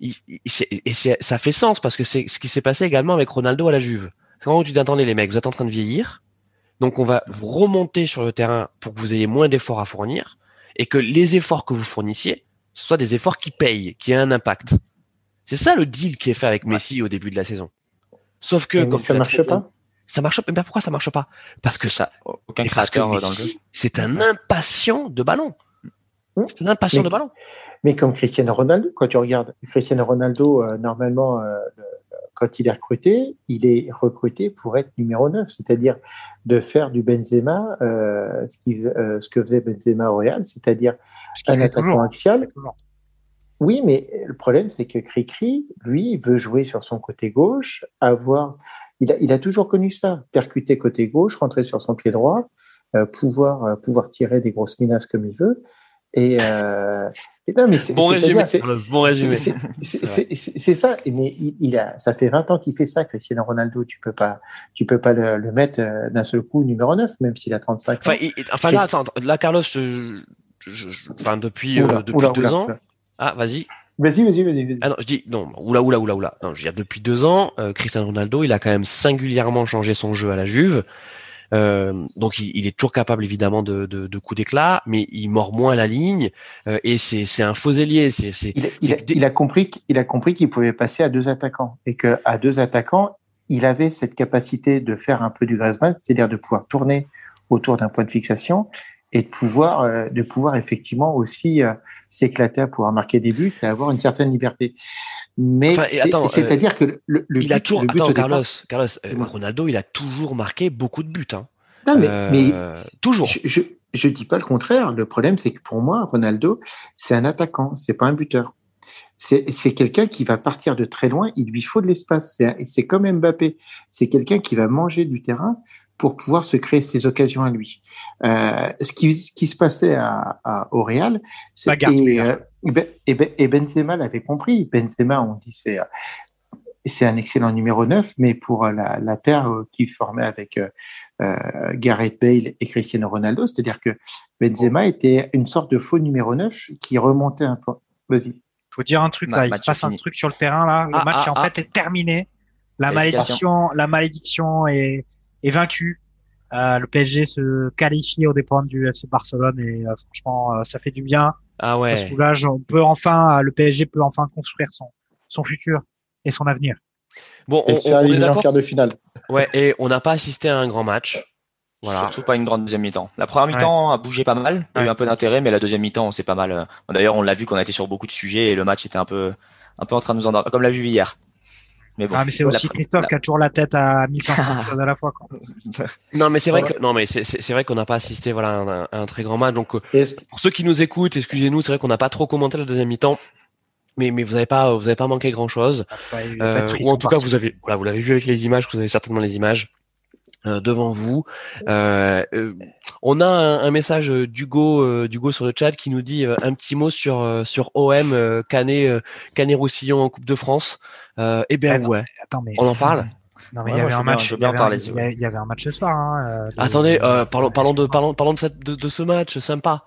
il, il, c'est, et c'est, ça fait sens parce que c'est ce qui s'est passé également avec Ronaldo à la Juve. C'est quand tu dis attendez les mecs, vous êtes en train de vieillir, donc on va vous remonter sur le terrain pour que vous ayez moins d'efforts à fournir. Et que les efforts que vous fournissiez, ce soient des efforts qui payent, qui aient un impact. C'est ça le deal qui est fait avec Messi au début de la saison. Sauf que... Comme ça ne marche pas ? Ça marche pas. Mais pourquoi ça ne marche pas ? Parce que ça... Aucun créateur dans le jeu. C'est un impatient de ballon. C'est un impatient de ballon. Mais comme Cristiano Ronaldo, quand tu regardes, Cristiano Ronaldo, euh, normalement, euh, quand il est recruté, il est recruté pour être numéro neuf, c'est-à-dire de faire du Benzema, euh, ce, qui, euh, ce que faisait Benzema au Real, c'est-à-dire un attaquant axial. Oui, mais le problème, c'est que Cricri, lui, veut jouer sur son côté gauche, avoir. Il a, il a toujours connu ça, percuter côté gauche, rentrer sur son pied droit, euh, pouvoir, euh, pouvoir tirer des grosses menaces comme il veut. Et, euh, et non, mais c'est, bon, c'est, résumé, c'est, bon résumé. C'est, c'est, c'est, c'est, c'est ça. Mais il, il a, ça fait vingt ans qu'il fait ça, Cristiano Ronaldo. Tu peux pas, tu peux pas le, le mettre d'un seul coup numéro neuf, même s'il a trente-cinq ans. Enfin, il, enfin là, attends, là, Carlos, je, je, je, enfin, depuis, oula, euh, depuis oula, deux oula, ans. Oula. Ah, vas-y. Vas-y, vas-y, vas-y, vas-y. Ah non, je dis non. Oula, oula, oula, oula. Non, je veux dire, depuis deux ans, euh, Cristiano Ronaldo, il a quand même singulièrement changé son jeu à la Juve. Euh, donc il, il est toujours capable évidemment de, de, de coups d'éclat, mais il mord moins la ligne euh, et c'est, c'est un faux ailier. C'est, c'est, il, c'est... Il, a, il a compris qu'il a compris qu'il pouvait passer à deux attaquants et que à deux attaquants il avait cette capacité de faire un peu du Griezmann, c'est-à-dire de pouvoir tourner autour d'un point de fixation et de pouvoir euh, de pouvoir effectivement aussi euh, s'éclater à pouvoir marquer des buts et avoir une certaine liberté. Mais enfin, c'est, attends, c'est-à-dire euh, que le, le il but, a toujours, le but attends, Carlos, départ, Carlos, euh, Ronaldo, il a toujours marqué beaucoup de buts. Hein. Non mais, euh, mais toujours. Je, je, je dis pas le contraire. Le problème, c'est que pour moi, Ronaldo, c'est un attaquant, c'est pas un buteur. C'est, c'est quelqu'un qui va partir de très loin, il lui faut de l'espace. C'est, c'est comme Mbappé. C'est quelqu'un qui va manger du terrain pour pouvoir se créer ses occasions à lui. Euh, ce qui, ce qui se passait à, à, au Real, c'est et, euh, et, ben, et Benzema l'avait compris. Benzema, on dit, c'est, c'est un excellent numéro neuf, mais pour la, la paire qu'il formait avec euh, euh, Gareth Bale et Cristiano Ronaldo, c'est-à-dire que Benzema oh. était une sorte de faux numéro neuf qui remontait un peu. Vas-y. Faut dire un truc, là, il se passe fini. un truc sur le terrain, là. Le ah, match, ah, en ah. fait, est terminé. La malédiction, la malédiction est, est vaincue. Euh, le P S G se qualifie aux dépens du F C Barcelone et, euh, franchement, euh, ça fait du bien. Ah ouais. Parce que là, on peut enfin, le P S G peut enfin construire son, son futur et son avenir. Bon, on, et on, on est d'accord. En quart de finale. Ouais, et on n'a pas assisté à un grand match. Voilà. Surtout pas une grande deuxième mi-temps. La première mi-temps ouais. a bougé pas mal, a eu ouais. un peu d'intérêt, mais la deuxième mi-temps, on s'est pas mal. D'ailleurs, on l'a vu qu'on a été sur beaucoup de sujets et le match était un peu, un peu en train de nous endormir, comme l'a vu hier. Mais bon. Ah, mais c'est aussi la... Christophe la... qui a toujours la tête à mille cinq cents à la fois, quoi. Non, mais c'est vrai que, non, mais c'est, c'est, c'est vrai qu'on n'a pas assisté, voilà, à un, à un très grand match. Donc, euh, pour ceux qui nous écoutent, excusez-nous, c'est vrai qu'on n'a pas trop commenté la deuxième mi-temps. Mais, mais vous n'avez pas, vous n'avez pas manqué grand chose. Ah, ouais, euh, ou en tout cas, vous avez, voilà, vous l'avez vu avec les images, vous avez certainement les images devant vous. Euh, euh, on a un, un message d'Hugo, euh, d'Hugo sur le chat qui nous dit euh, un petit mot sur euh, sur O M euh, Canet euh, Canet-Roussillon en Coupe de France. Euh, eh ben ah, ouais. Attends, mais... on en parle. Non mais il ouais, y avait un match. Il y, ouais. y, y avait un match ce soir. Hein, de... Attendez, euh, parlons parlons de parlons parlons de, cette, de, de ce match sympa.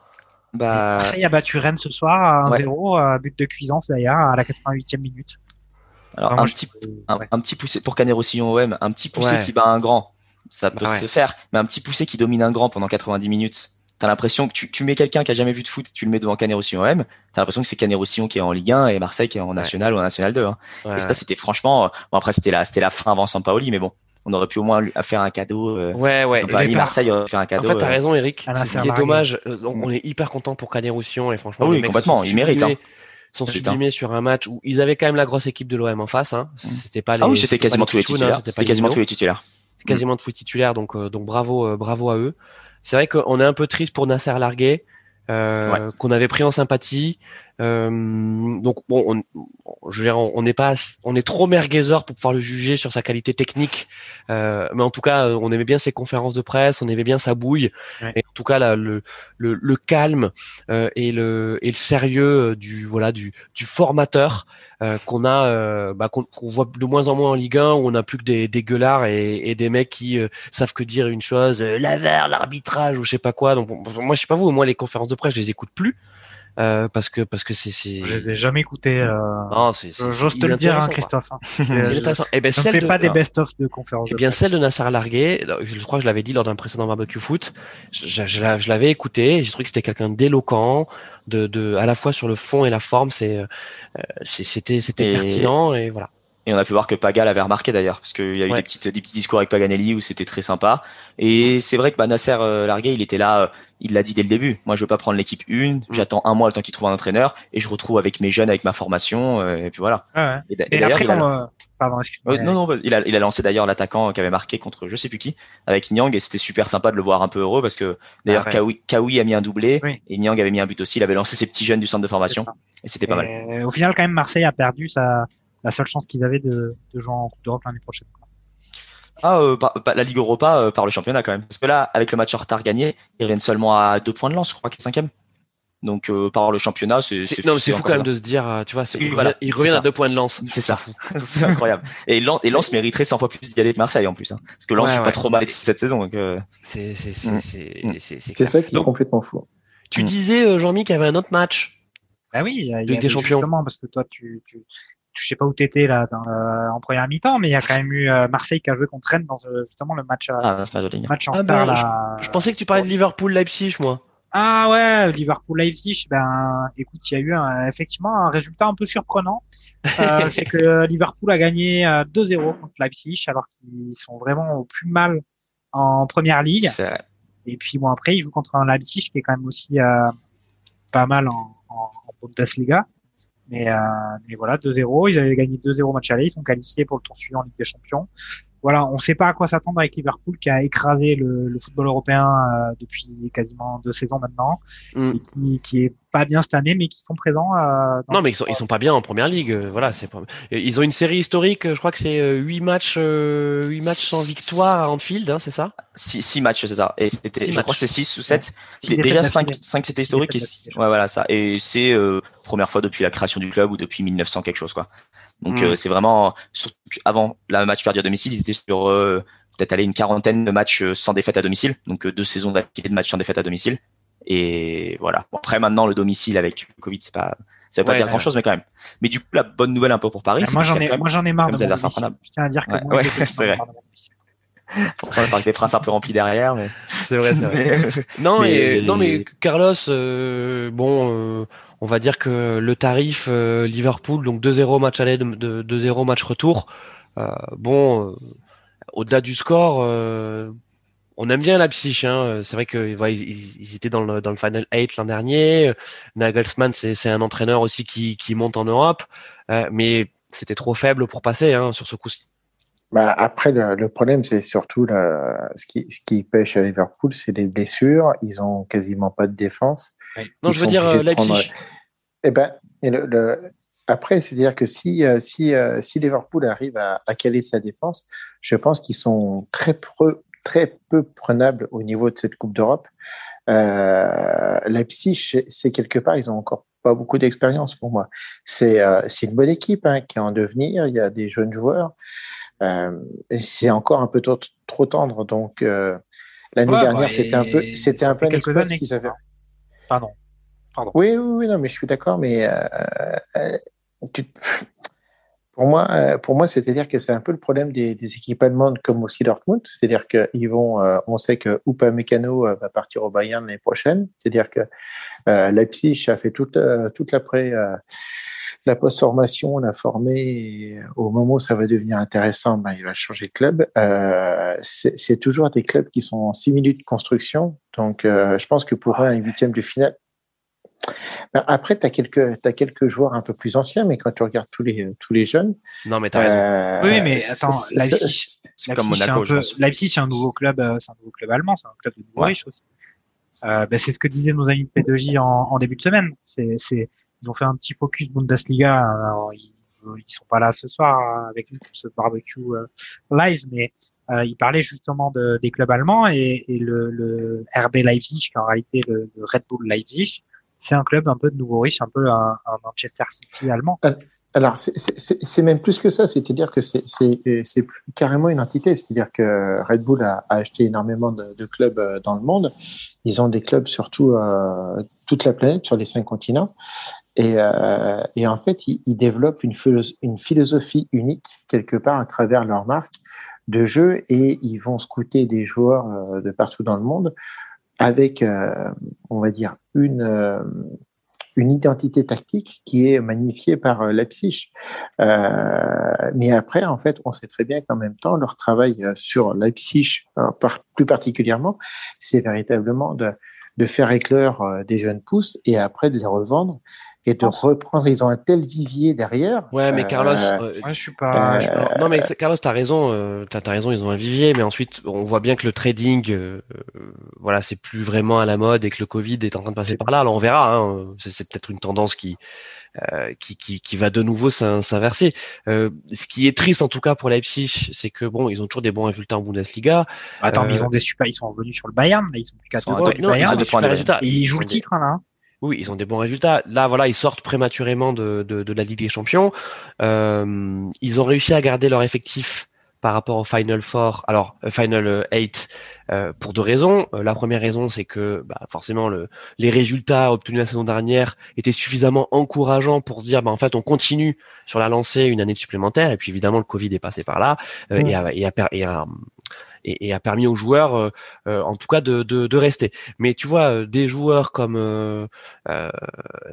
Bah... Marseille a battu Rennes ce soir à un zéro, ouais. but de Cuisance d'ailleurs à la quatre-vingt-huitième minute. Alors enfin, un, moi, petit, je... un, ouais. un petit poussé pour Canet-Roussillon O M, un petit poussé ouais. qui bat un grand. Ça peut bah ouais. se faire, mais un petit poussé qui domine un grand pendant quatre-vingt-dix minutes, t'as l'impression que tu, tu mets quelqu'un qui a jamais vu de foot, tu le mets devant Canet-Roussillon O M, t'as l'impression que c'est Canet-Roussillon qui est en Ligue un et Marseille qui est en National ouais. ou en National deux. Hein. Ouais. Et ça, c'était franchement, bon après c'était la, c'était la fin avant Sampaoli, mais bon, on aurait pu au moins lui, faire un cadeau. Euh, ouais, ouais. Sampaoli, Marseille aurait pu faire un cadeau. En fait, t'as raison, Eric. Ah, c'est dommage. Euh, on, on est hyper content pour Canet-Roussillon et franchement, ah, oui, complètement, il mérite. Hein. sont sublimés hein. sur un match où ils avaient quand même la grosse équipe de l'O M en face. Hein. C'était pas les. Ah oui, c'était quasiment tous les titulaires. C'était quasiment tous les titulaires. Quasiment tous les titulaires, donc euh, donc bravo euh, bravo à eux. C'est vrai qu'on est un peu triste pour Nasser Largué, euh, ouais. qu'on avait pris en sympathie. Euh, donc bon, on, je veux dire, on n'est pas, on est trop merguezeur pour pouvoir le juger sur sa qualité technique. Euh, mais en tout cas, on aimait bien ses conférences de presse, on aimait bien sa bouille. Ouais. Et en tout cas, là, le, le le calme euh, et le et le sérieux du voilà du du formateur. Euh, qu'on a, euh, bah, qu'on, qu'on voit de moins en moins en Ligue un, où on n'a plus que des, des gueulards et, et des mecs qui euh, savent que dire une chose, euh, la V A R, l'arbitrage ou je sais pas quoi. Donc moi je sais pas vous, moi les conférences de presse je les écoute plus euh, parce que parce que c'est, c'est... je les ai jamais écoutées. Euh... Non, c'est, c'est, j'ose te le dire, hein, Christophe. Hein. c'est c'est intéressant. Et ben celle de... pas des best-of de conférences. Et bien celle de Nasser Largué, je crois que je l'avais dit lors d'un précédent barbecue foot. Je, je, je l'avais écouté, et j'ai trouvé que c'était quelqu'un d'éloquent. De, de, à la fois sur le fond et la forme, c'est, euh, c'est c'était, c'était et, pertinent et voilà. Et on a pu voir que Paga l'avait remarqué d'ailleurs, parce qu'il y a eu ouais. des petites, des petits discours avec Paganelli où c'était très sympa. Et c'est vrai que bah, Nasser euh, Largué, il était là, euh, il l'a dit dès le début. Moi, je veux pas prendre l'équipe une, mmh. j'attends un mois le temps qu'il trouve un entraîneur et je retrouve avec mes jeunes, avec ma formation euh, et puis voilà. Ah ouais. Et, et, et après, il a, on, euh, pardon, excuse-moi. Euh, non, non, il a, il a lancé d'ailleurs l'attaquant qui avait marqué contre je sais plus qui avec Nyang et c'était super sympa de le voir un peu heureux parce que d'ailleurs ah ouais. Kaoui a mis un doublé oui. et Nyang avait mis un but aussi. Il avait lancé ses petits jeunes du centre de formation et c'était pas et mal. Au final, quand même, Marseille a perdu sa. La seule chance qu'ils avaient de, de jouer en Coupe d'Europe l'année prochaine. Ah, euh, par, par, la Ligue Europa euh, par le championnat quand même. Parce que là, avec le match en retard gagné, ils reviennent seulement à deux points de Lens, je crois, qui est cinquième. Donc, euh, par le championnat, c'est, c'est, c'est non, mais c'est fou quand même de se dire, tu vois, c'est, oui, voilà, ils reviennent à deux points de Lens. C'est ça. C'est incroyable. Et Lens, et Lens mériterait cent fois plus d'y aller que Marseille en plus, hein. Parce que Lens ouais, ouais. fait pas trop mal cette saison. Donc, euh... C'est, c'est, c'est, mmh. c'est, c'est, c'est, c'est ça qui donc, est complètement fou. Tu mmh. disais, euh, Jean-Mi, qu'il y avait un autre match. Bah oui, il y a, y a des champions. Parce que toi, tu, tu... je sais pas où t'étais là dans, euh, en première mi-temps, mais il y a quand même eu euh, Marseille qui a joué contre Rennes dans euh, justement le match, euh, ah, match en ah retard. Ben, là, je, je pensais que tu parlais de Liverpool-Leipzig, moi. Ah ouais, Liverpool-Leipzig. Ben, écoute, il y a eu un, effectivement un résultat un peu surprenant. Euh, c'est que Liverpool a gagné euh, deux zéro contre Leipzig, alors qu'ils sont vraiment au plus mal en première ligue. C'est vrai. Et puis bon après, ils jouent contre un Leipzig qui est quand même aussi euh, pas mal en, en, en Bundesliga. Mais, euh, mais voilà, deux zéro, ils avaient gagné deux zéro match aller, ils sont qualifiés pour le tour suivant en Ligue des Champions. voilà, on ne sait pas à quoi s'attendre avec Liverpool qui a écrasé le, le football européen euh, depuis quasiment deux saisons maintenant, mm. et qui, qui est pas bien cette année, mais qui sont présents. Euh, dans non, mais ils sont ils sont pas bien en première ligue. Voilà, c'est pas... ils ont une série historique. Je crois que c'est huit matchs, euh, huit matchs sans victoire à Anfield, hein, c'est ça ? Six, six matchs, c'est ça. Et c'était, six je matchs. Crois que c'est six ou sept. Ouais. Déjà cinq, cinq c'était historique. Et... Ouais, voilà ça. Et c'est euh, première fois depuis la création du club ou depuis mille neuf cents quelque chose quoi. Donc mmh. euh, c'est vraiment surtout avant la match perdu à domicile, ils étaient sur euh, peut-être aller une quarantaine de matchs sans défaite à domicile, donc euh, deux saisons d'affilée de matchs sans défaite à domicile. Et voilà. Bon, après maintenant le domicile avec le Covid, c'est pas ça veut pas ouais, dire grand chose mais quand même. Mais du coup la bonne nouvelle un peu pour Paris. Moi j'en ai moi j'en ai marre de mon domicile. Je tiens à dire que ouais, moi, ouais, c'est vrai. Pourtant le Parc des Princes un peu rempli derrière mais c'est vrai, c'est vrai. non mais, mais non mais Carlos euh, bon euh, on va dire que le tarif euh, Liverpool donc deux zéro match aller de deux zéro match retour euh, bon euh, au-delà du score euh, on aime bien la psyche, hein. C'est vrai que ouais, ils, ils étaient dans le dans le Final huit l'an dernier. Nagelsmann c'est c'est un entraîneur aussi qui qui monte en Europe euh, mais c'était trop faible pour passer hein, sur ce coup-ci. Bah après le, le problème c'est surtout le, ce qui ce qui pêche à Liverpool c'est les blessures, ils ont quasiment pas de défense. Oui. Non, je veux dire euh, Leipzig. Prendre... Eh ben et le, le... après c'est-à-dire que si si si Liverpool arrive à, à caler sa défense, je pense qu'ils sont très peu très peu prenables au niveau de cette Coupe d'Europe. Euh, Leipzig c'est quelque part ils ont encore pas beaucoup d'expérience pour moi. C'est euh, c'est une bonne équipe hein, qui est en devenir, il y a des jeunes joueurs. Euh, c'est encore un peu tôt, trop tendre. Donc euh, l'année ouais, dernière, ouais, c'était un peu, c'était un peu un espace qu'ils avaient. Pardon. Pardon. Oui, oui, oui, non, mais je suis d'accord. Mais euh, euh, tu... pour moi, euh, pour moi, c'est-à-dire que c'est un peu le problème des, des équipes allemandes comme aussi Dortmund. C'est-à-dire que ils vont, euh, on sait que Upamecano euh, va partir au Bayern l'année prochaine. C'est-à-dire que euh, Leipzig a fait toute euh, toute l'après. Euh, La post-formation, la former, au moment où ça va devenir intéressant, ben, il va changer de club. Euh, c'est, c'est toujours des clubs qui sont en six minutes de construction. Donc, euh, je pense que pour un huitième de finale... Ben, après, tu as quelques, t'as quelques joueurs un peu plus anciens, mais quand tu regardes tous les, tous les jeunes... Non, mais tu as euh, raison. Oui, mais attends, c'est, Leipzig, c'est, c'est comme Monaco, c'est un peu, Leipzig, c'est un nouveau club, c'est un nouveau club allemand, c'est un club de nouveau ouais. riche aussi. Euh, ben, c'est ce que disaient nos amis de P deux J en, en début de semaine. C'est... c'est Ils ont fait un petit focus Bundesliga. Alors, ils, ils sont pas là ce soir avec nous pour ce barbecue euh, live, mais euh, ils parlaient justement de, des clubs allemands et, et le, le R B Leipzig, qui est en réalité le, le Red Bull Leipzig, c'est un club un peu de nouveau riche, un peu un, un Manchester City allemand. Alors c'est, c'est, c'est même plus que ça, c'est-à-dire que c'est, c'est, c'est carrément une entité. C'est-à-dire que Red Bull a, a acheté énormément de, de clubs dans le monde. Ils ont des clubs surtout euh, toute la planète, sur les cinq continents. Et, euh, et en fait, ils, ils développent une, philo- une philosophie unique, quelque part, à travers leur marque de jeu. Et ils vont scouter des joueurs euh, de partout dans le monde avec, euh, on va dire, une, euh, une identité tactique qui est magnifiée par euh, Leipzig. Euh, mais après, en fait, on sait très bien qu'en même temps, leur travail sur Leipzig, euh, par, plus particulièrement, c'est véritablement de, de faire éclore euh, des jeunes pousses et après de les revendre. Et de reprendre, ils ont un tel vivier derrière. Ouais, mais Carlos, euh, ouais, je suis pas, euh, je suis pas. Non, mais Carlos, t'as raison, euh, t'as, t'as raison, ils ont un vivier, mais ensuite, on voit bien que le trading, euh, voilà, c'est plus vraiment à la mode et que le Covid est en train de passer par là. Alors on verra, hein, c'est, c'est peut-être une tendance qui, euh, qui, qui, qui va de nouveau s'inverser. Euh, ce qui est triste en tout cas pour Leipzig, c'est que bon, ils ont toujours des bons résultats en Bundesliga. Attends, euh, mais ils ont des super, ils sont revenus sur le Bayern, là, ils sont plus qu'à deux points du Bayern. Ils, super résultats. Et ils jouent le titre là. Hein. Oui, ils ont des bons résultats. Là, voilà, ils sortent prématurément de, de, de la Ligue des Champions. Euh, ils ont réussi à garder leur effectif par rapport au Final Four, alors Final Eight, euh, pour deux raisons. Euh, la première raison, c'est que bah, forcément le, les résultats obtenus la saison dernière étaient suffisamment encourageants pour dire, bah, en fait, on continue sur la lancée une année supplémentaire. Et puis évidemment, le Covid est passé par là euh, mmh. et a, et a, et a et a permis aux joueurs, euh, euh, en tout cas, de, de, de rester. Mais tu vois, euh, des joueurs comme euh, euh,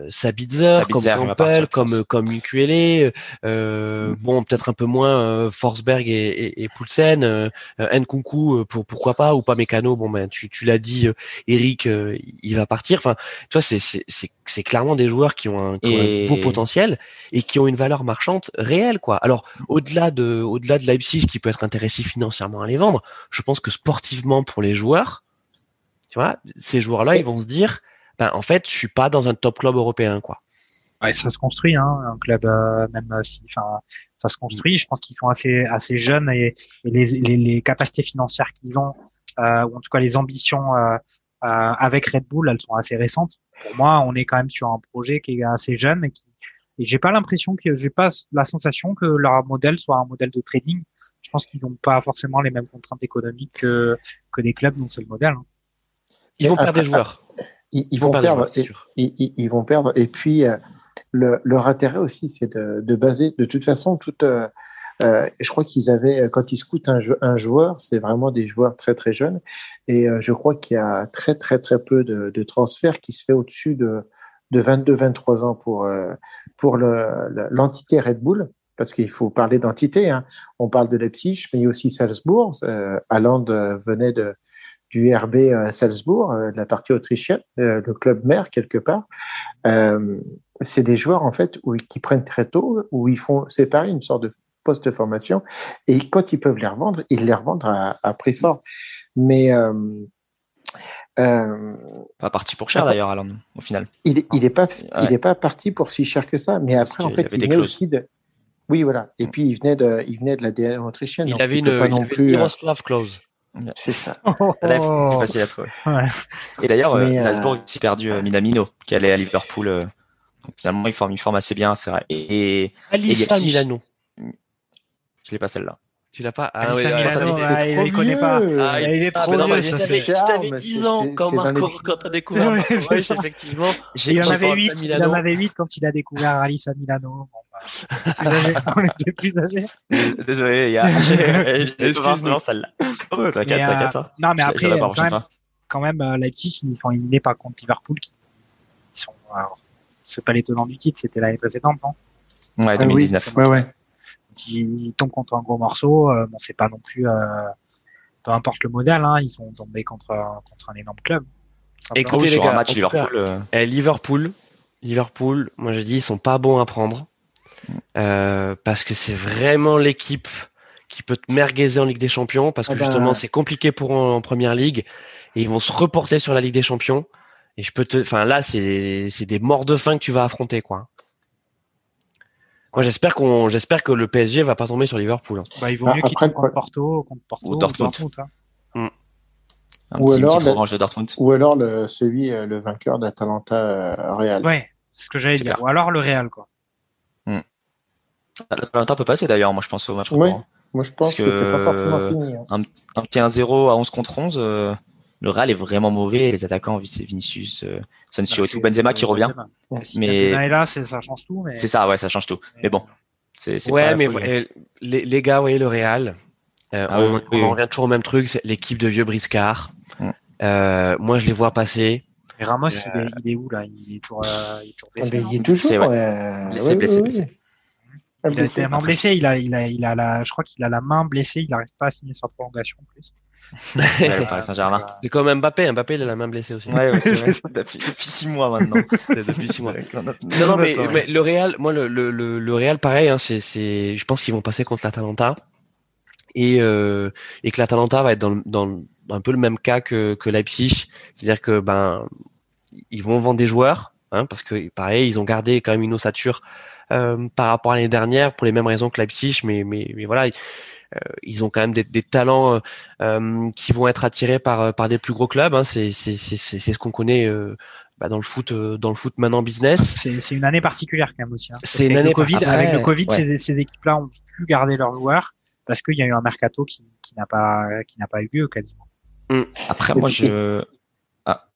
Sabitzer, comme Campbell, comme comme Mukwele, euh, mm-hmm. bon, peut-être un peu moins euh, Forsberg et, et, et Poulsen, euh, Nkunku, pour pourquoi pas, ou pas Mécano. Bon ben, tu tu l'as dit, euh, Eric, euh, il va partir. Enfin, tu vois, c'est c'est, c'est c'est clairement des joueurs qui ont, un, qui et... ont un beau potentiel et qui ont une valeur marchande réelle, quoi. Alors, au-delà de, au-delà de Leipzig qui peut être intéressé financièrement à les vendre, je pense que sportivement pour les joueurs, tu vois, ces joueurs-là, ils vont se dire, ben, en fait, je suis pas dans un top club européen, quoi. Ouais, ça se construit, hein, un club, euh, même si, enfin, ça se construit. Je pense qu'ils sont assez, assez jeunes et, et les, les, les capacités financières qu'ils ont, euh, ou en tout cas les ambitions, euh, euh, avec Red Bull, elles sont assez récentes. Pour moi, on est quand même sur un projet qui est assez jeune et qui, et j'ai pas l'impression que, j'ai pas la sensation que leur modèle soit un modèle de trading. Je pense qu'ils n'ont pas forcément les mêmes contraintes économiques que, que des clubs dont c'est le modèle. Hein. Ils vont perdre des joueurs. Ils, ils vont perdre, et, ils, ils vont perdre. Et puis euh, le, leur intérêt aussi, c'est de, de baser. De toute façon, toute. Euh, euh, je crois qu'ils avaient quand ils scoutent un, un joueur, c'est vraiment des joueurs très très jeunes. Et euh, je crois qu'il y a très très très peu de, de transferts qui se fait au-dessus de, de vingt-deux vingt-trois ans pour euh, pour le, le, l'entité Red Bull, parce qu'il faut parler d'entité. Hein. On parle de Leipzig, mais il y a aussi Salzbourg. Euh, Haaland venait de du R B Salzbourg, de la partie autrichienne, le club mère quelque part. Euh, c'est des joueurs en fait où, qui prennent très tôt, où ils font séparer une sorte de poste de formation, et quand ils peuvent les revendre, ils les revendent à, à prix fort. Mais euh, euh, pas parti pour cher d'ailleurs, Haaland au final. Il n'est il est pas, ouais. pas parti pour si cher que ça. Mais après en fait, il venait aussi de. Oui voilà. Et puis il venait de, il venait de la D N autrichienne. Il avait une, pas il non avait plus. Miroslav Klose. C'est ça. Oh là, plus facile à trouver. Ouais. Et d'ailleurs, euh, Salzbourg s'est perdu euh, Minamino, qui allait à Liverpool. Euh, donc finalement, il forme, il forme assez bien, c'est vrai. Et, et Alissa et Milano. Je l'ai pas celle-là. Tu l'as pas. Ah, Alissa ouais, Milano, ah, ah, il ne connaît pas. Ah, il, il est trop vieux. Tu avais dix ans comme un cor- quand tu as découvert. Ouais, c'est ouais, c'est effectivement. J'ai il en avait huit. Il en avait huit quand il a découvert Alissa Milano. On était plus âgés. Désolé, il y a. Excuse-moi, celle-là. Oh, t'inquiète, t'inquiète. Euh... Non, mais après, quand, quand, même, quand même, euh, Leipzig, ils sont éliminés par contre Liverpool. Qui... Ils sont. Alors, c'est pas les tenants du titre, c'était l'année précédente, non ? Ouais, deux mille dix-neuf. Ah, oui. Ouais, ouais. Donc, ils tombent contre un gros morceau. Euh, bon, c'est pas non plus. Euh... Peu importe le modèle, hein, ils sont tombés contre, contre un énorme club. Écoutez, les gars, match Liverpool. Euh... Eh, Liverpool. Liverpool, moi je dis, ils sont pas bons à prendre. Euh, parce que c'est vraiment l'équipe qui peut te mergueser en Ligue des Champions, parce que ah bah... justement c'est compliqué pour eux en Première Ligue et ils vont se reporter sur la Ligue des Champions. Et je peux te, enfin là c'est c'est des morts de faim que tu vas affronter, quoi. Moi j'espère qu'on j'espère que le P S G va pas tomber sur Liverpool. Bah il vaut mieux qu'ils tombent contre Porto, contre Porto, ou Dortmund. Ou Dortmund hein. Mmh. Un ou, petit, alors petit le... de Dortmund. Ou alors le celui le vainqueur d'Atalanta euh, Real. Ouais, c'est ce que j'allais c'est dire. Clair. Ou alors le Real, quoi. Mmh. L'Atalanta peut passer d'ailleurs, moi je pense au match oui, contre. Moi je pense que, que c'est pas forcément fini. Hein. Un, un petit un zéro à onze contre onze, euh, le Real est vraiment mauvais. Les attaquants, c'est Vinicius, euh, Sancho et tout, Benzema qui revient. Bon. Si mais Benzema est là, c'est, ça change tout. Mais... C'est ça, ouais, ça change tout. Mais, mais bon, c'est, c'est ouais, pas mais ouais, les, les gars, vous voyez le Real, euh, ah, on, oui, on oui. en revient toujours au même truc, c'est l'équipe de vieux briscards. Hum. Euh, moi je les vois passer. Et Ramos, euh... il est où là il est, toujours, euh, il est toujours blessé. Ah, il est toujours blessé, blessé, blessé. Il est tellement blessé, il a, il a, il a la, je crois qu'il a la main blessée, il n'arrive pas à signer sa prolongation en plus. Ouais, le Paris Saint-Germain. C'est comme Mbappé, Mbappé il a la main blessée aussi. Ouais, ouais, c'est vrai. Depuis, depuis six mois maintenant. Depuis six mois. A... Non, non, mais, mais le Real, moi le, le, le, le Real, pareil, hein, c'est, c'est, je pense qu'ils vont passer contre l'Atalanta et, euh, et que l'Atalanta va être dans, dans un peu le même cas que, que Leipzig, c'est-à-dire que ben ils vont vendre des joueurs, hein, parce que pareil, ils ont gardé quand même une ossature. Euh, par rapport à l'année dernière, pour les mêmes raisons que Leipzig, mais mais, mais voilà, euh, ils ont quand même des, des talents euh, qui vont être attirés par par des plus gros clubs. Hein. C'est c'est c'est c'est ce qu'on connaît euh, bah dans le foot euh, dans le foot maintenant business. C'est c'est une année particulière quand même aussi. Hein. C'est une année Covid. Après, avec le Covid, ouais. ces, ces équipes-là ont pu garder leurs joueurs parce qu'il y a eu un mercato qui qui n'a pas qui n'a pas eu lieu quasiment. Mmh. Après moi je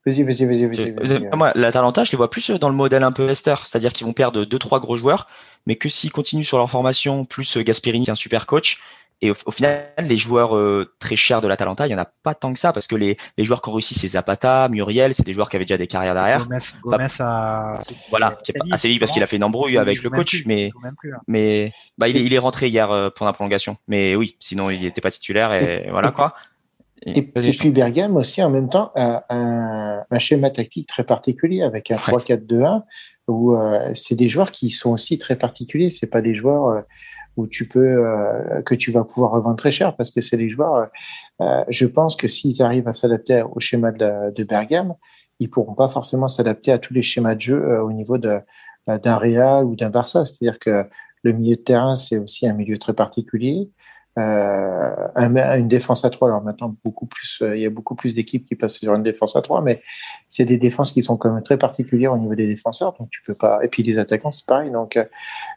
Vas-y, vas-y, vas-y, vas-y, vas-y. Moi, l'Atalanta, je les vois plus dans le modèle un peu Leicester, c'est-à-dire qu'ils vont perdre deux, trois gros joueurs, mais que s'ils continuent sur leur formation, plus Gasperini qui est un super coach, et au, au final, les joueurs euh, très chers de l'Atalanta, il y en a pas tant que ça, parce que les, les joueurs qui ont réussi, c'est Zapata, Muriel, c'est des joueurs qui avaient déjà des carrières derrière. Gomez, Gomez à... Voilà, qui est pas assez libre parce qu'il a fait une embrouille avec le coach, plus, mais, plus, hein. mais bah, il, est, il est rentré hier euh, pour la prolongation. Mais oui, sinon il n'était pas titulaire et voilà quoi. Et, et puis Bergame aussi, en même temps, a un, un schéma tactique très particulier avec un trois quatre deux un, où euh, c'est des joueurs qui sont aussi très particuliers. C'est pas des joueurs euh, où tu peux euh, que tu vas pouvoir revendre très cher, parce que c'est des joueurs. Euh, je pense que s'ils arrivent à s'adapter au schéma de, la, de Bergame, ils pourront pas forcément s'adapter à tous les schémas de jeu euh, au niveau de, d'un Real ou d'un Barça. C'est-à-dire que le milieu de terrain, c'est aussi un milieu très particulier. Euh, une défense à trois, alors maintenant beaucoup plus, il euh, y a beaucoup plus d'équipes qui passent sur une défense à trois, mais c'est des défenses qui sont quand même très particulières au niveau des défenseurs, donc tu peux pas, et puis les attaquants c'est pareil, donc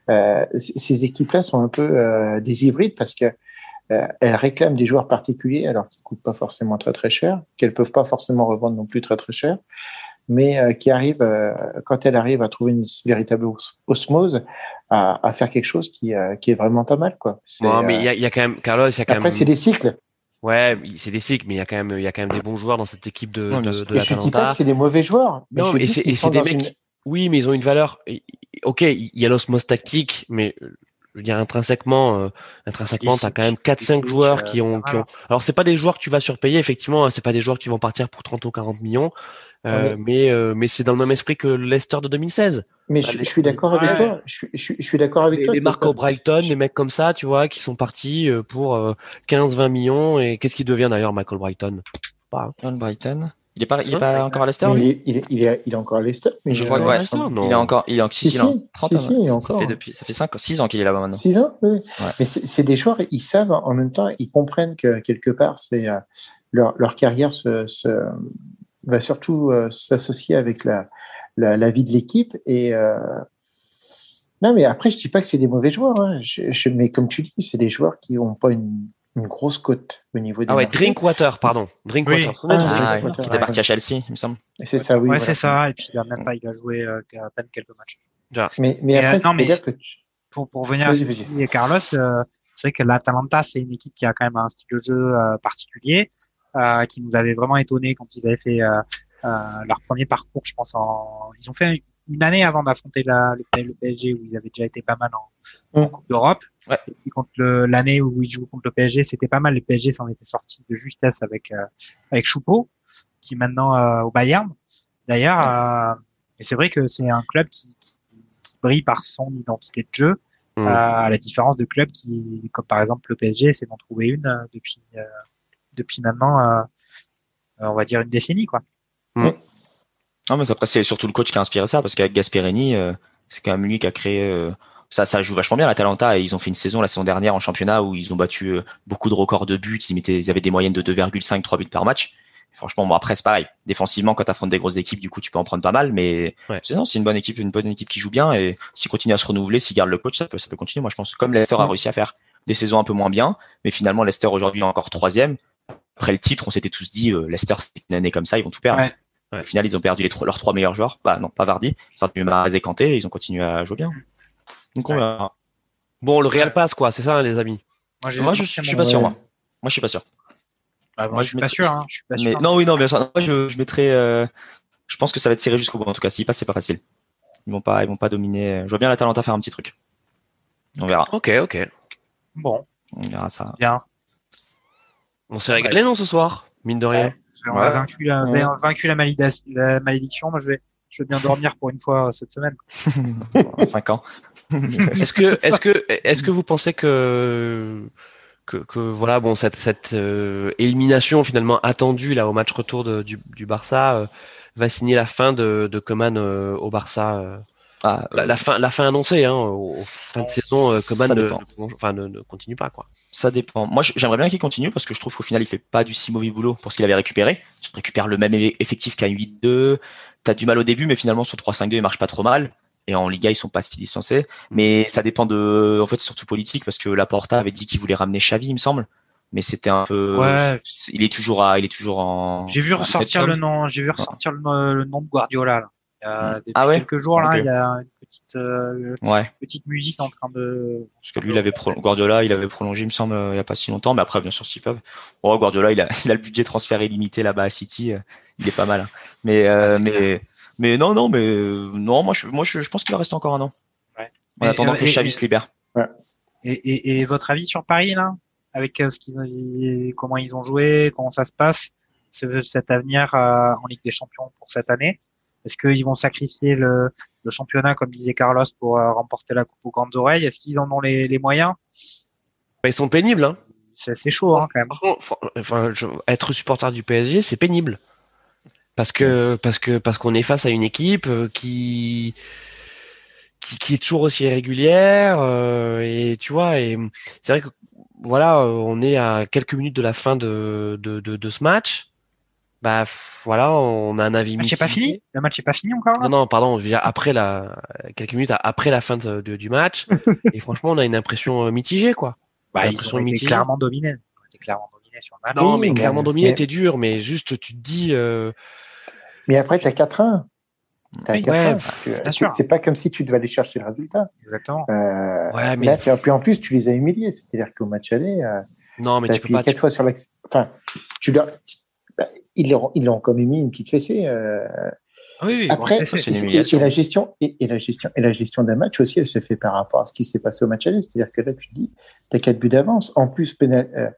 euh, c- ces équipes-là sont un peu euh, des hybrides, parce que euh, elles réclament des joueurs particuliers, alors qu'ils coûtent pas forcément très très cher, qu'elles peuvent pas forcément revendre non plus très très cher, mais euh, qui arrivent, euh, quand elles arrivent à trouver une véritable os- osmose, À, à faire quelque chose qui, euh, qui est vraiment pas mal, quoi. C'est, non, mais il euh... y, y a quand même Carlos, il y a quand Après, même. Après, c'est des cycles. Ouais, c'est des cycles, mais il y a quand même, il y a quand même des bons joueurs dans cette équipe de non, de, de l'Atalanta. Je ne dis pas que c'est des mauvais joueurs. Mais non, je mais dis c'est, qu'ils sont c'est des mecs. Une... Oui, mais ils ont une valeur. Ok, il y a l'osmose tactique, mais je veux dire intrinsèquement, euh, intrinsèquement, t'as quand même quatre cinq joueurs euh, qui ont, qui ont. Alors, c'est pas des joueurs que tu vas surpayer. Effectivement, c'est pas des joueurs qui vont partir pour trente ou quarante millions. Euh, oui. Mais euh, mais c'est dans le même esprit que Leicester de deux mille seize. Mais bah, je, je suis d'accord avec ouais. toi. Je, je, je suis d'accord avec les, toi. Les Marco Brighton, les mecs comme ça, tu vois, qui sont partis pour euh, quinze vingt millions. Et qu'est-ce qui devient d'ailleurs, Michael Brighton? Pas. John Brighton. Il est pas, il est pas encore à Leicester. Il est, il est, il est, il est encore à Leicester. Mais je crois que ouais, il est encore, il est encore six ans. trente ans. Ça fait depuis, ça fait cinq, six ans qu'il est là-bas maintenant. Six ans. Oui. Ouais. Mais c'est, c'est des joueurs, ils savent en même temps, ils comprennent que quelque part, c'est euh, leur leur carrière se, se va surtout euh, s'associer avec la, la, la vie de l'équipe. Et euh... non, mais après, je ne dis pas que c'est des mauvais joueurs. Hein. Je, je, mais comme tu dis, c'est des joueurs qui n'ont pas une, une grosse cote au niveau des. Ah ouais, marchés. Drinkwater, pardon. Drinkwater. Oui. Ah, ah, Drinkwater, ouais, qui était parti à Chelsea, il me semble. Et c'est ça, oui. Ouais, voilà. C'est ça. Et puis, il a même pas, il a joué euh, à peine quelques matchs. Yeah. Mais, mais après, euh, non, mais que tu... pour, pour revenir à ce que dit Carlos, euh, c'est vrai que l'Atalanta, c'est une équipe qui a quand même un style de jeu euh, particulier. Euh, qui nous avait vraiment étonné quand ils avaient fait euh, euh, leur premier parcours, je pense. En... Ils ont fait une année avant d'affronter la, le, le P S G, où ils avaient déjà été pas mal en, en Coupe d'Europe. Ouais. Et puis contre le, l'année où ils jouent contre le P S G, c'était pas mal. Le P S G s'en était sorti de justesse avec euh, avec Choupo, qui est maintenant euh, au Bayern. D'ailleurs, euh, et c'est vrai que c'est un club qui, qui, qui brille par son identité de jeu, mmh. euh, à la différence de clubs qui, comme par exemple le P S G, c'est d'en trouver une euh, depuis. Euh, depuis maintenant, euh, on va dire une décennie, quoi. Mmh. Non, mais après, c'est surtout le coach qui a inspiré ça, parce qu'avec Gasperini, euh, c'est quand même lui qui a créé, euh, ça, ça joue vachement bien, l'Atalanta, et ils ont fait une saison, la saison dernière en championnat, où ils ont battu euh, beaucoup de records de buts, ils, mettaient, ils avaient des moyennes de deux virgule cinq, trois buts par match. Et franchement, bon, après, c'est pareil. Défensivement, quand t'affrontes des grosses équipes, du coup, tu peux en prendre pas mal, mais ouais. c'est, non, c'est une bonne équipe, une bonne équipe qui joue bien, et s'ils continuent à se renouveler, s'ils gardent le coach, ça peut, ça peut continuer. Moi, je pense, comme Leicester a réussi à faire des saisons un peu moins bien, mais finalement, Leicester aujourd'hui est encore troisième. Après le titre, on s'était tous dit, euh, Leicester, c'est une année comme ça, ils vont tout perdre. Ouais. Ouais. Au final, ils ont perdu les trois, leurs trois meilleurs joueurs. Bah non, pas Vardy. Ils ont perdu Mahrez et Kanté, et ils ont continué à jouer bien. Donc on verra. Ouais. Bon, le Real passe, quoi, c'est ça, hein, les amis. Moi, moi je, je, je suis pas sûr, moi. Moi, je suis pas sûr. Bah, moi, moi, je, je suis mettrai... pas sûr. Hein. Je suis pas sûr. Mais... Non, oui, non, bien sûr. Moi, je, je mettrai. Euh... Je pense que ça va être serré jusqu'au bout. En tout cas, s'ils passent, c'est pas facile. Ils vont pas, ils vont pas dominer. Je vois bien l'Atalanta faire un petit truc. On verra. Ok, ok. Bon. On verra ça. Bien. On s'est régalé, ouais. non, ce soir, mine de rien. Ouais, on a ouais. vaincu la, ouais. vaincu la, malida- la malédiction. Moi, je vais, je vais bien dormir pour une fois cette semaine. Cinq ans. est-ce que, est-ce que, est-ce que vous pensez que, que, que voilà, bon, cette, cette euh, élimination finalement attendue là au match retour de, du, du Barça euh, va signer la fin de, de Coman euh, au Barça? Euh, ah, la, la fin, la fin annoncée, hein, au, au fin de saison, euh, Coman ne, ne, enfin, ne, ne continue pas, quoi. Ça dépend. Moi, j'aimerais bien qu'il continue, parce que je trouve qu'au final, il fait pas du si mauvais boulot pour ce qu'il avait récupéré. Tu récupères le même effectif qu'un huit deux. T'as du mal au début, mais finalement, son trois cinq deux, il marche pas trop mal. Et en Liga, ils sont pas si distancés. Mais ça dépend de, en fait, c'est surtout politique, parce que Laporta avait dit qu'il voulait ramener Xavi, il me semble. Mais c'était un peu, ouais. il est toujours à, il est toujours en. J'ai vu ressortir le nom, j'ai vu ressortir le, le nom de Guardiola, là. Euh, depuis ah ouais quelques jours là, okay. il y a une petite euh, ouais. petite musique en train de. Parce que lui, il avait pro- Guardiola, il avait prolongé, il me semble, il y a pas si longtemps, mais après, bien sûr, s'ils peuvent. Oh, Guardiola, il a, il a le budget transfert illimité là-bas à City, il est pas mal. Hein. Mais, euh, ah, mais, clair. mais non, non, mais non, moi, je, moi, je, je pense qu'il va rester encore un an. Ouais. En mais, attendant euh, que Xavi se libère. Ouais. Et, et, et votre avis sur Paris là? avec ce qu'ils, comment ils ont joué, comment ça se passe, ce, cet avenir euh, en Ligue des Champions pour cette année. Est-ce qu'ils vont sacrifier le, le championnat, comme disait Carlos, pour euh, remporter la coupe aux grandes oreilles? Est-ce qu'ils en ont les, les moyens? Ils sont pénibles, hein. C'est, c'est chaud, hein, quand même. Enfin, je, être supporter du P S G, c'est pénible. Parce que, parce que, parce qu'on est face à une équipe qui, qui, qui est toujours aussi irrégulière, euh, et tu vois, et c'est vrai que, voilà, on est à quelques minutes de la fin de, de, de, de ce match. Bah, voilà, on a un avis. Le match n'est pas fini? Le match n'est pas fini encore? Non, non, pardon, je veux dire, après la, quelques minutes après la fin de, de, du match. Et franchement, on a une impression mitigée, quoi. Bah, ils sont été clairement dominés. Ils étaient clairement dominés sur le match. Non, mais clairement dominés, mais... t'es dur, mais juste, tu te dis, euh... Mais après, t'as quatre un. T'as oui, quatre un. Ouais, bien sûr. C'est pas comme si tu devais aller chercher le résultat. Exactement. Euh, ouais, mais. Là, puis en plus, tu les as humiliés. C'est-à-dire qu'au match aller, euh, non, mais tu peux pas. Quatre tu... fois sur l'axe. Enfin, tu dois... bah, ils l'ont, ils l'ont quand même mis une petite fessée, euh... Oui, oui, après, bon, c'est, c'est une et, et la gestion, et, et la gestion, et la gestion d'un match aussi, elle se fait par rapport à ce qui s'est passé au match aller. C'est-à-dire que là, tu te dis, t'as quatre buts d'avance. En plus, il euh,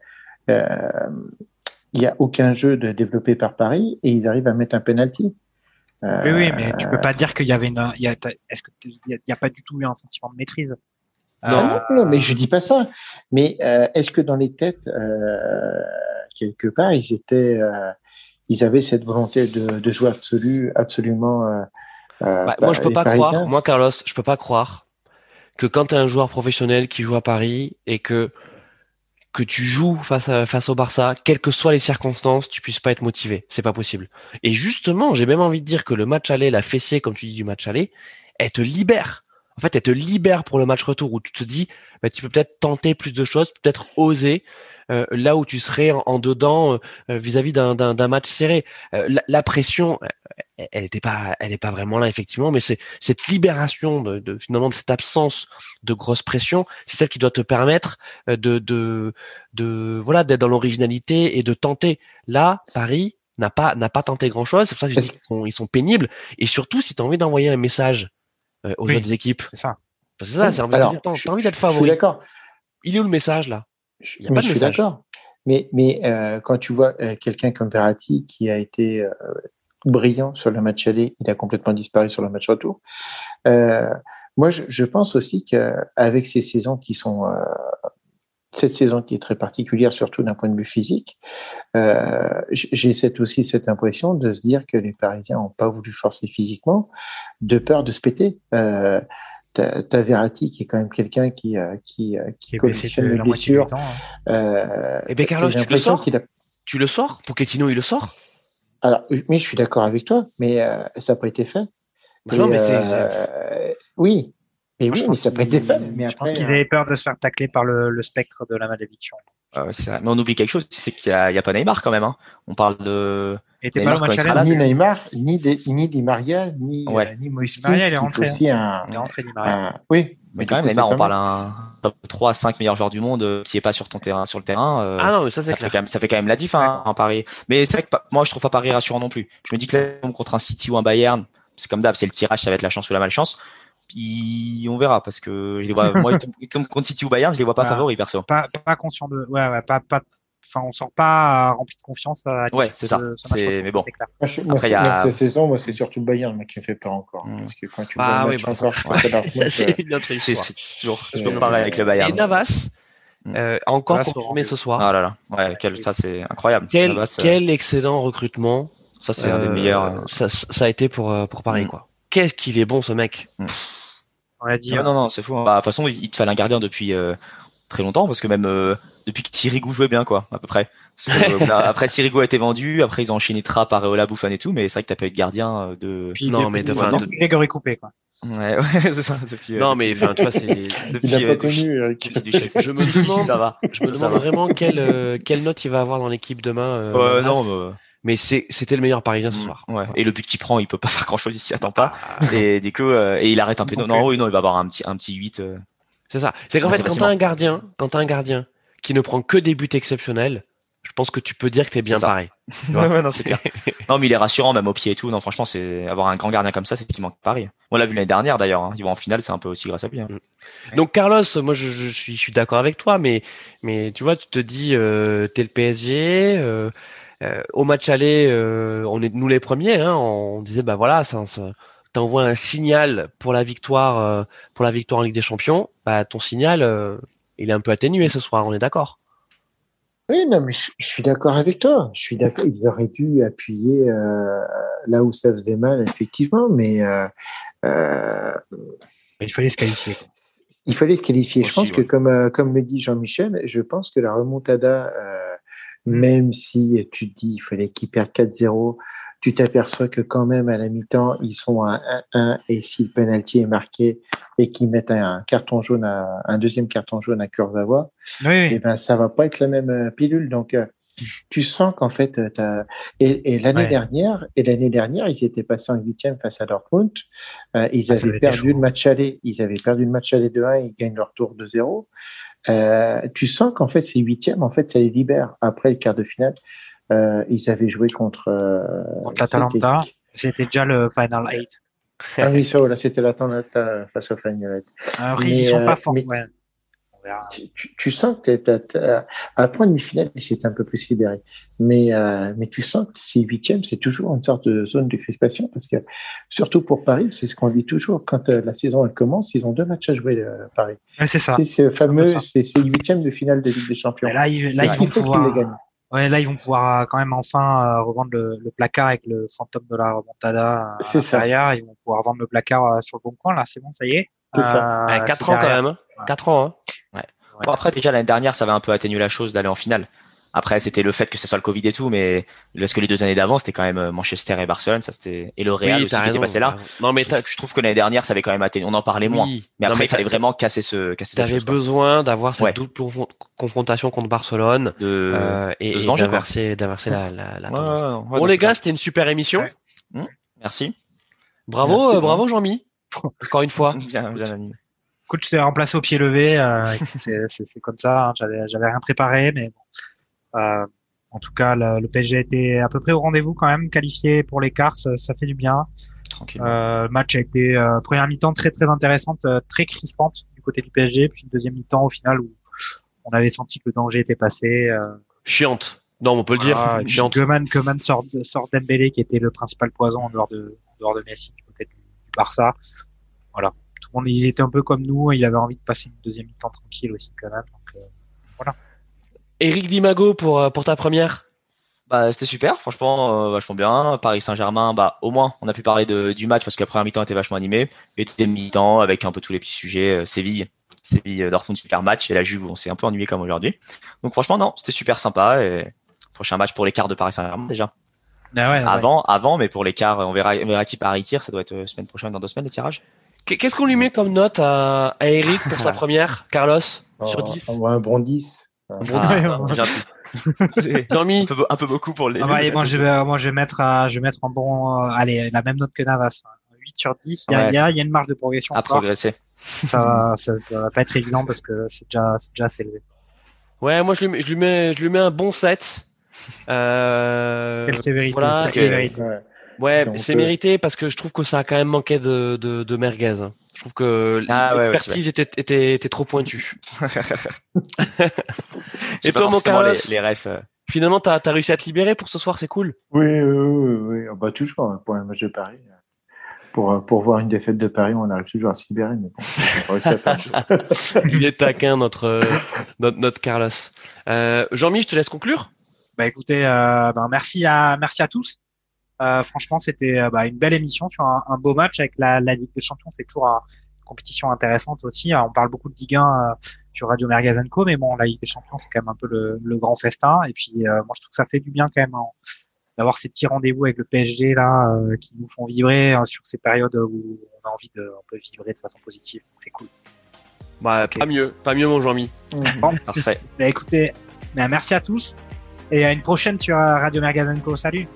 n'y euh, a aucun jeu de développé par Paris et ils arrivent à mettre un penalty. Euh, oui, oui, mais tu peux pas dire qu'il y avait une, y a, est-ce que il n'y a, a pas du tout eu un sentiment de maîtrise? Euh... Non, non, mais je dis pas ça. Mais euh, est-ce que dans les têtes, euh, quelque part, ils étaient. Euh, Ils avaient cette volonté de, de jouer absolu, absolument. Euh, bah, moi, je peux pas Parisiens. croire. Moi, Carlos, je peux pas croire que quand t'es un joueur professionnel qui joue à Paris et que que tu joues face à, face au Barça, quelles que soient les circonstances, tu puisses pas être motivé. C'est pas possible. Et justement, j'ai même envie de dire que le match aller, la fessée, comme tu dis du match aller, elle te libère. En fait, elle te libère pour le match retour où tu te dis, bah, tu peux peut-être tenter plus de choses, peut-être oser. Euh, là où tu serais en, en dedans euh, vis-à-vis d'un, d'un, d'un match serré, euh, la, la pression, elle, elle était pas, elle est pas vraiment là effectivement, mais c'est cette libération de, de finalement de cette absence de grosse pression, c'est celle qui doit te permettre de, de, de voilà d'être dans l'originalité et de tenter. Là, Paris n'a pas, n'a pas tenté grand chose, c'est pour ça que je dis qu'ils sont, ils sont pénibles. Et surtout, si tu as envie d'envoyer un message euh, aux oui, autres équipes, c'est ça. Parce que ça, c'est envie Alors, de dire, t'as, je, t'as envie d'être favori. Je suis d'accord. Il est où le message là? Il y a pas de je suis d'accord, mais, mais euh, quand tu vois euh, quelqu'un comme Verratti qui a été euh, brillant sur le match aller, il a complètement disparu sur le match retour. Euh, moi, je, je pense aussi qu'avec ces saisons qui sont, euh, cette saison qui est très particulière, surtout d'un point de vue physique, euh, j'ai cette, aussi cette impression de se dire que les Parisiens n'ont pas voulu forcer physiquement, de peur de se péter. Euh, T'as, t'as Verratti qui est quand même quelqu'un qui euh, qui euh, qui collectionne les blessures. Hein. Euh, et ben Carlos, tu le sors. Qu'il a... Tu le sors. Pochettino, il le sort. Alors, mais je suis d'accord avec toi, mais euh, ça n'a pas été fait. Bah non, mais euh, c'est. Euh, oui. Mais Moi, oui, mais ça n'a pas été fait. Mais je après, pense qu'ils avaient peur de se faire tacler par le, le spectre de la malédiction. Euh, c'est vrai. Mais on oublie quelque chose, c'est qu'il n'y a, a pas Neymar quand même. Hein. On parle de. Et t'es Neymar, pas le match aller, ni Neymar, ni de, ni Di Maria, ni ouais. euh, ni Moïse. Maria, il est rentré. Il est rentré Di Maria. Un, oui, mais, mais quand même Neymar, on parle un top trois à cinq meilleurs joueurs du monde euh, qui est pas sur ton terrain, sur le terrain. Euh, ah non, mais ça c'est ça clair. Fait quand même, ça fait quand même la diff hein, ouais. à Paris. Mais c'est vrai que moi je trouve pas Paris rassurant non plus. Je me dis que là, contre un City ou un Bayern, c'est comme d'hab, c'est le tirage, ça va être la chance ou la malchance. Puis on verra parce que je les vois, moi ils tombent contre City ou Bayern, je les vois pas ouais. favoris perso. Pas, pas conscient de, ouais, ouais pas, pas. Enfin, on sort pas rempli de confiance. À ouais, c'est ça. Ce c'est... mais bon. C'est clair. Moi, je... moi, Après, il y a cette saison, moi, c'est surtout le Bayern mais qui me fait peur encore. Mmh. Parce que quand tu ah, vois oui, bah, encore, ça, ouais. Dortmund, ça c'est une obsession. C'est, c'est toujours, toujours euh... pareil avec le Bayern. Et Navas, euh, encore Navas confirmé ce soir. Ah là là, ouais, quel, ça c'est incroyable. Quel, Navas, quel euh... excellent recrutement. Ça c'est euh, un des meilleurs. Euh... Ça, ça a été pour pour Paris mmh. quoi. Qu'est-ce qu'il est bon ce mec. Mmh. On l'a dit. Non hein. non, non c'est fou. Hein. Bah, de toute façon, il te fallait un gardien depuis euh, très longtemps parce que même. Euh, Depuis que Sirigu jouait bien, quoi, à peu près. Parce que, euh, après, Sirigu a été vendu, après, ils ont enchaîné Trapp, Areola, Buffon et tout, mais c'est vrai que t'as pas eu de gardien de. Puis, non, mais enfin, de... Grégory Coupé, quoi. Ouais, ouais, c'est ça. Depuis, non, euh... mais enfin, tu vois, c'est. Depuis, il a pas connu, euh, depuis... Eric. Depuis... Je me demande, si, si, ça va. Je me demande vraiment quelle, euh, quelle note il va avoir dans l'équipe demain. Euh, euh, non, mais. Mais c'est, c'était le meilleur Parisien ce soir. Ouais. Et le but qu'il prend, il peut pas faire grand chose, il s'y attend pas. Et du coup, euh, et il arrête un péno. Non, oui, non, il va avoir un petit, un petit huit. Euh... C'est ça. C'est qu'en fait, quand t'as un gardien, quand t'as un gardien, qui ne prend que des buts exceptionnels, je pense que tu peux dire que t'es bien paré. Ouais, non, c'est clair. Non, mais il est rassurant, même au pied et tout. Non, franchement, c'est avoir un grand gardien comme ça, c'est ce qui manque à Paris. On l'a vu l'année dernière d'ailleurs. Hein. Ils vont en finale, c'est un peu aussi grâce à lui. Hein. Donc Carlos, moi je, je suis, je suis d'accord avec toi, mais mais tu vois, tu te dis, euh, t'es le P S G. Euh, euh, au match aller, euh, on est nous les premiers. Hein, on disait bah voilà, ça, ça t'envoie un signal pour la victoire, euh, pour la victoire en Ligue des Champions. Bah ton signal, euh, il est un peu atténué ce soir. On est d'accord. Oui, non, mais je, je suis d'accord avec toi. Je suis d'accord. Ils auraient dû appuyer euh, là où ça faisait mal, effectivement, mais euh, euh, il fallait se qualifier. Il fallait se qualifier. Aussi, je pense ouais. que, comme euh, comme le dit Jean-Michel, je pense que la remontada, euh, même si tu te dis il fallait qu'ils perdent quatre zéro, tu t'aperçois que quand même à la mi-temps ils sont à un un et si le penalty est marqué et qu'ils mettent un carton jaune, à, un deuxième carton jaune à Kurzawa, oui. et ben ça va pas être la même pilule. Donc tu sens qu'en fait, t'as... et, et l'année ouais. dernière, et l'année dernière ils étaient passés en huitième face à Dortmund, euh, ils ah, avaient perdu le match aller, ils avaient perdu le match aller deux un, et ils gagnent leur tour deux zéro. Euh, tu sens qu'en fait ces huitièmes, en fait ça les libère. Après le quart de finale. Euh, ils avaient joué contre, euh, contre l'Atalanta, c'était... c'était déjà le Final huit. Ah oui, ça, voilà, c'était l'Atalanta face au Final huit. Alors, mais, ils ne sont euh, pas forts. Mais... Ouais. Tu, tu sens que t'as, t'as... après une finale, c'est un peu plus libéré. Mais, euh, mais tu sens que ces huitièmes, c'est toujours une sorte de zone de crispation parce que, surtout pour Paris, c'est ce qu'on dit toujours. Quand euh, la saison elle commence, ils ont deux matchs à jouer, euh, Paris. Ouais, c'est ça. C'est ce fameux, c'est ces huitièmes de finale de Ligue des Champions. Et là, il, là, il faut pouvoir... qu'ils les gagnent. Ouais, là, ils vont pouvoir quand même enfin euh, revendre le, le placard avec le fantôme de la remontada. C'est ça. Ils vont pouvoir vendre le placard euh, sur le bon coin. Là, c'est bon, ça y est. C'est ça. Euh, quatre c'est ans derrière. Quand même. Ouais. quatre ans. Hein. Ouais. Ouais. Bon, après, déjà, l'année dernière, ça avait un peu atténué la chose d'aller en finale. Après, c'était le fait que ce soit le Covid et tout, mais parce que les deux années d'avant, c'était quand même Manchester et Barcelone, ça c'était et le Real oui, aussi qui était passé là. Non, mais je trouve, je trouve que l'année dernière, ça avait quand même atténué. On en parlait oui. moins, mais non, après, mais il fallait vraiment casser ce. casser T'avais besoin d'avoir cette ouais. double confrontation contre Barcelone de, euh, et, de se manger, et d'inverser, d'inverser la, la, la ouais, tendance. Ouais, ouais, bon les gars, c'était une super émission. Ouais. Mmh. Merci. Bravo, Merci, euh, bravo Jean-Mi. Encore une fois. Bien, bien animé. Écoute, je t'ai remplacé au pied levé. Euh, c'est, c'est, c'est comme ça. Hein. J'avais, j'avais rien préparé, mais bon. Euh, en tout cas, le, le P S G était à peu près au rendez-vous quand même, qualifié pour les quarts, ça, ça fait du bien. Tranquille. Euh, match avec des euh, premières mi-temps très très intéressantes, euh, très crispantes du côté du P S G, puis une deuxième mi-temps au final où on avait senti que le danger était passé. Euh, Chiante, non, on peut voilà, le dire. Koeman, Koeman sort, sort Dembélé qui était le principal poison en dehors de, en dehors de Messi du côté du, du Barça. Voilà, tout le monde il était un peu comme nous, il avait envie de passer une deuxième mi-temps tranquille aussi quand même. Donc euh, voilà. Éric Dimago pour pour ta première. Bah c'était super, franchement euh, vachement bien. Paris Saint-Germain, bah au moins on a pu parler de du match parce que la première mi-temps était vachement animée et deuxième mi-temps avec un peu tous les petits sujets. Euh, Séville, Séville Dortmund super match et la Juve on s'est un peu ennuyé comme aujourd'hui. Donc franchement non, c'était super sympa et prochain match pour les quarts de Paris Saint-Germain déjà. Ah ouais, avant ouais. avant mais pour les quarts on verra on verra qui Paris tire, ça doit être semaine prochaine dans deux semaines les tirages. Qu'est-ce qu'on lui met comme note à, à Éric pour sa première, Carlos oh, sur dix? On voit un bon dix. Bon, ah, non, c'est un peu, un peu beaucoup pour les. Ah bah, moi, je vais, moi, je vais mettre, euh, je vais mettre en bon, euh, allez, la même note que Navas, hein. huit sur dix. Il ouais, y, y a, il y a une marge de progression. À encore. Progresser. Ça, ça, ça va pas être évident parce que c'est déjà, c'est déjà assez élevé. Ouais, moi, je lui, je lui mets, je lui mets un bon sept. Euh, Quelle sévérité. Voilà, Quelle sévérité. Euh, ouais, si c'est peut... mérité parce que je trouve que ça a quand même manqué de, de, de merguez. Hein. Je trouve que ah, l'expertise ouais, ouais, était, était, était trop pointue. Et toi, mon Carlos, les, les refs, euh... finalement, t'as, t'as réussi à te libérer pour ce soir, c'est cool. Oui, oui, oui, oui. Bah, toujours pour un match de Paris. Pour, pour voir une défaite de Paris, on arrive toujours à se libérer. Mais bon, à il est taquin, notre, notre, notre Carlos. Euh, Jean-Mi, je te laisse conclure. Bah, écoutez, euh, bah, merci, à, merci à tous. Euh, franchement, c'était euh, bah, une belle émission sur un, un beau match avec la, la Ligue des Champions. C'est toujours euh, une compétition intéressante aussi. Alors, on parle beaucoup de Ligue un euh, sur Radio Merguez and Co, mais bon, la Ligue des Champions, c'est quand même un peu le, le grand festin. Et puis, euh, moi, je trouve que ça fait du bien quand même hein, d'avoir ces petits rendez-vous avec le P S G là, euh, qui nous font vibrer hein, sur ces périodes où on a envie de, on peut vibrer de façon positive. Donc, c'est cool. Bah, okay. Pas mieux, pas mieux, mon Jean-Mi. Mmh. Bon, parfait. Bah, écoutez, bah, merci à tous et à une prochaine sur Radio Merguez and Co. Salut.